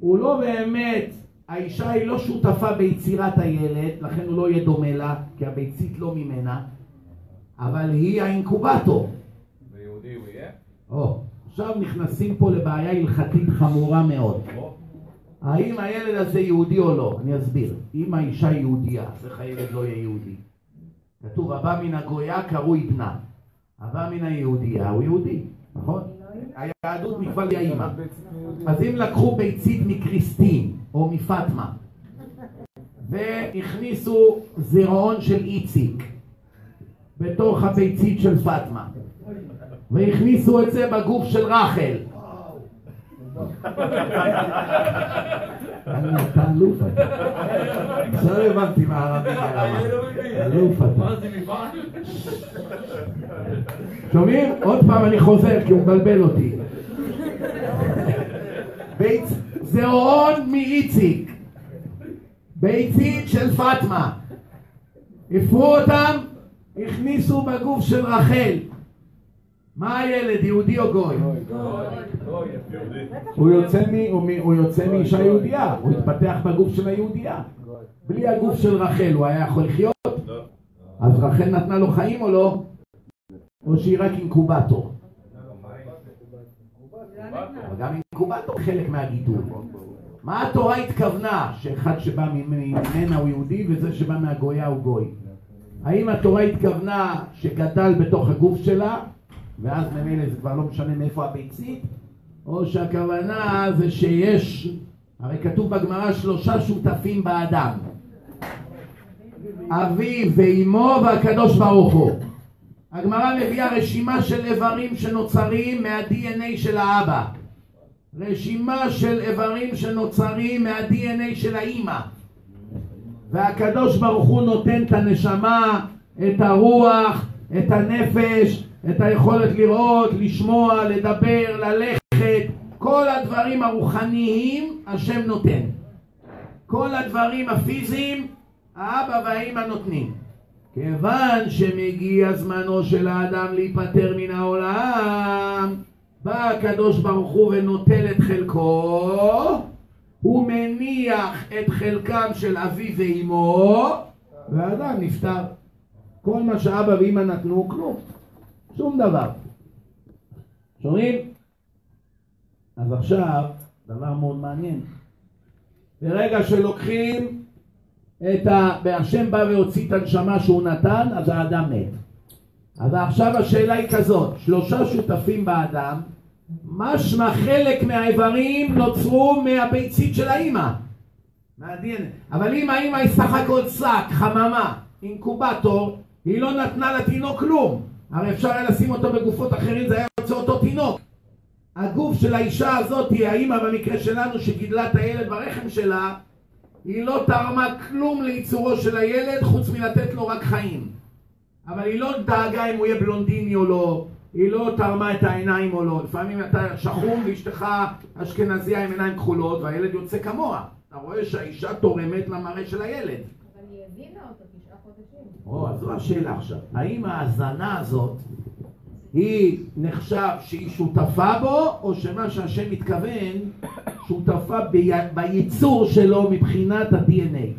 הוא לא באמת, האישה היא לא שותפה ביצירת הילד, לכן הוא לא יהיה דומה לה, כי הביצית לא ממנה, אבל היא האינקובטור. ביהודי הוא יהיה? או, עכשיו נכנסים פה לבעיה הלכתית חמורה מאוד. האם הילד הזה יהודי או לא? אני אסביר. אם האישה יהודייה, איך הילד לא יהיה יהודי? כתוב, הבא מן הגויה קרוי בנה. הבא מן היהודייה הוא יהודי, נכון? היהדות מכבל יאימה. אז אם לקחו ביצית מקריסטין או מפטמה, והכניסו זרעון של איציק, בתוך הביצית של פטמה, והכניסו את זה בגוף של רחל. אתה אלוף אתה. עכשיו הבנתי מה הרבים הרמה. אלוף אתה. שומעים? עוד פעם אני חוזר כי הוא מבלבל אותי. זה אורון מאיציק. ביצית של פטמה. הפרו אותם, הכניסו בגוף של רחל. מה הילד, יהודי או גוי? הוא יוצא מאישה יהודייה, הוא התפתח בגוף של היהודייה. בלי הגוף של רחל הוא היה יכול לחיות? אז רחל נתנה לו חיים או לא? או שהיא רק אינקובטור? גם אינקובטור חלק מהגידול. מה התורה התכוונה? שאחד שבא ממנה הוא יהודי וזה שבא מהגויה הוא גוי. האם התורה התכוונה שגדל בתוך הגוף שלה? ואז ממילא זה כבר לא משנה מאיפה הביצית, או שהכוונה זה שיש, הרי כתוב בגמרא שלושה שותפים באדם, אביו ואימו והקדוש ברוך הוא. הגמרא מביאה רשימה של איברים שנוצרים מה-די אן איי של האבא, רשימה של איברים שנוצרים מה-די אן איי של האימא, והקדוש ברוך הוא נותן את הנשמה, את הרוח, את הנפש, את היכולת לראות, לשמוע, לדבר, ללכת, כל הדברים הרוחניים השם נותן. כל הדברים הפיזיים האבא והאמא נותנים. כיוון שמגיע זמנו של האדם להיפטר מן העולם, בא הקדוש ברוך הוא ונוטל את חלקו, הוא מניח את חלקם של אביו ואימו, והאדם נפטר. כל מה שאבא ואמא נתנו כלום. שום דבר. שומעים? אז עכשיו, דבר מאוד מעניין. ברגע שלוקחים את ה... והשם בא והוציא את הנשמה שהוא נתן, אז האדם מת. אז עכשיו השאלה היא כזאת, שלושה שותפים באדם, משמע חלק מהאיברים נוצרו מהביצית של האמא. מעניין. אבל אם האמא היא סך הכל שק, חממה, אינקובטור, היא לא נתנה לתינוק כלום. הרי אפשר היה לשים אותו בגופות אחרים, זה היה יוצא אותו תינוק. הגוף של האישה הזאת, האמא במקרה שלנו שגידלה את הילד ברחם שלה, היא לא תרמה כלום ליצורו של הילד חוץ מלתת לו רק חיים. אבל היא לא דאגה אם הוא יהיה בלונדיני או לא, היא לא תרמה את העיניים או לא. לפעמים אתה שחום ואשתך אשכנזיה עם עיניים כחולות והילד יוצא כמוה. אתה רואה שהאישה תורמת למראה של הילד. אבל היא הבינה אותו. או, אז זו השאלה עכשיו, האם ההזנה הזאת היא נחשב שהיא שותפה בו, או שמה שהשם מתכוון שותפה בי... ביצור שלו מבחינת ה-די אן איי?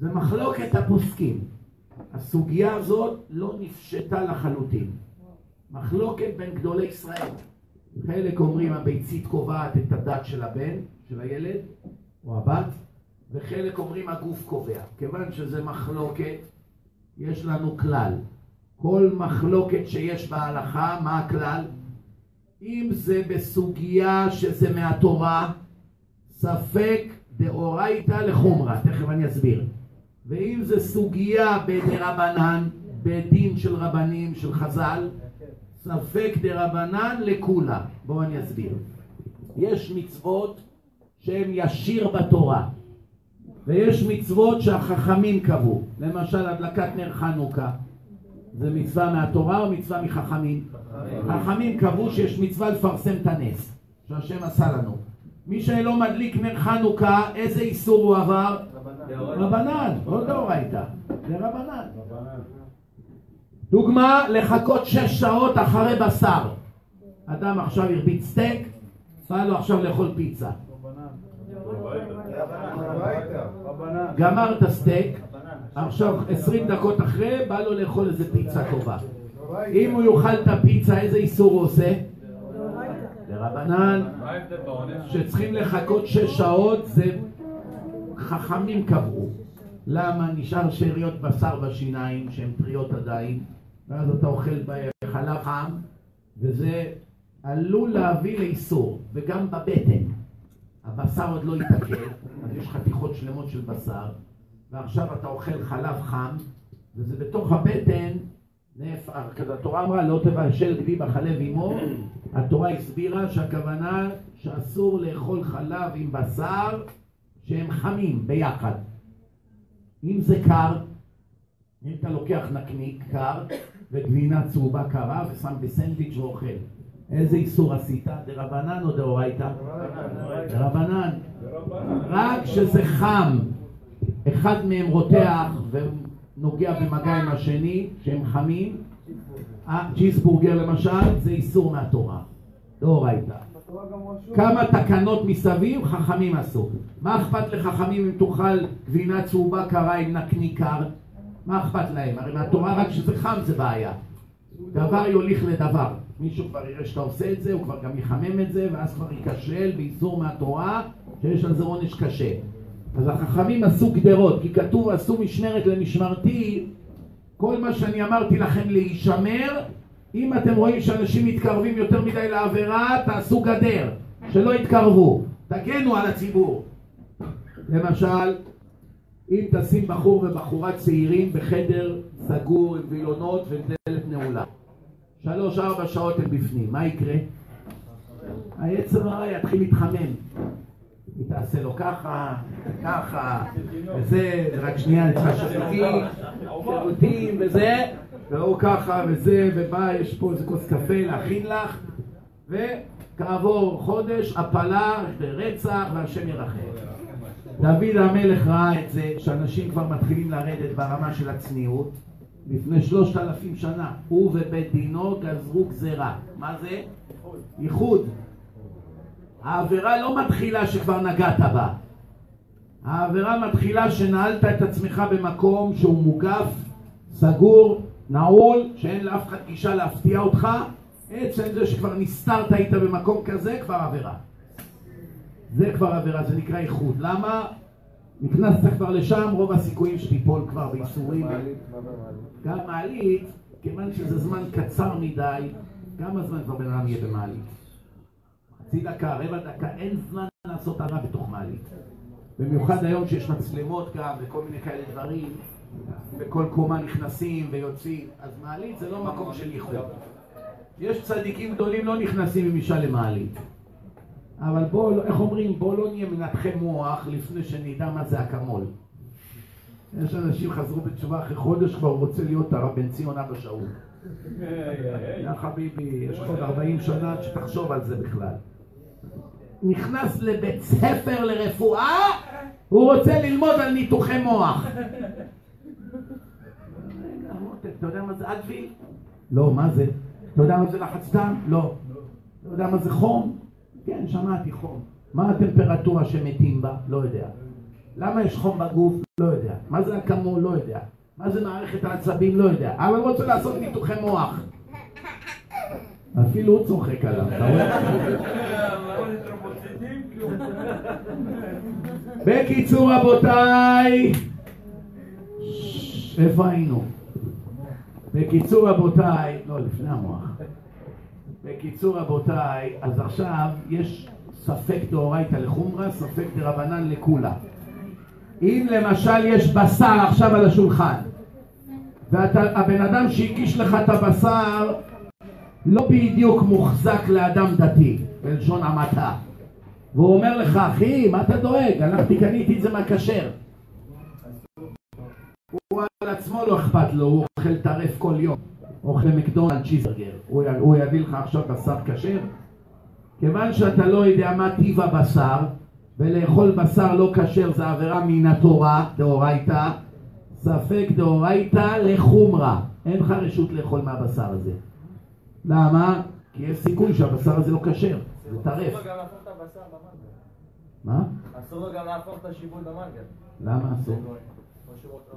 זה מחלוקת הפוסקים. הסוגיה הזאת לא נפשטה לחלוטין. מחלוקת בין גדולי ישראל. חלק אומרים הביצית קובעת את הדת של הבן, של הילד או הבת, וחלק אומרים הגוף קובע. כיוון שזה מחלוקת, יש לנו כלל. כל מחלוקת שיש בהלכה, מה הכלל? אם זה בסוגיה שזה מהתורה, ספק דאורייתא לחומרא, תכף אני אסביר. ואם זה סוגיה בדרבנן, בדין של רבנים, של חז"ל, ספק דרבנן לכולה. בואו אני אסביר. יש מצוות שהן ישיר בתורה. ויש מצוות שהחכמים קבעו, למשל הדלקת נר חנוכה, זה מצווה מהתורה או מצווה מחכמים? חכמים קבעו שיש מצווה לפרסם את הנס, שהשם עשה לנו. מי שלא מדליק נר חנוכה, איזה איסור הוא עבר? רבנן, לא דאורייתא, זה רבנן. דוגמה, לחכות שש שעות אחרי בשר. אדם עכשיו הרביץ סטייק, בא לו עכשיו לאכול פיצה. גמר את הסטייק, עכשיו עשרים דקות אחרי בא לו לאכול איזה פיצה קובה. אם הוא יאכל את הפיצה, איזה איסור הוא עושה? לרבנן. שצריכים לחכות שש שעות, זה חכמים קבעו. למה? נשאר שאריות בשר בשיניים שהן טריות עדיין, ואז אתה אוכל בחלב חם, וזה עלול להביא לאיסור, וגם בבטן. הבשר עוד לא יתעכב, אז יש חתיכות שלמות של בשר, ועכשיו אתה אוכל חלב חם, וזה בתוך הבטן נפער, כזה התורה אמרה לא תבאשר גדי בחלב עמו. התורה הסבירה שהכוונה שאסור לאכול חלב עם בשר שהם חמים ביחד. אם זה קר, אם אתה לוקח נקניק קר וגבינה צהובה קרה ושם בסנדוויץ' ואוכל, איזה איסור עשית? דרבנן או דאורייתא? דרבנן. רק שזה חם, אחד מהם רותח ונוגע במגע עם השני שהם חמים, צ'יזבורגר למשל, זה איסור מהתורה, דאורייתא. כמה תקנות מסביב חכמים עשו. מה אכפת לחכמים אם תאכל גבינה צהובה קרה עם נקניקר? מה אכפת להם? הרי מהתורה רק שזה חם זה בעיה. דבר יוליך לדבר. מישהו כבר יראה שאתה עושה את זה, הוא כבר גם יחמם את זה, ואז כבר יקשל באיסור מהתורה שיש על זה עונש קשה. אז החכמים עשו גדרות, כי כתוב עשו משמרת למשמרתי. כל מה שאני אמרתי לכם להישמר, אם אתם רואים שאנשים מתקרבים יותר מדי לעבירה, תעשו גדר, שלא יתקרבו, תגנו על הציבור. למשל, אם תשים בחור ובחורה צעירים בחדר סגור עם וילונות ודלת נעולה, שלוש ארבע שעות הם בפנים, מה יקרה? היצר הרע יתחיל להתחמם, היא תעשה לו ככה, ככה, וזה, רק שנייה נצחה שפוטים, שפוטים וזה, והוא ככה וזה, ובא, יש פה איזה כוס קפה להכין לך, וכעבור חודש, הפלה ורצח, והשם ירחם. דוד המלך ראה את זה, שאנשים כבר מתחילים לרדת ברמה של הצניעות, לפני שלושת אלפים שנה, הוא ובית דינו גזרו גזרה. מה זה? ייחוד. העבירה לא מתחילה שכבר נגעת בה. העבירה מתחילה שנעלת את עצמך במקום שהוא מוגף, סגור, נעול, שאין לאף אחד גישה להפתיע אותך. עצם זה שכבר נסתרת היית במקום כזה, כבר עבירה. זה כבר עבירה, זה נקרא ייחוד. למה? נכנסת כבר לשם, רוב הסיכויים שתיפול כבר באיסורים. גם מעלית, כיוון שזה זמן קצר מדי, גם הזמן כבר בן אדם יהיה במעלית. חצי דקה, רבע דקה, אין זמן לעשות עבירה בתוך מעלית. במיוחד היום שיש מצלמות גם וכל מיני כאלה דברים, בכל קומה נכנסים ויוצאים, אז מעלית זה לא מקום של ייחוד. יש צדיקים גדולים לא נכנסים עם אישה למעלית, אבל בואו, איך אומרים, בואו לא נהיה מנתחי מוח לפני שנדע מה זה אקמול. יש אנשים חזרו בתשובה אחרי חודש, כבר רוצה להיות הרב בן ציון אבא שאול. יא חביבי, יש עוד ארבעים שנה שתחשוב על זה בכלל. נכנס לבית ספר לרפואה, הוא רוצה ללמוד על ניתוחי מוח. רגע, מותק, אתה יודע מה זה אדוויל? לא, מה זה? אתה יודע מה זה לחץ דם? לא. אתה יודע מה זה חום? כן, שמעתי חום. מה הטמפרטורה שמתים בה? לא יודע. למה יש חום בגוף? לא יודע. מה זה אקמול? לא יודע. מה זה מערכת העצבים? לא יודע. אבל הוא רוצה לעשות ניתוחי מוח. אפילו הוא צוחק עליו. בקיצור רבותיי, איפה היינו? בקיצור רבותיי, לא, לפני המוח. בקיצור רבותיי, אז עכשיו יש ספק דאורייתא לחומרא, ספק דרבנן לקולא. אם למשל יש בשר עכשיו על השולחן, והבן אדם שהגיש לך את הבשר לא בדיוק מוחזק לאדם דתי, בלשון המעטה, והוא אומר לך, אחי, מה אתה דואג? הלכתי, קניתי את זה מהכשר. הוא על עצמו לא אכפת לו, הוא אוכל טרף כל יום. אוכל מקדונלד צ'יזברגר, הוא, הוא יביא לך עכשיו בשר כשר? כיוון שאתה לא יודע מה טיב הבשר, ולאכול בשר לא כשר זה עבירה מן התורה, דאורייתא, ספק דאורייתא לחומרא. אין לך רשות לאכול מהבשר הזה. למה? כי יש סיכוי שהבשר הזה לא כשר, זה טרף. אסור לו גם להפוך את הבשר במנגל. מה? אסור לו גם להפוך את השיבול במנגל. למה אסור?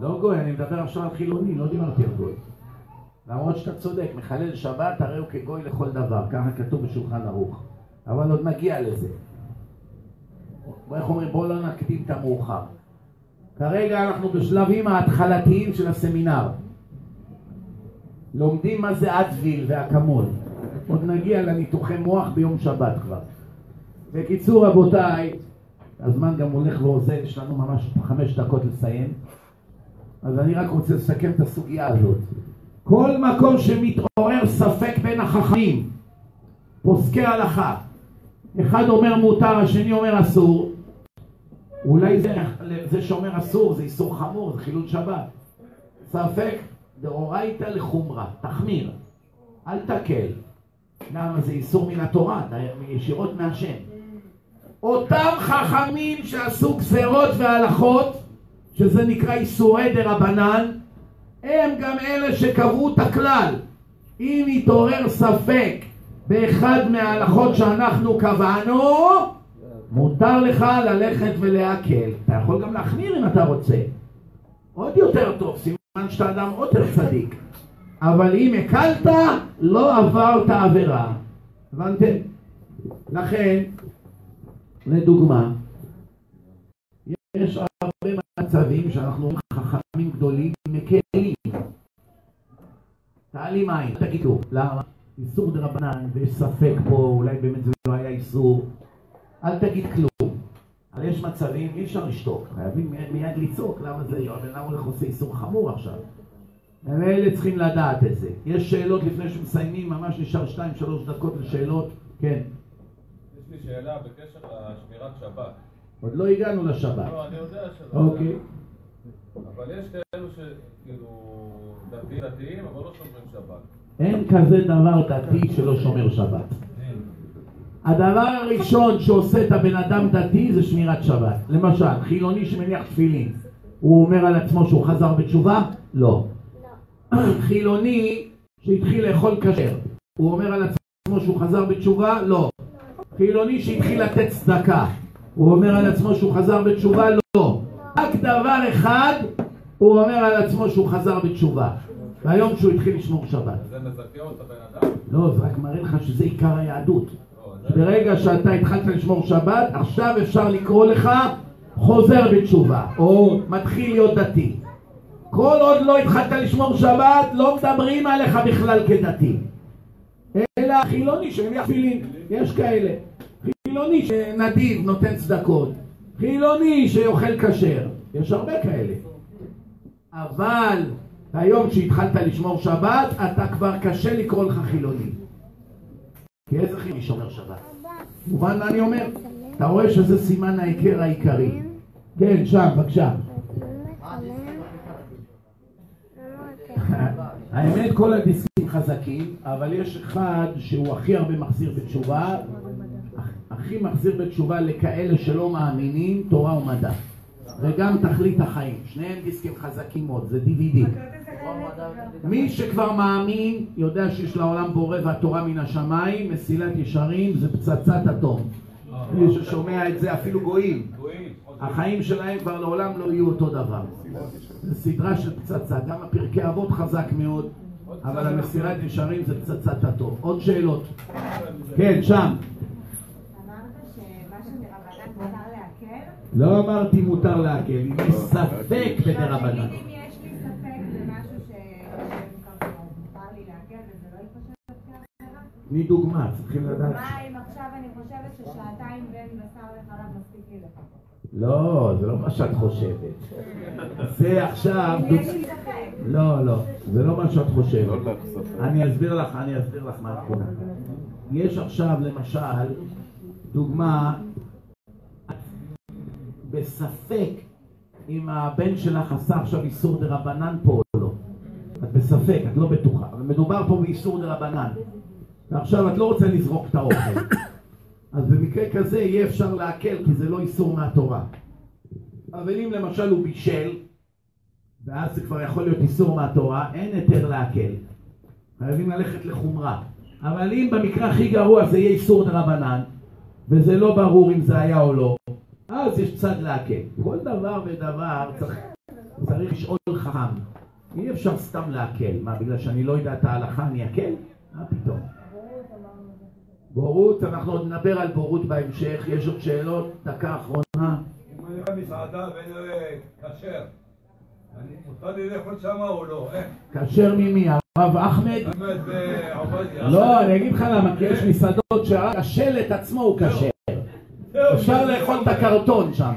לא גוי, אני מדבר עכשיו על חילוני, לא דיברתי על גוי. למרות שאתה צודק, מחלל שבת הרי הוא כגוי לכל דבר, ככה כתוב בשולחן ערוך. אבל עוד נגיע לזה. איך אומרים, בואו לא נקדים את המאוחר. כרגע אנחנו בשלבים ההתחלתיים של הסמינר. לומדים מה זה אדוויל והקמול. עוד נגיע לניתוחי מוח ביום שבת כבר. בקיצור רבותיי, הזמן גם הולך ועוזר, יש לנו ממש חמש דקות לסיים. אז אני רק רוצה לסכם את הסוגיה הזאת. כל מקום שמתעורר ספק בין החכמים, פוסקי הלכה, אחד אומר מותר, השני אומר אסור, אולי זה, זה שאומר אסור, זה איסור חמור, זה חילול שבת. ספק, דאורייתא לחומרא, תחמיר, אל תקל. למה? זה איסור מן התורה, ישירות מהשם. אותם חכמים שעשו גזרות והלכות, שזה נקרא איסורי דרבנן, הם גם אלה שקבעו את הכלל. אם יתעורר ספק באחד מההלכות שאנחנו קבענו, מותר לך ללכת ולהקל. אתה יכול גם להחמיר אם אתה רוצה. עוד יותר טוב, סימן שאתה אדם יותר צדיק. אבל אם הקלת, לא עברת עבירה. הבנתם? לכן, לדוגמה, יש הרבה מצבים שאנחנו חכמים גדולים מקלים. תעלים עין, תגידו, למה? איסור דרבנן, ויש ספק פה, אולי באמת זה לא היה איסור. אל תגיד כלום. אבל יש מצבים, אי אפשר לשתוק, חייבים מיד לצעוק, למה זה יום, ולמה הוא עושה איסור חמור עכשיו? אלה צריכים לדעת את זה. יש שאלות לפני שמסיימים, ממש נשאר שתיים שלוש דקות לשאלות, כן. יש לי שאלה בקשר לשמירת שבת. עוד לא הגענו לשבת. לא, אני יודע שזה. אוקיי. אבל יש כאלו שכאילו דתיים דתיים, אבל לא שומרים שבת. אין כזה דבר דתי שלא שומר שבת. הדבר הראשון שעושה את הבן אדם דתי זה שמירת שבת. למשל, חילוני שמניח תפילין, הוא אומר על עצמו שהוא חזר בתשובה? לא. חילוני שהתחיל לאכול כשר, הוא אומר על עצמו שהוא חזר בתשובה? לא. חילוני שהתחיל לתת צדקה, הוא אומר על עצמו שהוא חזר בתשובה? לא. רק דבר אחד הוא אומר על עצמו שהוא חזר בתשובה, והיום שהוא התחיל לשמור שבת. זה מזכה אותה בן אדם? לא, זה רק מראה לך שזה עיקר היהדות. ברגע שאתה התחלת לשמור שבת, עכשיו אפשר לקרוא לך חוזר בתשובה או מתחיל להיות דתי. כל עוד לא התחלת לשמור שבת, לא מדברים עליך בכלל כדתי. אלא חילוני שמניח תפילין, יש כאלה. חילוני שנדיב, נותן צדקות. חילוני שאוכל כשר, יש הרבה כאלה. אבל היום שהתחלת לשמור שבת, אתה כבר קשה לקרוא לך חילוני. כי איזה חילוני שומר שבת? מובן מה אני אומר? אתה רואה שזה סימן ההיכר העיקרי. כן, שם, בבקשה. האמת כל הדיסקים חזקים, אבל יש אחד שהוא הכי הרבה מחזיר בתשובה, הכי מחזיר בתשובה לכאלה שלא מאמינים, תורה ומדע, וגם תכלית החיים. שניהם דיסקים חזקים מאוד, זה די וי די. מי שכבר מאמין יודע שיש לעולם בורא והתורה מן השמיים, מסילת ישרים זה פצצת אטום. מי ששומע את זה אפילו גויים, החיים שלהם כבר לעולם לא יהיו אותו דבר. זה סדרה של פצצה, גם הפרקי אבות חזק מאוד, אבל המסילת ישרים זה פצצת אטום. עוד שאלות? כן, שם. לא אמרתי מותר להקל, אם יש ספק בדרבנן. אם יש לי ספק במשהו שמותר לי להקל וזה לא יפשט ככה? תני דוגמה, צריכים לדעת. מה אם עכשיו אני חושבת ששעתיים בין בשר לחלב מספיק לי לך? לא, זה לא מה שאת חושבת. זה עכשיו... יש לי ספק. לא, לא, זה לא מה שאת חושבת. אני אסביר לך, אני אסביר לך מה התכונה. יש עכשיו למשל דוגמה... בספק אם הבן שלך עשה עכשיו איסור דרבנן פה או לא. את בספק, את לא בטוחה. אבל מדובר פה באיסור דרבנן. ועכשיו את לא רוצה לזרוק את האוכל. אז במקרה כזה יהיה אפשר להקל, כי זה לא איסור מהתורה. אבל אם למשל הוא בישל, ואז זה כבר יכול להיות איסור מהתורה, אין היתר להקל. חייבים ללכת לחומרה. אבל אם במקרה הכי גרוע זה יהיה איסור דרבנן, וזה לא ברור אם זה היה או לא, אז יש צד להקל. כל דבר ודבר צריך, צריך לשאול חכם. אי אפשר סתם להקל. מה, בגלל שאני לא יודע את ההלכה אני אקל? מה פתאום? בורות, אנחנו עוד נדבר על בורות בהמשך. יש עוד שאלות? דקה אחרונה. אם אני רואה מסעדה ואין כשר, אני מותר לי לאכול שמה או לא? כשר ממי? הרב אחמד? לא, אני אגיד לך למה, כי יש מסעדות שרק השלט עצמו הוא כשר. אפשר לאכול את הקרטון שם.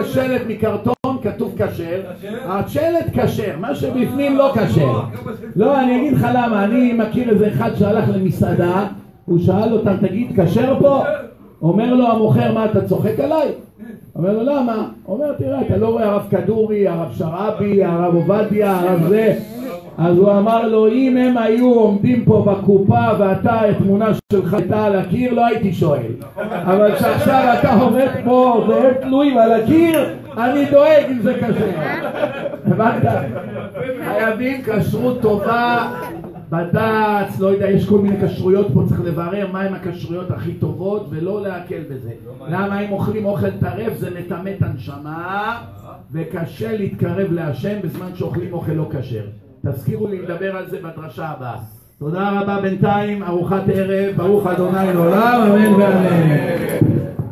יש שלט מקרטון כתוב כשר, השלט כשר, מה שבפנים לא כשר. לא, אני אגיד לך למה, אני מכיר איזה אחד שהלך למסעדה, הוא שאל אותם, תגיד כשר פה? אומר לו המוכר, מה אתה צוחק עליי? אומר לו, למה? אומר, תראה, אתה לא רואה הרב כדורי, הרב שרעבי, הרב עובדיה, הרב זה. אז הוא אמר לו, אם הם היו עומדים פה בקופה ואתה, התמונה שלך הייתה על הקיר, לא הייתי שואל. אבל כשעכשיו אתה עומד פה והם תלויים על הקיר, אני דואג אם זה כשר. הבנת? חייבים כשרות טובה בדץ, לא יודע, יש כל מיני כשרויות פה, צריך לברר מהם הכשרויות הכי טובות ולא להקל בזה. למה אם אוכלים אוכל טרף זה מטמא את הנשמה וקשה להתקרב להשם בזמן שאוכלים אוכל לא כשר. תזכירו לי לדבר על זה בדרשה הבאה. תודה רבה בינתיים, ארוחת ערב, ברוך ה' לעולם, אמן ואמן.